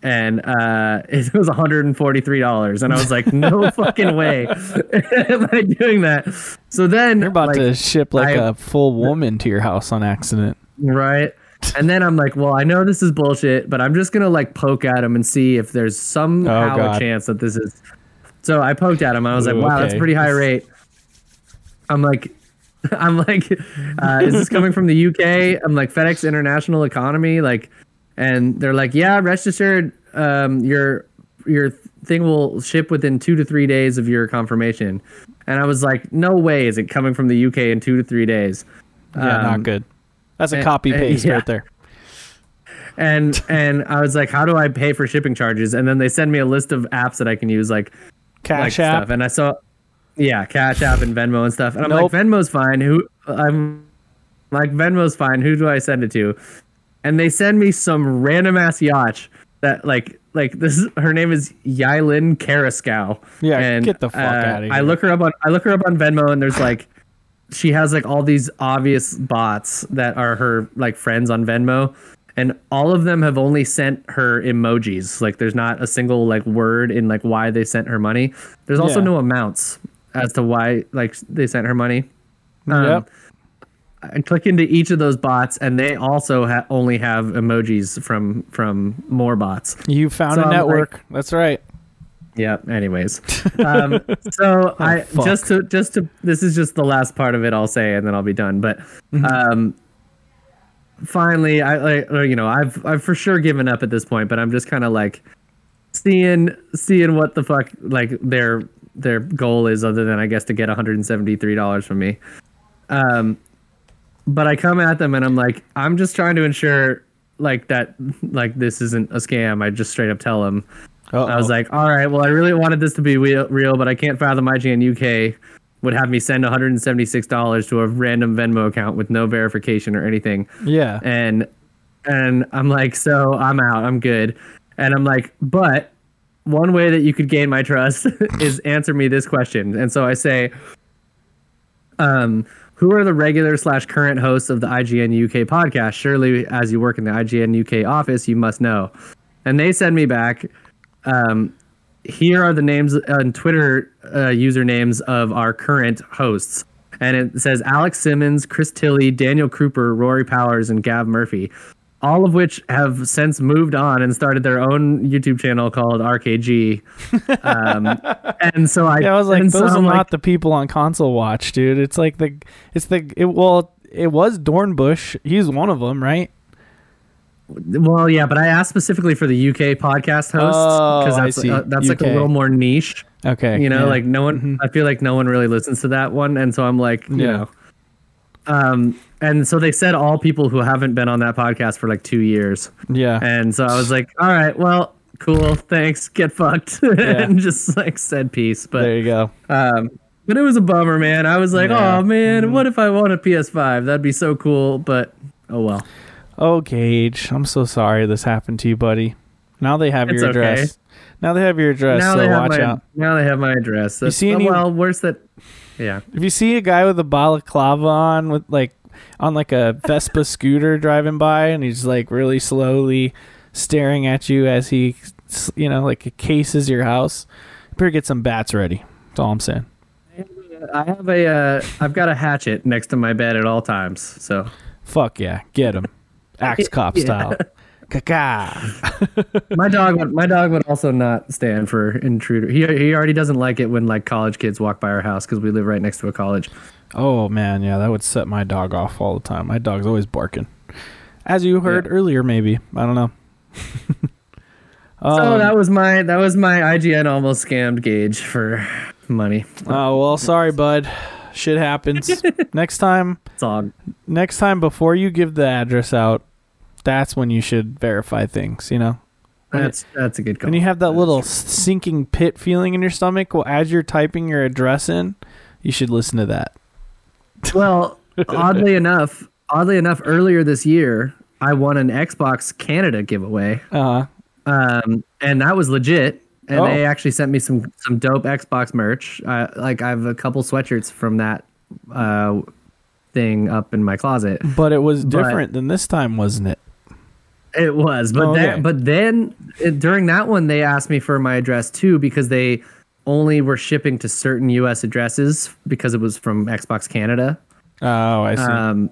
and uh, it was one hundred forty-three dollars. And I was like, no fucking way am I doing that. So then you're about like, to ship like I, a full woman to your house on accident, right? And then I'm like, well, I know this is bullshit, but I'm just gonna like poke at them and see if there's somehow oh, a chance that this is. So I poked at him. I was Ooh, like, wow, okay. That's a pretty high rate. I'm like, I'm like, uh, is this coming from the U K? I'm like, FedEx International Economy. Like, and they're like, yeah, rest assured, um, your, your thing will ship within two to three days of your confirmation. And I was like, no way is it coming from the U K in two to three days. Yeah, um, not good. That's a and, copy paste yeah. right there. And, and I was like, how do I pay for shipping charges? And then they send me a list of apps that I can use. Like, Cash like App stuff. And I saw, yeah, Cash App and Venmo and stuff. And I'm nope. like, Venmo's fine. Who I'm like, Venmo's fine. Who do I send it to? And they send me some random ass yacht that like, like this. Her name is Yailin Carascow. Yeah, and, get the fuck uh, out of here. I look her up on I look her up on Venmo, and there's like, she has like all these obvious bots that are her like friends on Venmo. And all of them have only sent her emojis. Like, there's not a single like word in like why they sent her money. There's also yeah. no amounts as to why like they sent her money. Um, yep. I click into each of those bots, and they also ha- only have emojis from from more bots. You found so a I'm network. Like, that's right. Yeah. Anyways, um, so oh, I fuck. just to just to this is just the last part of it. I'll say, and then I'll be done. But. Um, Finally, I like you know I've I've for sure given up at this point, but I'm just kind of like seeing seeing what the fuck like their their goal is, other than I guess to get one hundred seventy-three dollars from me. Um, but I come at them and I'm like, I'm just trying to ensure like that like this isn't a scam. I just straight up tell them. Uh-oh. I was like, all right, well I really wanted this to be real, but I can't fathom I G N U K would have me send one hundred seventy-six dollars to a random Venmo account with no verification or anything. Yeah. And and I'm like, so I'm out. I'm good. And I'm like, but one way that you could gain my trust is answer me this question. And so I say, um, who are the regular slash current hosts of the I G N U K podcast? Surely as you work in the I G N U K office, you must know. And they send me back, um, here are the names and Twitter uh, usernames of our current hosts. And it says Alex Simmons, Chris Tilley, Daniel Cooper, Rory Powers, and Gav Murphy, all of which have since moved on and started their own YouTube channel called R K G. Um, and so I, yeah, I was like, those are like, not the people on Console Watch, dude. It's like the, it's the, it, well, it was Dornbush. He's one of them, right? Well, yeah, but I asked specifically for the U K podcast hosts because oh, that's, uh, that's like a little more niche. Okay. You know, yeah. like no one, mm-hmm. I feel like no one really listens to that one. And so I'm like, yeah. you know. Um, and so they said all people who haven't been on that podcast for like two years. Yeah. And so I was like, all right, well, cool. Thanks. Get fucked. Yeah. And just like said peace. But there you go. Um, but it was a bummer, man. I was like, yeah. oh, man, mm-hmm. what if I want a P S five? That'd be so cool. But oh, well. Oh, Gage, I'm so sorry this happened to you, buddy. Now they have it's your address. Okay. Now they have your address, now so they have watch my, out. Now they have my address. That's, you see any, well, worse that... Yeah. If you see a guy with a balaclava on, with like, on like a Vespa scooter driving by, and he's like really slowly staring at you as he you know, like a case is your house. Better get some bats ready. That's all I'm saying. I have a, uh, I've got a hatchet next to my bed at all times. So fuck yeah, get him, axe cop yeah. style. Caca. my dog would my dog would also not stand for intruder. He he already doesn't like it when like college kids walk by our house because we live right next to a college. Oh man, yeah, that would set my dog off all the time. My dog's always barking. As you heard yeah. earlier, maybe. I don't know. um, so that was my that was my I G N almost scammed gauge for money. Oh well, sorry, bud. Shit happens. next time Song. Next time before you give the address out, that's when you should verify things, you know? When that's it, that's a good call. When you have that that's little true. sinking pit feeling in your stomach, well, as you're typing your address in, you should listen to that. Well, oddly enough, oddly enough, earlier this year, I won an Xbox Canada giveaway. Uh-huh. Um, and that was legit. And oh. they actually sent me some, some dope Xbox merch. Uh, like, I have a couple sweatshirts from that uh, thing up in my closet. But it was different but, than this time, wasn't it? It was, but oh, okay. that, but then it, during that one, they asked me for my address too because they only were shipping to certain U S addresses because it was from Xbox Canada. Oh, I see. Um,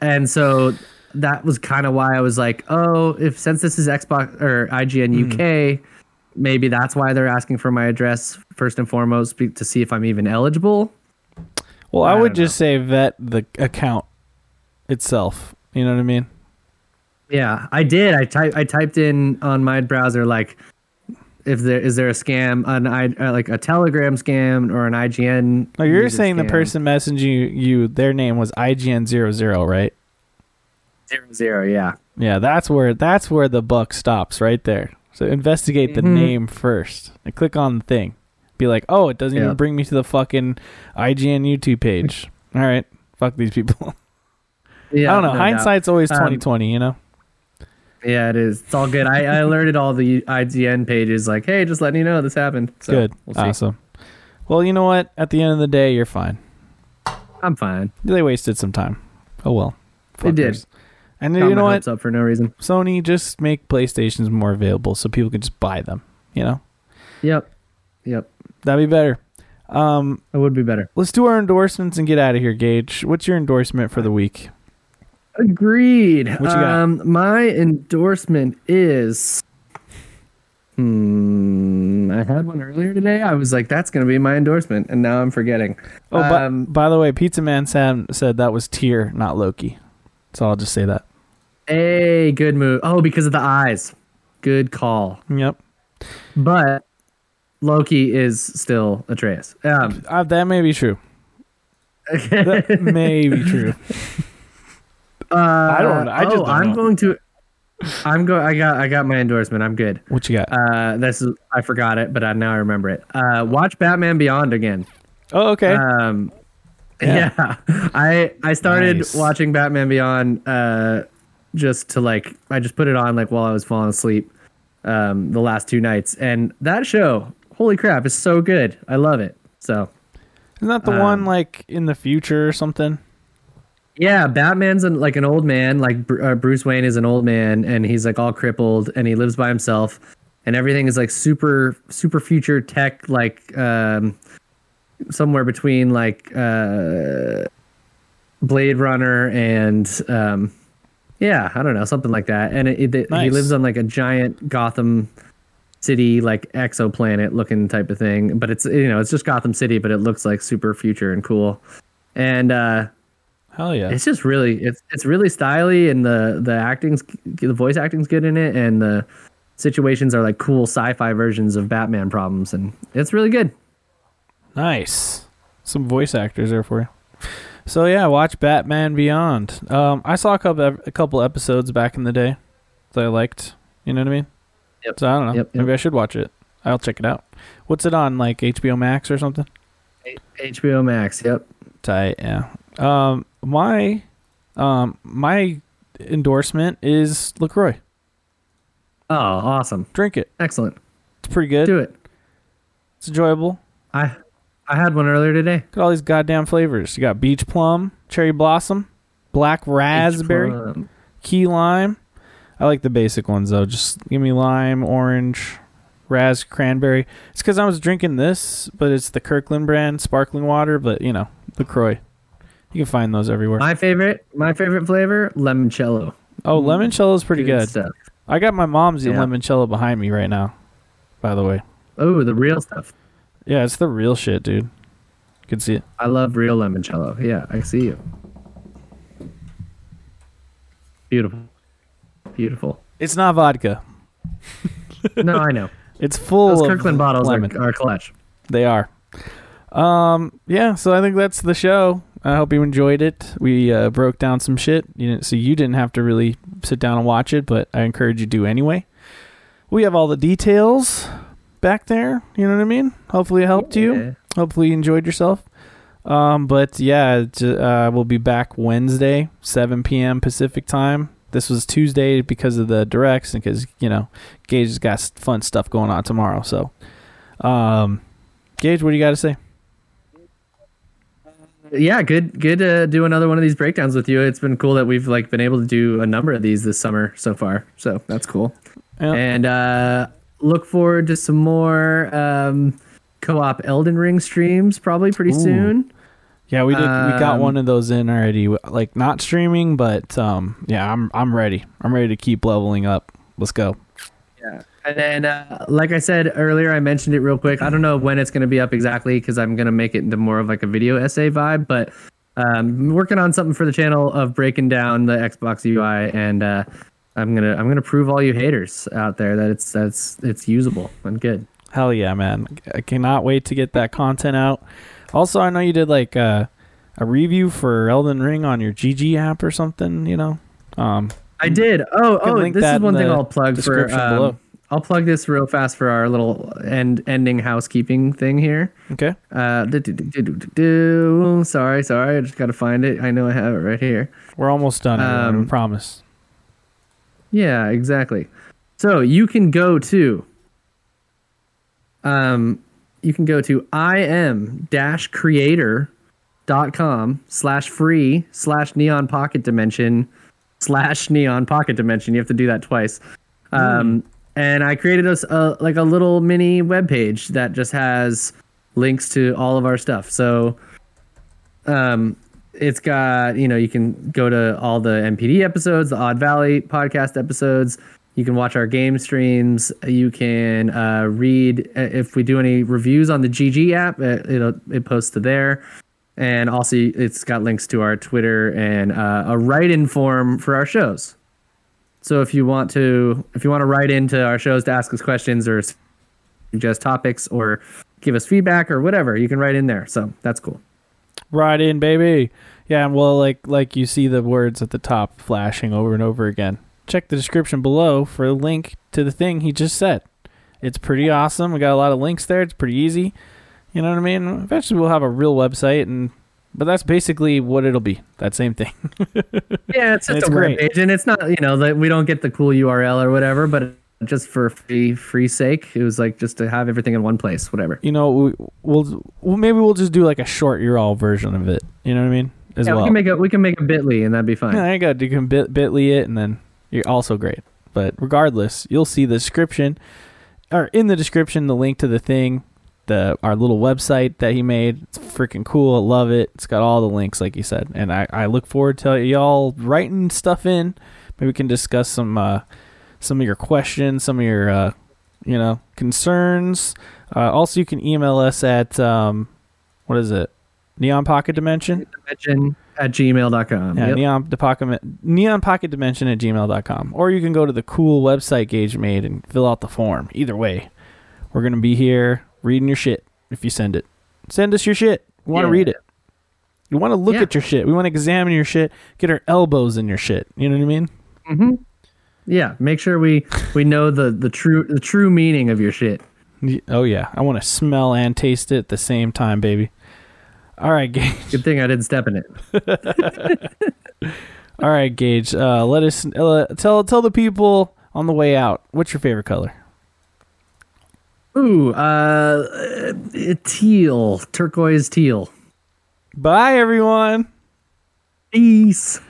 and so that was kind of why I was like, oh, if since this is Xbox or I G N U K, mm. maybe that's why they're asking for my address first and foremost be, to see if I'm even eligible. Well, I, I would just know. say vet the account itself. You know what I mean? Yeah, I did. I type. I typed in on my browser like, if there is there a scam, an I uh, like a Telegram scam or an I G N. Oh, you're saying scam. The person messaging you, you, their name was I G N zero zero, right? Zero zero, yeah. Yeah, that's where that's where the buck stops right there. So investigate mm-hmm. the name first. And click on the thing. Be like, oh, it doesn't yeah. even bring me to the fucking I G N YouTube page. All right, fuck these people. Yeah, I don't know. No Hindsight's doubt. always twenty twenty, um, you know. Yeah, it is. It's all good. I, I alerted all the I G N pages like, hey, just letting you know this happened. So good. We'll awesome. Well, you know what? At the end of the day, you're fine. I'm fine. They wasted some time. Oh, well. Fuckers. They did. And Got you know what? Up for no reason. Sony, just make PlayStations more available so people can just buy them, you know? Yep. Yep. That'd be better. Um, It would be better. Let's do our endorsements and get out of here, Gage. What's your endorsement for the week? Agreed. What you got? Um, my endorsement is. Hmm, I had one earlier today. I was like, "That's going to be my endorsement," and now I'm forgetting. Oh, um, by, by the way, Pizza Man Sam said that was Tyr, not Loki. So I'll just say that. Hey, good move. Oh, because of the eyes. Good call. Yep. But Loki is still Atreus. Um, uh, that may be true. Okay. That may be true. Uh, I don't know. I just oh, don't I'm know. going to. I'm going. I got. I got my endorsement. I'm good. What you got? Uh, this is. I forgot it, but I now I remember it. Uh, watch Batman Beyond again. Oh, okay. Um, yeah. yeah. I I started nice. watching Batman Beyond. Uh, just to like, I just put it on like while I was falling asleep. Um, the last two nights, and that show, holy crap, is so good. I love it. So, isn't that the um, one like in the future or something? Yeah, Batman's an, like an old man, like uh, Bruce Wayne is an old man, and he's like all crippled, and he lives by himself, and everything is like super, super future tech, like um, somewhere between like uh, Blade Runner and um, yeah, I don't know, something like that. And it, it, nice. he lives on like a giant Gotham City, like exoplanet looking type of thing, but it's you know it's just Gotham City, but it looks like super future and cool, and. uh Hell yeah! It's just really it's it's really stylish, and the the acting's the voice acting's good in it, and the situations are like cool sci-fi versions of Batman problems, and it's really good. Nice, some voice actors there for you. So yeah, watch Batman Beyond. Um, I saw a couple a couple episodes back in the day that I liked. You know what I mean? Yep. So I don't know. Yep, yep. Maybe I should watch it. I'll check it out. What's it on? Like H B O Max or something? H B O Max. Yep. Tight. Yeah. Um. My, um, my endorsement is LaCroix. Oh, awesome! Drink it. Excellent. It's pretty good. Do it. It's enjoyable. I, I had one earlier today. Look at all these goddamn flavors. You got beach plum, cherry blossom, black raspberry, key lime, I like the basic ones, though. Just give me lime, orange, razz, cranberry. It's because I was drinking this, but it's the Kirkland brand sparkling water, but, you know, LaCroix. You can find those everywhere. My favorite, my favorite flavor, limoncello. Oh, limoncello is pretty good. good. Stuff. I got my mom's yeah. limoncello behind me right now, by the way. Oh, the real stuff. Yeah, it's the real shit, dude. You can see it. I love real limoncello. Yeah, I see you. Beautiful. Beautiful. It's not vodka. No, I know. It's full Those of Those Kirkland bottles lemon. are, are clutch. They are. Um, yeah, so I think that's the show. I hope you enjoyed it. We uh, broke down some shit, you didn't, so you didn't have to really sit down and watch it, but I encourage you to do anyway. We have all the details back there, you know what I mean? Hopefully it helped yeah. you. Hopefully you enjoyed yourself. Um, but yeah, uh, we'll be back Wednesday, seven p.m. Pacific time. This was Tuesday because of the directs and because, you know, Gage has got fun stuff going on tomorrow. So, um, Gage, what do you got to say? Yeah, good, good to do another one of these breakdowns with you. It's been cool that we've like been able to do a number of these this summer so far. So that's cool. Yep. And uh, look forward to some more um, co-op Elden Ring streams probably pretty Ooh. soon. Yeah, we did. Um, we got one of those in already. Like not streaming, but um, yeah, I'm I'm ready. I'm ready to keep leveling up. Let's go. Yeah, and then uh, like I said earlier, I mentioned it real quick. I don't know when it's going to be up exactly because I'm going to make it into more of like a video essay vibe. But um, I'm working on something for the channel of breaking down the Xbox U I, and uh, I'm gonna I'm gonna prove all you haters out there that it's that's it's usable and good. Hell yeah, man! I cannot wait to get that content out. Also, I know you did like uh, a review for Elden Ring on your G G app or something, you know? Um, I did. Oh, oh, this is one thing I'll plug for. Um, I'll plug this real fast for our little end ending housekeeping thing here. Okay. Uh, do, do, do, do, do, do. Sorry, sorry. I just got to find it. I know I have it right here. We're almost done. Um, I promise. Yeah, exactly. So you can go to... Um. You can go to im-creator.com slash free slash neon pocket dimension slash neon pocket dimension. You have to do that twice. Mm. Um, and I created us a, like a little mini webpage that just has links to all of our stuff. So um, it's got, you know, you can go to all the M P D episodes, the Odd Valley podcast episodes. You can watch our game streams. You can uh, read if we do any reviews on the G G app. It it'll, it posts to there, and also it's got links to our Twitter and uh, a write-in form for our shows. So if you want to, if you want to write into our shows to ask us questions or suggest topics or give us feedback or whatever, you can write in there. So that's cool. Write in, baby. Yeah, well, like like you see the words at the top flashing over and over again. Check the description below for a link to the thing he just said. It's pretty awesome. We got a lot of links there. It's pretty easy. You know what I mean? Eventually we'll have a real website, and but that's basically what it'll be. That same thing. Yeah, it's just it's a web page, and it's not, you know, that we don't get the cool U R L or whatever, but just for free free sake, it was like just to have everything in one place, whatever. You know, we, we'll, we'll maybe we'll just do like a short U R L version of it. You know what I mean? As yeah, well. we can make a we can make a bit dot l y and that'd be fine. Yeah, there you go. You can bit, bit.ly it and then. You're also great. But regardless, you'll see the description or in the description, the link to the thing, the our little website that he made. It's freaking cool. I love it. It's got all the links, like you said. And I, I look forward to y'all writing stuff in. Maybe we can discuss some uh, some of your questions, some of your uh, you know, concerns. Uh, also, you can email us at um, what is it? Neon Pocket Dimension? Dimension. At gmail dot com. Yeah, yep. neon, pocket, neon Pocket Dimension at gmail dot com. Or you can go to the cool website Gage made and fill out the form. Either way, we're going to be here reading your shit if you send it. Send us your shit. We want to yeah. read it. We want to look yeah. at your shit. We want to examine your shit. Get our elbows in your shit. You know what I mean? Mm-hmm. Yeah. Make sure we, we know the, the true the true meaning of your shit. Oh, yeah. I want to smell and taste it at the same time, baby. All right, Gage. Good thing I didn't step in it. All right, Gage. Uh, let us uh, tell tell the people on the way out. What's your favorite color? Ooh, uh, teal, turquoise teal. Bye, everyone. Peace.